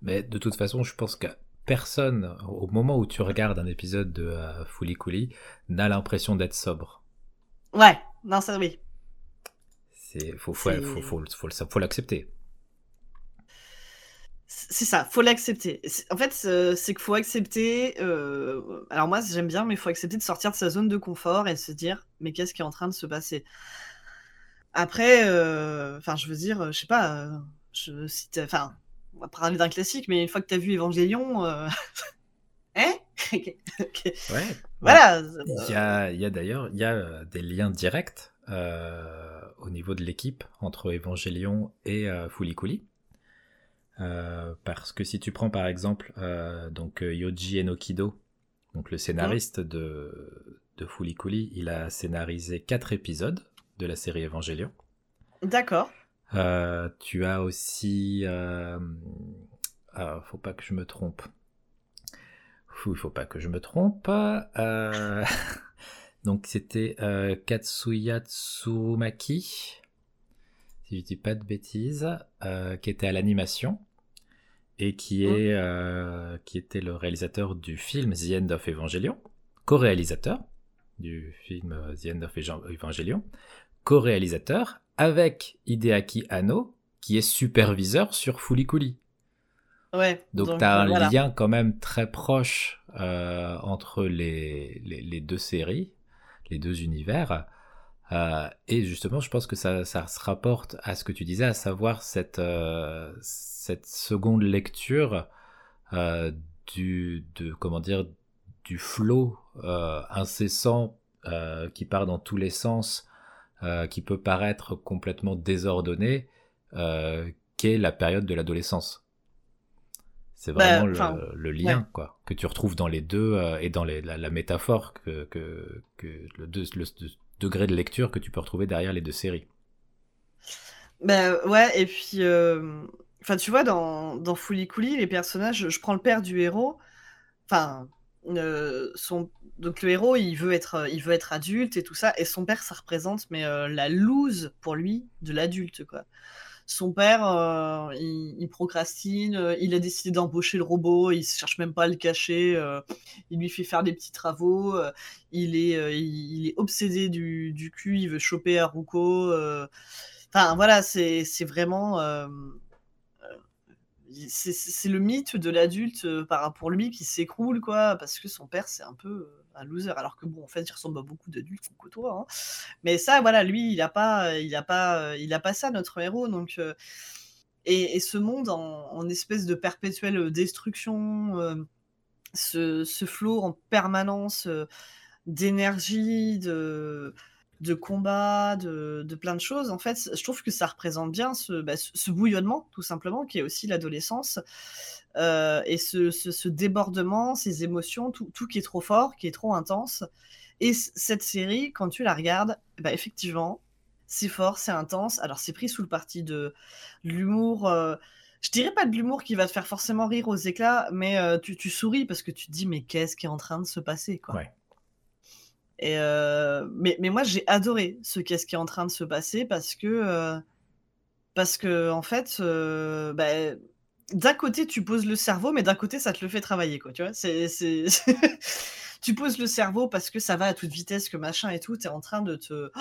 Mais de toute façon, je pense que personne, au moment où tu regardes un épisode de euh, Fooly Cooly, n'a l'impression d'être sobre. Ouais, non, ça oui. C'est, faut, faut, c'est... faut, faut, faut, faut, faut l'accepter. C'est ça, faut l'accepter. C'est, en fait, c'est qu'il faut accepter... Euh, alors moi, j'aime bien, mais il faut accepter de sortir de sa zone de confort et de se dire, mais qu'est-ce qui est en train de se passer ? Après, enfin, euh, je veux dire, je sais pas, euh, je, si t'as, enfin, on va parler d'un classique, mais une fois que t'as vu Evangelion... Euh... hein ? Okay. Okay. Ouais. Voilà. Il y a, il y a d'ailleurs il y a des liens directs euh, au niveau de l'équipe entre Evangelion et euh, Fooly Cooly. Euh, parce que si tu prends par exemple euh, donc Yoji Enokido, donc le scénariste de de Fooly Cooly, il a scénarisé quatre épisodes de la série Evangelion. D'accord. Euh, tu as aussi, euh, ah, faut pas que je me trompe. Fou, faut pas que je me trompe. Euh, donc c'était euh, Katsuya Tsurumaki, si je dis pas de bêtises, euh, qui était à l'animation. Et qui, est, euh, qui était le réalisateur du film The End of Evangelion, co-réalisateur du film The End of Evangelion, co-réalisateur avec Hideaki Anno, qui est superviseur sur Fooly Cooly. Ouais, donc, donc t'as un voilà. lien quand même très proche euh, entre les, les, les deux séries, les deux univers. Euh, et justement, je pense que ça, ça se rapporte à ce que tu disais, à savoir cette, euh, cette seconde lecture euh, du, de, comment dire, du flot euh, incessant euh, qui part dans tous les sens, euh, qui peut paraître complètement désordonné, euh, qu'est la période de l'adolescence. C'est vraiment bah, enfin, le, le lien ouais. quoi, que tu retrouves dans les deux euh, et dans les, la, la métaphore que, que, que le deux. Le, le, degré de lecture que tu peux retrouver derrière les deux séries. Ben bah ouais, et puis... Euh, tu vois, dans, dans Fooly Cooly, les personnages... Je prends le père du héros. Enfin, euh, son... Donc le héros, il veut, être, il veut être adulte et tout ça. Et son père, ça représente mais, euh, la loose, pour lui, de l'adulte, quoi. Son père, euh, il, il procrastine, euh, il a décidé d'embaucher le robot, il ne cherche même pas à le cacher, euh, il lui fait faire des petits travaux, euh, il, est, euh, il, il est obsédé du, du cul, il veut choper Haruko. Enfin, euh, voilà, c'est, c'est vraiment... Euh, c'est, c'est le mythe de l'adulte euh, pour lui qui s'écroule, quoi, parce que son père, c'est un peu... Euh, un loser, alors que bon, en fait, il ressemble à beaucoup d'adultes qu'on côtoie. Hein. Mais ça, voilà, lui, il a pas, il a pas, il a pas ça, notre héros. Donc, euh, et, et ce monde en, en espèce de perpétuelle destruction, euh, ce, ce flot en permanence euh, d'énergie, de de combats, de, de plein de choses, en fait, je trouve que ça représente bien ce, bah, ce, ce bouillonnement, tout simplement, qui est aussi l'adolescence, euh, et ce, ce, ce débordement, ces émotions, tout, tout qui est trop fort, qui est trop intense, et c- cette série, quand tu la regardes, bah, effectivement, c'est fort, c'est intense, alors c'est pris sous le parti de l'humour, euh, je dirais pas de l'humour qui va te faire forcément rire aux éclats, mais euh, tu, tu souris, parce que tu te dis, mais qu'est-ce qui est en train de se passer, quoi. Ouais. Et euh, mais, mais moi j'ai adoré ce qu'est-ce qui est en train de se passer parce que euh, parce que en fait euh, bah, d'un côté tu poses le cerveau mais d'un côté ça te le fait travailler quoi tu vois c'est, c'est... tu poses le cerveau parce que ça va à toute vitesse que machin et tout t'es en train de te oh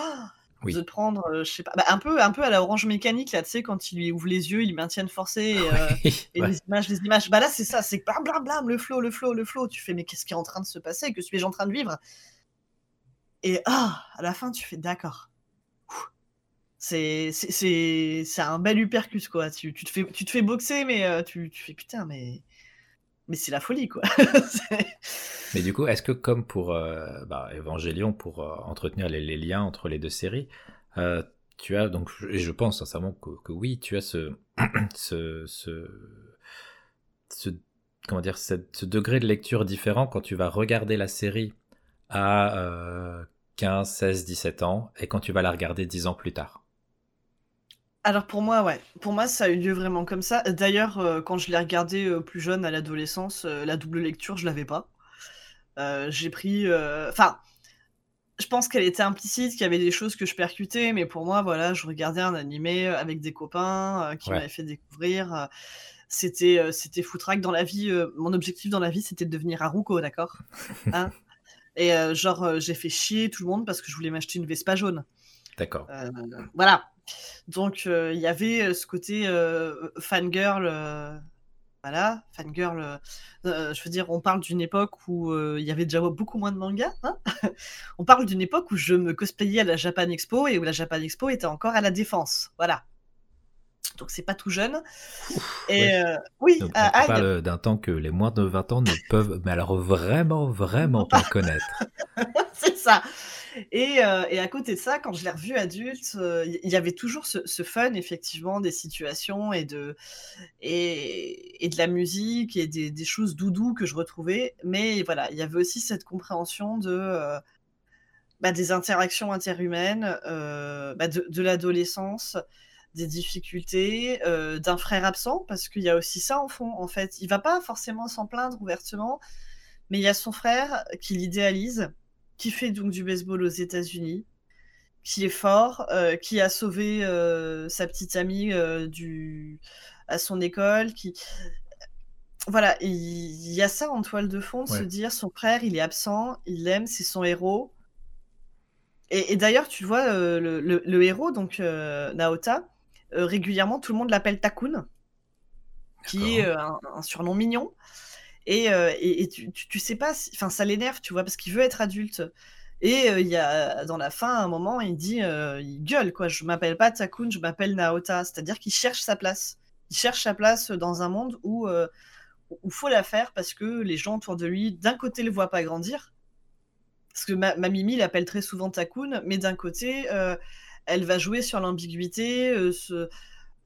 oui. de te prendre euh, je sais pas bah, un peu un peu à la Orange Mécanique là tu sais quand ils lui ouvrent les yeux ils maintiennent forcé et, euh, oui, et ouais. les images les images bah là c'est ça c'est blam blam blam le flow le flow le flow tu fais mais qu'est-ce qui est en train de se passer que suis-je en train de vivre. Et ah, à la fin, tu fais d'accord. C'est, c'est, c'est, c'est un bel uppercut, quoi. Tu, tu, te fais, tu te fais boxer, mais euh, tu, tu fais putain, mais, mais c'est la folie, quoi. Mais du coup, est-ce que, comme pour euh, bah, Evangelion, pour euh, entretenir les, les liens entre les deux séries, euh, tu as donc, et je pense sincèrement que, que oui, tu as ce. ce, ce, ce comment dire, ce, ce degré de lecture différent quand tu vas regarder la série à euh, quinze, seize, dix-sept ans, et quand tu vas la regarder dix ans plus tard. Alors pour moi, ouais. Pour moi, ça a eu lieu vraiment comme ça. D'ailleurs, euh, quand je l'ai regardée euh, plus jeune, à l'adolescence, euh, la double lecture, je l'avais pas. Euh, j'ai pris... Enfin, euh, je pense qu'elle était implicite, qu'il y avait des choses que je percutais, mais pour moi, voilà, je regardais un animé avec des copains euh, qui ouais. m'avaient fait découvrir... Euh, c'était, euh, c'était foutraque. Dans la vie, euh, mon objectif dans la vie, c'était de devenir Haruko, d'accord hein. Et euh, genre, euh, j'ai fait chier tout le monde parce que je voulais m'acheter une Vespa jaune. D'accord. Euh, voilà. Donc, il euh, y avait ce côté euh, fangirl. Euh, voilà, fangirl. Euh, je veux dire, on parle d'une époque où il euh, y avait déjà beaucoup moins de mangas. Hein on parle d'une époque où je me cosplayais à la Japan Expo et où la Japan Expo était encore à la Défense. Voilà. Donc, c'est pas tout jeune. Ouf, et ouais. euh, oui, donc, on ah, parle ah, d'un temps que les moins de vingt ans ne peuvent, mais alors vraiment, vraiment pas connaître. C'est ça. Et, euh, et à côté de ça, quand je l'ai revu adulte, il euh, y avait toujours ce, ce fun, effectivement, des situations et de, et, et de la musique et des, des choses doudou que je retrouvais. Mais voilà, il y avait aussi cette compréhension de. Euh, bah, des interactions interhumaines, euh, bah, de, de l'adolescence. Des difficultés, euh, d'un frère absent, parce qu'il y a aussi ça en fond, en fait. Il va pas forcément s'en plaindre ouvertement, mais il y a son frère qui l'idéalise, qui fait donc du baseball aux États-Unis, qui est fort, euh, qui a sauvé euh, sa petite amie euh, du... à son école, qui... Voilà, il y a ça en toile de fond, de ouais. se dire, son frère, il est absent, il l'aime, c'est son héros. Et, et d'ailleurs, tu vois, euh, le, le, le héros, donc euh, Naota, Euh, régulièrement, tout le monde l'appelle Takun, qui est euh, un, un surnom mignon. Et, euh, et, et tu, tu, tu sais pas, si, ça l'énerve, tu vois, parce qu'il veut être adulte. Et euh, y a, dans la fin, à un moment, il dit, euh, il gueule, quoi, je m'appelle pas Takun, je m'appelle Naota. C'est-à-dire qu'il cherche sa place. Il cherche sa place dans un monde où il euh, faut la faire parce que les gens autour de lui, d'un côté, le voient pas grandir. Parce que ma, ma Mimi l'appelle très souvent Takun, mais d'un côté... Euh, elle va jouer sur l'ambiguïté, euh, se,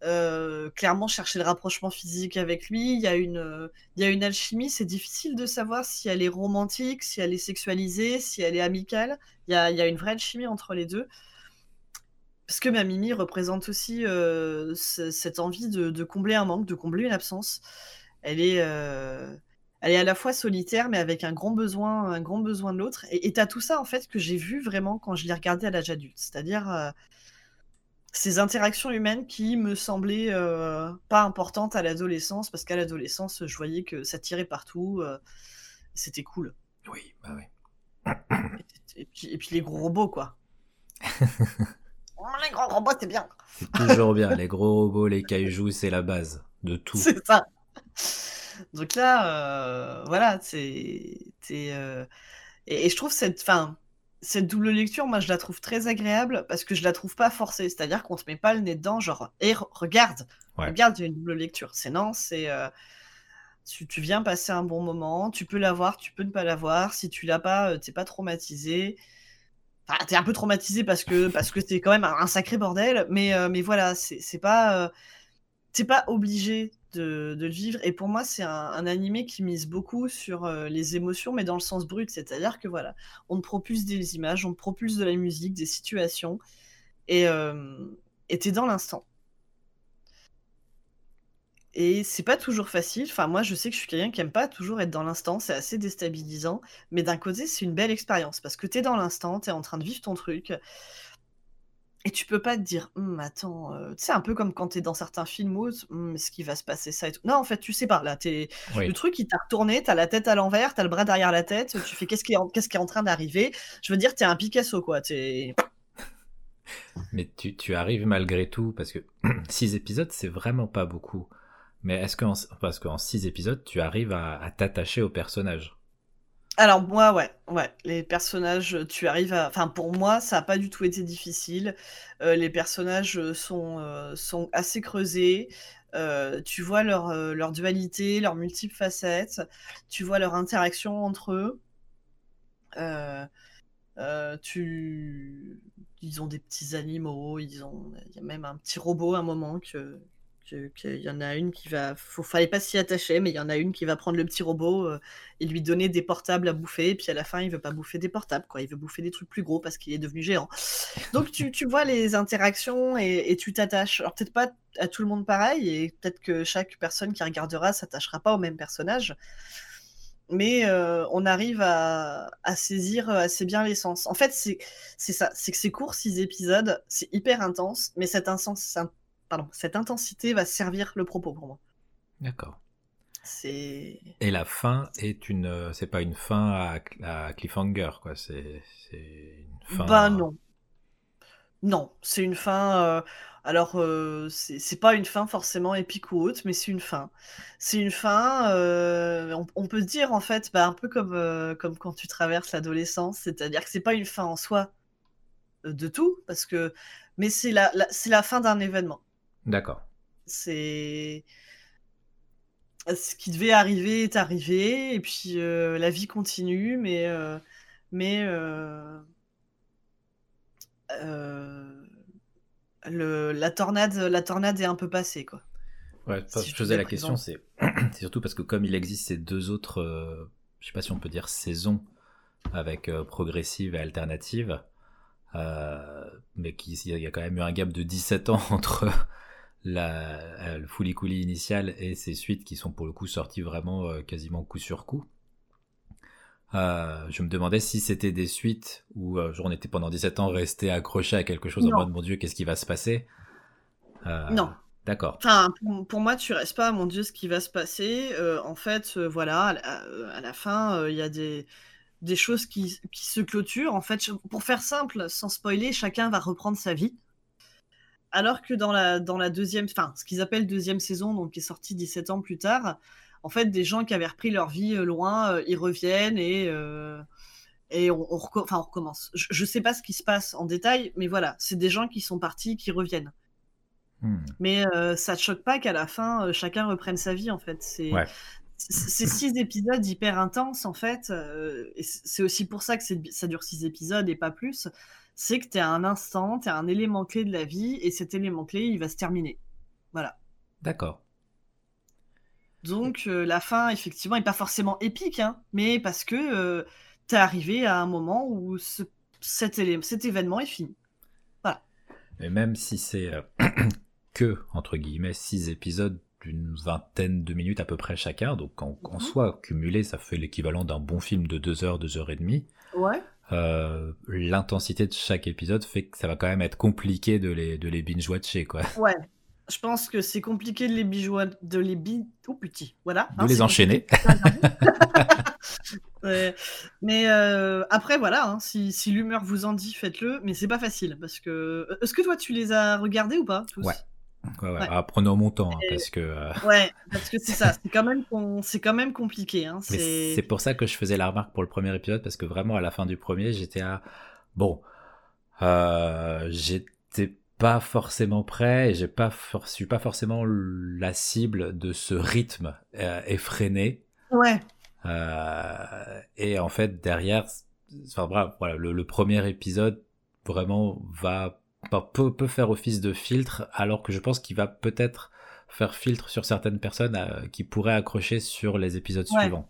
euh, clairement chercher le rapprochement physique avec lui. Il y a une, euh, il y a une alchimie, c'est difficile de savoir si elle est romantique, si elle est sexualisée, si elle est amicale. Il y a, il y a une vraie alchimie entre les deux. Parce que Mamimi représente aussi euh, c- cette envie de, de combler un manque, de combler une absence. Elle est, euh, elle est à la fois solitaire, mais avec un grand besoin, un grand besoin de l'autre. Et, et t'as tout ça, en fait, que j'ai vu vraiment quand je l'ai regardé à l'âge adulte. C'est-à-dire... Euh, ces interactions humaines qui me semblaient euh, pas importantes à l'adolescence, parce qu'à l'adolescence, je voyais que ça tirait partout, euh, c'était cool. Oui, bah oui. Et, et, puis, et puis les gros robots, quoi. Oh, les gros robots, c'est bien. C'est toujours bien, les gros robots, les kaijus, c'est la base de tout. C'est ça. Donc là, euh, voilà, c'est... T'es, euh... Et, et je trouve cette, fin, cette double lecture, moi, je la trouve très agréable parce que je la trouve pas forcée. C'est-à-dire qu'on se met pas le nez dedans, genre, hé, hey, regarde, ouais. regarde, il y a une double lecture. C'est non, c'est... Euh... Tu, tu viens passer un bon moment, tu peux l'avoir, tu peux ne pas l'avoir. Si tu l'as pas, t'es pas traumatisé. Enfin, t'es un peu traumatisé parce que parce que t'es quand même un sacré bordel. Mais euh, mais voilà, c'est c'est pas euh, t'es pas obligé de de le vivre. Et pour moi, c'est un, un animé qui mise beaucoup sur euh, les émotions, mais dans le sens brut, c'est-à-dire que voilà, on te propulse des images, on te propulse de la musique, des situations, et euh, et t'es dans l'instant. Et c'est pas toujours facile. Enfin, moi, je sais que je suis quelqu'un qui aime pas toujours être dans l'instant. C'est assez déstabilisant. Mais d'un côté, c'est une belle expérience. Parce que t'es dans l'instant, t'es en train de vivre ton truc. Et tu peux pas te dire, hm, attends, euh... tu sais, un peu comme quand t'es dans certains films où, hm, est-ce qu'il va se passer ça et tout. Non, en fait, tu sais pas. Là, t'es... Oui. Le truc, il t'a retourné, t'as la tête à l'envers, t'as le bras derrière la tête. Tu fais, qu'est-ce qui est en, qu'est-ce qui est en train d'arriver. Je veux dire, t'es un Picasso, quoi. T'es... Mais tu, tu arrives malgré tout. Parce que six épisodes, c'est vraiment pas beaucoup. Mais est-ce qu'en, parce qu'en six épisodes, tu arrives à, à t'attacher aux personnages? Alors moi, ouais, ouais. Les personnages, tu arrives à... Enfin, pour moi, ça n'a pas du tout été difficile. Euh, les personnages sont, euh, sont assez creusés. Euh, tu vois leur, euh, leur dualité, leurs multiples facettes. Tu vois leur interaction entre eux. Euh, euh, tu... Ils ont des petits animaux. Ils ont... Il y a même un petit robot à un moment que... qu'il y en a une qui va... Faut, fallait pas s'y attacher, mais il y en a une qui va prendre le petit robot euh, et lui donner des portables à bouffer, et puis à la fin, il veut pas bouffer des portables, quoi. Il veut bouffer des trucs plus gros parce qu'il est devenu géant. Donc, tu, tu vois les interactions et, et tu t'attaches. Alors, peut-être pas à tout le monde pareil, et peut-être que chaque personne qui regardera s'attachera pas au même personnage, mais euh, on arrive à, à saisir assez bien l'essence. En fait, c'est, c'est ça. C'est que c'est court, six épisodes, c'est hyper intense, mais cette intense... Pardon, cette intensité va servir le propos pour moi. D'accord. C'est... Et la fin est une... C'est pas une fin à, à cliffhanger, quoi. C'est, c'est une fin... Bah non. Non, c'est une fin... Euh... Alors, euh, c'est, c'est pas une fin forcément épique ou haute, mais c'est une fin. C'est une fin... Euh... On, on peut se dire, en fait, bah, un peu comme, euh, comme quand tu traverses l'adolescence, c'est-à-dire que c'est pas une fin en soi de tout, parce que... Mais c'est la, la, c'est la fin d'un événement. D'accord. C'est... Ce qui devait arriver est arrivé, et puis euh, la vie continue, mais... Euh, mais euh, euh, le, la, tornade, la tornade est un peu passée, quoi. Ouais, si je posais la question, c'est, c'est surtout parce que comme il existe ces deux autres, euh, je sais pas si on peut dire saisons, avec euh, progressive et alternative, euh, mais qu'il y a quand même eu un gap de dix-sept ans entre... La, euh, le Fooly Cooly initial et ses suites qui sont pour le coup sorties vraiment euh, quasiment coup sur coup. Euh, je me demandais si c'était des suites où euh, genre on était pendant dix-sept ans resté accroché à quelque chose, non. En mode mon Dieu, qu'est-ce qui va se passer? euh, Non. D'accord. Enfin, pour, pour moi, tu restes pas mon Dieu, ce qui va se passer. Euh, en fait, euh, voilà, à la, à la fin, il euh, y a des, des choses qui, qui se clôturent. En fait, pour faire simple, sans spoiler, chacun va reprendre sa vie. Alors que dans la, dans la deuxième, enfin, ce qu'ils appellent deuxième saison, donc qui est sortie dix-sept ans plus tard, en fait, des gens qui avaient repris leur vie loin, euh, ils reviennent et, euh, et on, on, reco- on recommence. Je, je sais pas ce qui se passe en détail, mais voilà, c'est des gens qui sont partis, qui reviennent. Mmh. Mais euh, ça te choque pas qu'à la fin, euh, chacun reprenne sa vie, en fait. C'est, ouais. c'est, c'est six épisodes hyper intenses, en fait. Euh, et c'est aussi pour ça que c'est, ça dure six épisodes et pas plus. C'est que t'es à un instant, t'es à un élément clé de la vie, et cet élément clé, il va se terminer. Voilà. D'accord. Donc, euh, la fin, effectivement, n'est pas forcément épique, hein, mais parce que euh, t'es arrivé à un moment où ce, cet, élé- cet événement est fini. Voilà. Et même si c'est euh, que, entre guillemets, six épisodes d'une vingtaine de minutes à peu près chacun, donc en, en soi, cumulé, ça fait l'équivalent d'un bon film de deux heures, deux heures et demie. Ouais. Euh, l'intensité de chaque épisode fait que ça va quand même être compliqué de les, de les binge-watcher, quoi. Ouais, je pense que c'est compliqué de les binge-watcher, de les binge... Oh, petit, voilà. De hein, les enchaîner. Ouais. Mais euh, après, voilà, hein, si, si l'humeur vous en dit, faites-le, mais c'est pas facile, parce que... Est-ce que toi, tu les as regardés ou pas, tous? Ouais. Ouais, ouais, ouais. Ah, prenons mon temps, hein, parce que... Euh... Ouais, parce que c'est ça, c'est quand même, con... c'est quand même compliqué. Hein, c'est... Mais c'est pour ça que je faisais la remarque pour le premier épisode, parce que vraiment, à la fin du premier, j'étais à... Bon, euh, j'étais pas forcément prêt, et j'ai pas for... je suis pas forcément la cible de ce rythme euh, effréné. Ouais. Euh, et en fait, derrière... Enfin, bref, voilà, le, le premier épisode, vraiment, va... Peut, peut faire office de filtre, alors que je pense qu'il va peut-être faire filtre sur certaines personnes à, qui pourraient accrocher sur les épisodes ouais. suivants.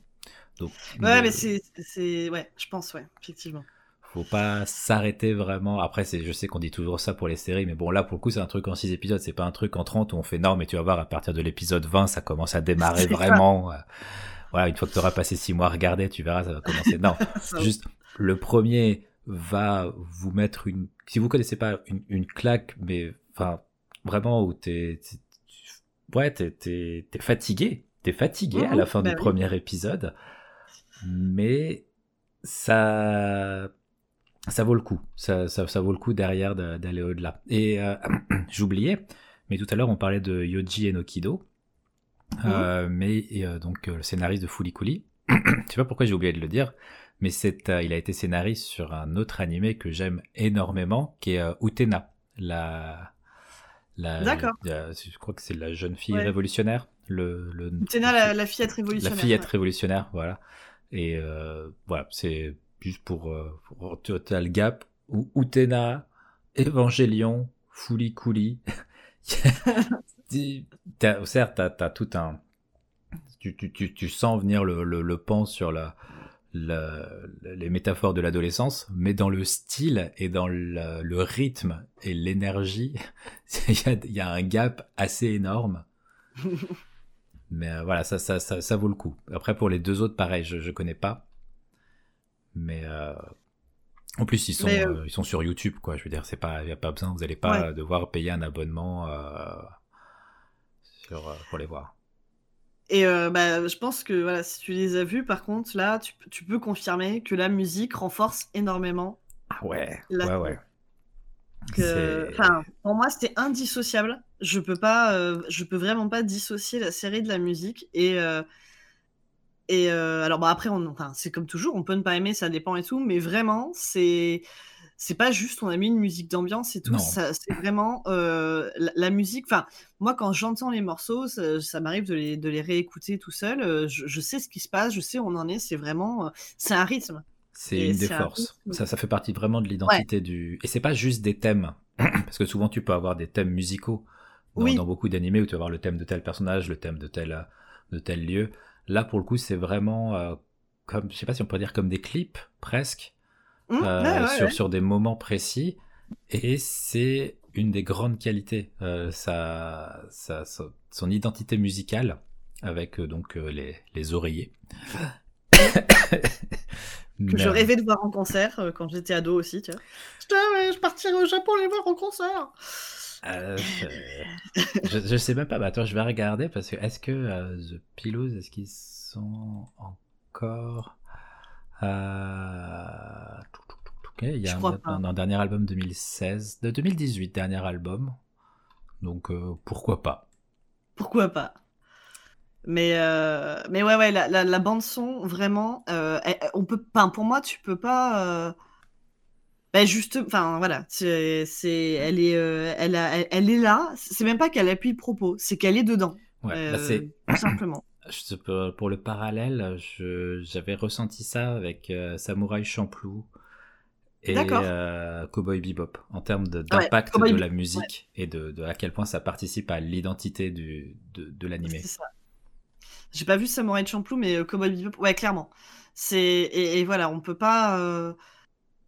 Donc, ouais, le... mais c'est, c'est, ouais, je pense, ouais, effectivement. Faut pas s'arrêter vraiment. Après, c'est, je sais qu'on dit toujours ça pour les séries, mais bon, là, pour le coup, c'est un truc en six épisodes, c'est pas un truc en trente où on fait non, mais tu vas voir, à partir de l'épisode vingt, ça commence à démarrer vraiment. Ça. Voilà, une fois que t'auras passé six mois à regarder, tu verras, ça va commencer. Non, juste le premier. Va vous mettre une, si vous connaissez pas, une, une claque, mais enfin vraiment où t'es, t'es, t'es ouais t'es, t'es, t'es fatigué, t'es fatigué mmh, à la fin bah du oui. premier épisode, mais ça ça vaut le coup, ça ça, ça vaut le coup derrière de, d'aller au-delà. Et euh, j'oubliais, mais tout à l'heure on parlait de Yoji Enokido, mmh. euh, mais et, euh, donc le scénariste de Fooly Cooly. Je sais pas pourquoi j'ai oublié de le dire. Mais c'est, euh, il a été scénariste sur un autre animé que j'aime énormément, qui est euh, Utena. La, la, D'accord. La, je crois que c'est la jeune fille ouais. révolutionnaire. Le, le, Utena, la, la fillette révolutionnaire. La fillette ouais. révolutionnaire, voilà. Et euh, voilà, c'est juste pour, euh, pour Total Gap, où Utena, Evangelion, Fooly Cooly. t'as, certes, t'as, t'as tout un... Tu, tu, tu, tu sens venir le, le, le pan sur la... Le, les métaphores de l'adolescence, mais dans le style et dans le, le rythme et l'énergie, il y, y a un gap assez énorme. Mais euh, voilà, ça, ça, ça, ça vaut le coup. Après, pour les deux autres, pareil, je, je connais pas. Mais euh, en plus, ils sont, mais, euh, euh, ils sont sur YouTube, quoi. Je veux dire, c'est pas, y a pas besoin, vous allez pas ouais. devoir payer un abonnement euh, sur, euh, pour les voir. Et euh, bah, je pense que voilà, si tu les as vus, par contre, là, tu, tu peux confirmer que la musique renforce énormément. Ah ouais, la... ouais, ouais. Que... Enfin, pour moi, c'était indissociable. Je peux pas, euh, je peux vraiment pas dissocier la série de la musique. Et, euh, et euh, alors, bah, après, on, enfin, c'est comme toujours, on peut ne pas aimer, ça dépend et tout, mais vraiment, c'est... C'est pas juste on a mis une musique d'ambiance et tout, ça, c'est vraiment euh, la, la musique. Enfin, moi quand j'entends les morceaux, ça, ça m'arrive de les, de les réécouter tout seul. Euh, je, je sais ce qui se passe, je sais où on en est. C'est vraiment, euh, c'est un rythme. C'est et une c'est des forces. Ça, ça fait partie vraiment de l'identité ouais. du. Et c'est pas juste des thèmes, parce que souvent tu peux avoir des thèmes musicaux dans, oui. dans beaucoup d'animés où tu vas avoir le thème de tel personnage, le thème de tel de tel lieu. Là pour le coup, c'est vraiment euh, comme, je sais pas si on peut dire comme des clips presque. Euh, ouais, ouais, sur, ouais. sur des moments précis, et c'est une des grandes qualités, euh, sa, sa, sa, son identité musicale avec euh, donc euh, les, les oreillers que je rêvais de voir en concert euh, quand j'étais ado aussi, tu vois. Je partirais au Japon les voir en concert. Euh, je, je sais même pas, bah, attends, je vais regarder parce que est-ce que euh, The Pillows, est-ce qu'ils sont encore Euh... Okay, il y a un, un, un dernier album deux mille seize, de deux mille dix-huit, dernier album. Donc euh, pourquoi pas. Pourquoi pas. Mais euh, mais ouais ouais la, la, la bande son vraiment, euh, on peut pas. Pour moi tu peux pas. Euh, ben juste, enfin voilà, c'est, c'est elle est euh, elle, a, elle elle est là. C'est même pas qu'elle appuie le propos, c'est qu'elle est dedans. Ouais, euh, bah c'est... tout simplement. Je, pour le parallèle, je, j'avais ressenti ça avec euh, Samurai Champlou et euh, Cowboy Bebop en termes de, d'impact ouais, de la musique ouais. et de, de à quel point ça participe à l'identité du, de, de l'animé. C'est ça. J'ai pas vu Samurai Champlou, mais euh, Cowboy Bebop, ouais, clairement. C'est, et, et voilà, on peut pas.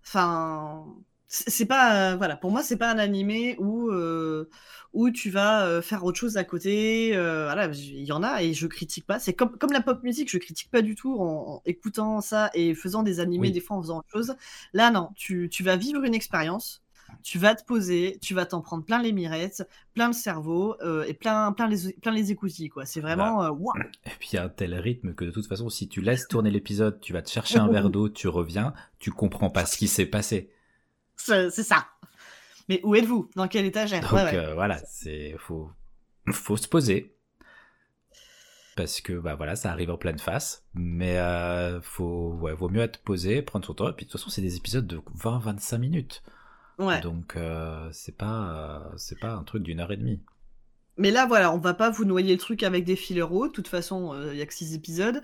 Enfin. Euh, C'est pas, euh, voilà, pour moi, c'est pas un animé où, euh, où tu vas euh, faire autre chose à côté. Euh, voilà, il y en a et je critique pas. C'est comme, comme la pop music, je critique pas du tout en, en écoutant ça et faisant des animés, oui. des fois en faisant autre chose. Là, non, tu, tu vas vivre une expérience, tu vas te poser, tu vas t'en prendre plein les mirettes, plein le cerveau euh, et plein, plein, les, plein les écoutilles, quoi. C'est vraiment waouh! Wow. Et puis il y a un tel rythme que de toute façon, si tu laisses tourner l'épisode, tu vas te chercher un verre d'eau, tu reviens, tu comprends pas ce qui s'est passé. C'est ça. mais où êtes-vous? Dans quelle étagère? Donc ouais, ouais. Euh, voilà, c'est faut faut se poser parce que bah voilà, ça arrive en pleine face, mais euh, faut ouais, vaut mieux être posé, prendre son temps, et puis de toute façon c'est des épisodes de vingt à vingt-cinq minutes. Ouais. Donc euh, c'est pas euh, c'est pas un truc d'une heure et demie. Mais là voilà, on va pas vous noyer le truc avec des fileros. De toute façon, il euh, y a que six épisodes.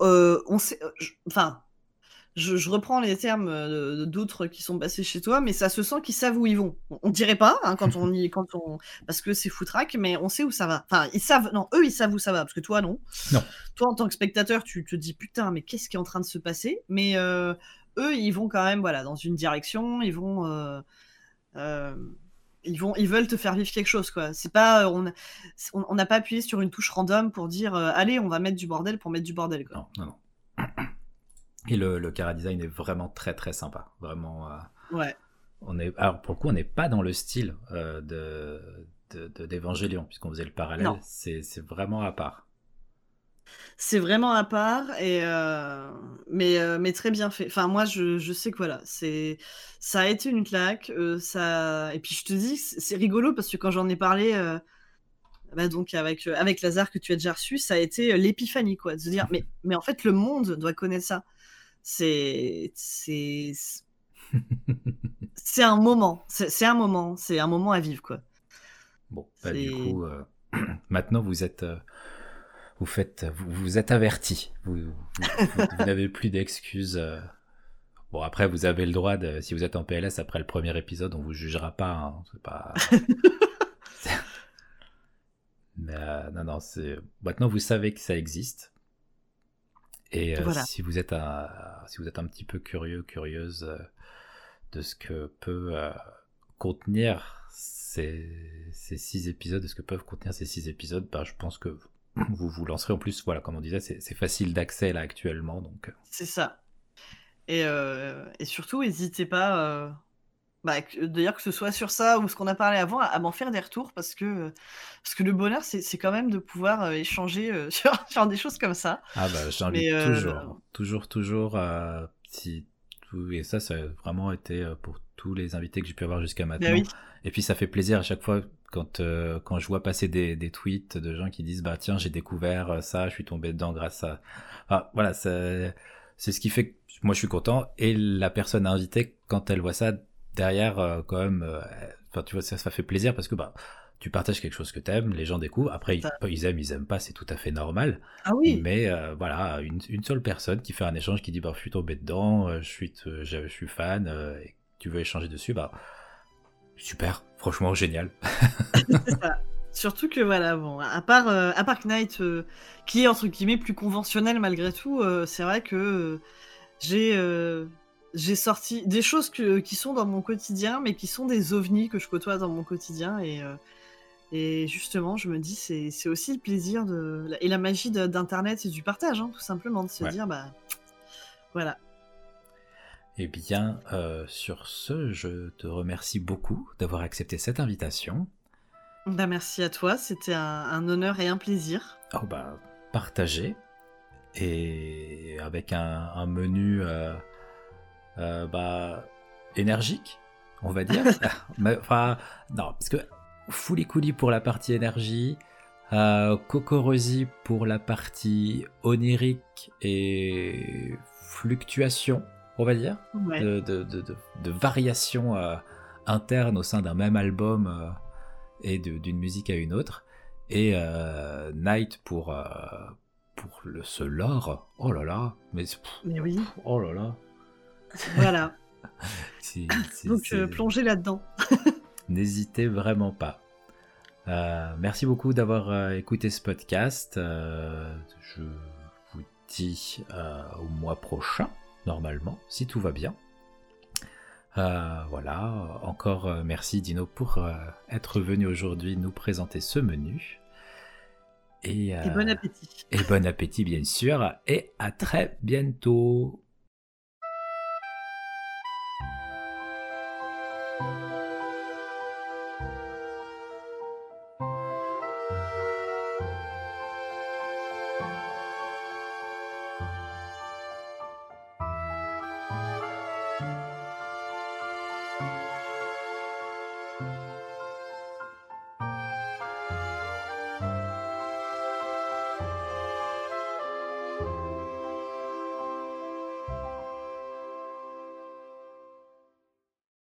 Euh, on sait, enfin. Je, je reprends les termes d'autres qui sont passés chez toi, mais ça se sent qu'ils savent où ils vont. On dirait pas hein, quand on y, quand on, parce que c'est foutraque, mais on sait où ça va. Enfin, ils savent, non, eux ils savent où ça va, parce que toi non. Non. Toi en tant que spectateur, tu te dis putain, mais qu'est-ce qui est en train de se passer ? Mais euh, eux, ils vont quand même, voilà, dans une direction. Ils vont, euh, euh, ils vont, ils veulent te faire vivre quelque chose, quoi. C'est pas, on, on n'a pas appuyé sur une touche random pour dire, euh, allez, on va mettre du bordel pour mettre du bordel, quoi. Non, non, non. Et le, le chara-design est vraiment très très sympa, vraiment. Euh, ouais. On est, alors pour le coup, on n'est pas dans le style euh, de, de, de d'Evangelion, puisqu'on faisait le parallèle. Non. C'est c'est vraiment à part. C'est vraiment à part et euh, mais euh, mais très bien fait. Enfin moi je je sais que voilà c'est ça a été une claque euh, ça et puis je te dis c'est, c'est rigolo parce que quand j'en ai parlé. Euh, Bah donc avec, euh, avec Lazare que tu as déjà reçu, ça a été l'épiphanie quoi, de se dire mais, mais en fait le monde doit connaître ça, c'est c'est c'est un moment c'est, c'est un moment c'est un moment à vivre quoi. Bon bah, du coup euh, maintenant vous êtes euh, vous faites vous, vous êtes avertis, vous, vous, vous, vous n'avez plus d'excuses. euh... Bon, après, vous avez le droit de, si vous êtes en P L S après le premier épisode, on vous jugera pas hein, c'est pas Mais euh, non, non, c'est... Maintenant, vous savez que ça existe. Et euh, voilà. si, vous êtes un, si vous êtes un petit peu curieux, curieuse euh, de ce que peut euh, contenir ces, ces six épisodes, de ce que peuvent contenir ces six épisodes, bah, je pense que vous vous lancerez. En plus, voilà, comme on disait, c'est, c'est facile d'accès là actuellement. Donc... C'est ça. Et, euh, et surtout, n'hésitez pas, euh, bah, que, d'ailleurs que ce soit sur ça ou ce qu'on a parlé avant, à, à m'en faire des retours parce que, parce que le bonheur c'est, c'est quand même de pouvoir euh, échanger euh, sur, sur des choses comme ça. Ah bah j'invite euh, toujours, euh... toujours, toujours euh, si, tout, et ça ça a vraiment été euh, pour tous les invités que j'ai pu avoir jusqu'à maintenant. Oui. Et puis ça fait plaisir à chaque fois quand, euh, quand je vois passer des, des tweets de gens qui disent bah tiens j'ai découvert ça, je suis tombé dedans grâce à... Enfin, voilà c'est, c'est ce qui fait que moi je suis content et la personne invitée quand elle voit ça derrière, euh, quand même, euh, enfin, tu vois, ça, ça fait plaisir parce que bah, tu partages quelque chose que t'aimes, les gens découvrent. Après, ils, ils aiment, ils aiment pas, c'est tout à fait normal. Ah oui. Mais euh, voilà, une, une seule personne qui fait un échange, qui dit bah, je suis tombé dedans, euh, je, suis, euh, je suis fan, euh, et tu veux échanger dessus, bah, super, franchement, génial. C'est ça. Surtout que voilà, bon, à part, euh, à part Knight, euh, qui est entre guillemets plus conventionnel malgré tout, euh, c'est vrai que euh, j'ai. Euh... J'ai sorti des choses que, qui sont dans mon quotidien, mais qui sont des ovnis que je côtoie dans mon quotidien. Et, euh, et justement, je me dis, c'est, c'est aussi le plaisir de, et la magie de, d'Internet et du partage, hein, tout simplement, de se ouais. dire, bah, voilà. Eh bien, euh, sur ce, je te remercie beaucoup d'avoir accepté cette invitation. Bah, merci à toi, c'était un, un honneur et un plaisir. Oh, bah, partagé. Et avec un, un menu... Euh... Euh, bah, énergique, on va dire. Mais, enfin, non, parce que Fooly Cooly pour la partie énergie, euh, CocoRosie pour la partie onirique et fluctuation, on va dire, ouais. de, de, de, de, de variations euh, internes au sein d'un même album euh, et de, d'une musique à une autre. Et euh, Knight pour, euh, pour le, ce lore. Oh là là, mais, pff, mais oui. Pff, oh là là. Voilà. c'est, c'est, donc c'est... Euh, plongez là-dedans. N'hésitez vraiment pas. Euh, merci beaucoup d'avoir euh, écouté ce podcast. Euh, je vous dis euh, au mois prochain, normalement, si tout va bien. Euh, voilà. Encore euh, merci Dino pour euh, être venu aujourd'hui nous présenter ce menu. Et, euh, et bon appétit. Et bon appétit bien sûr. Et à très bientôt. Thank you.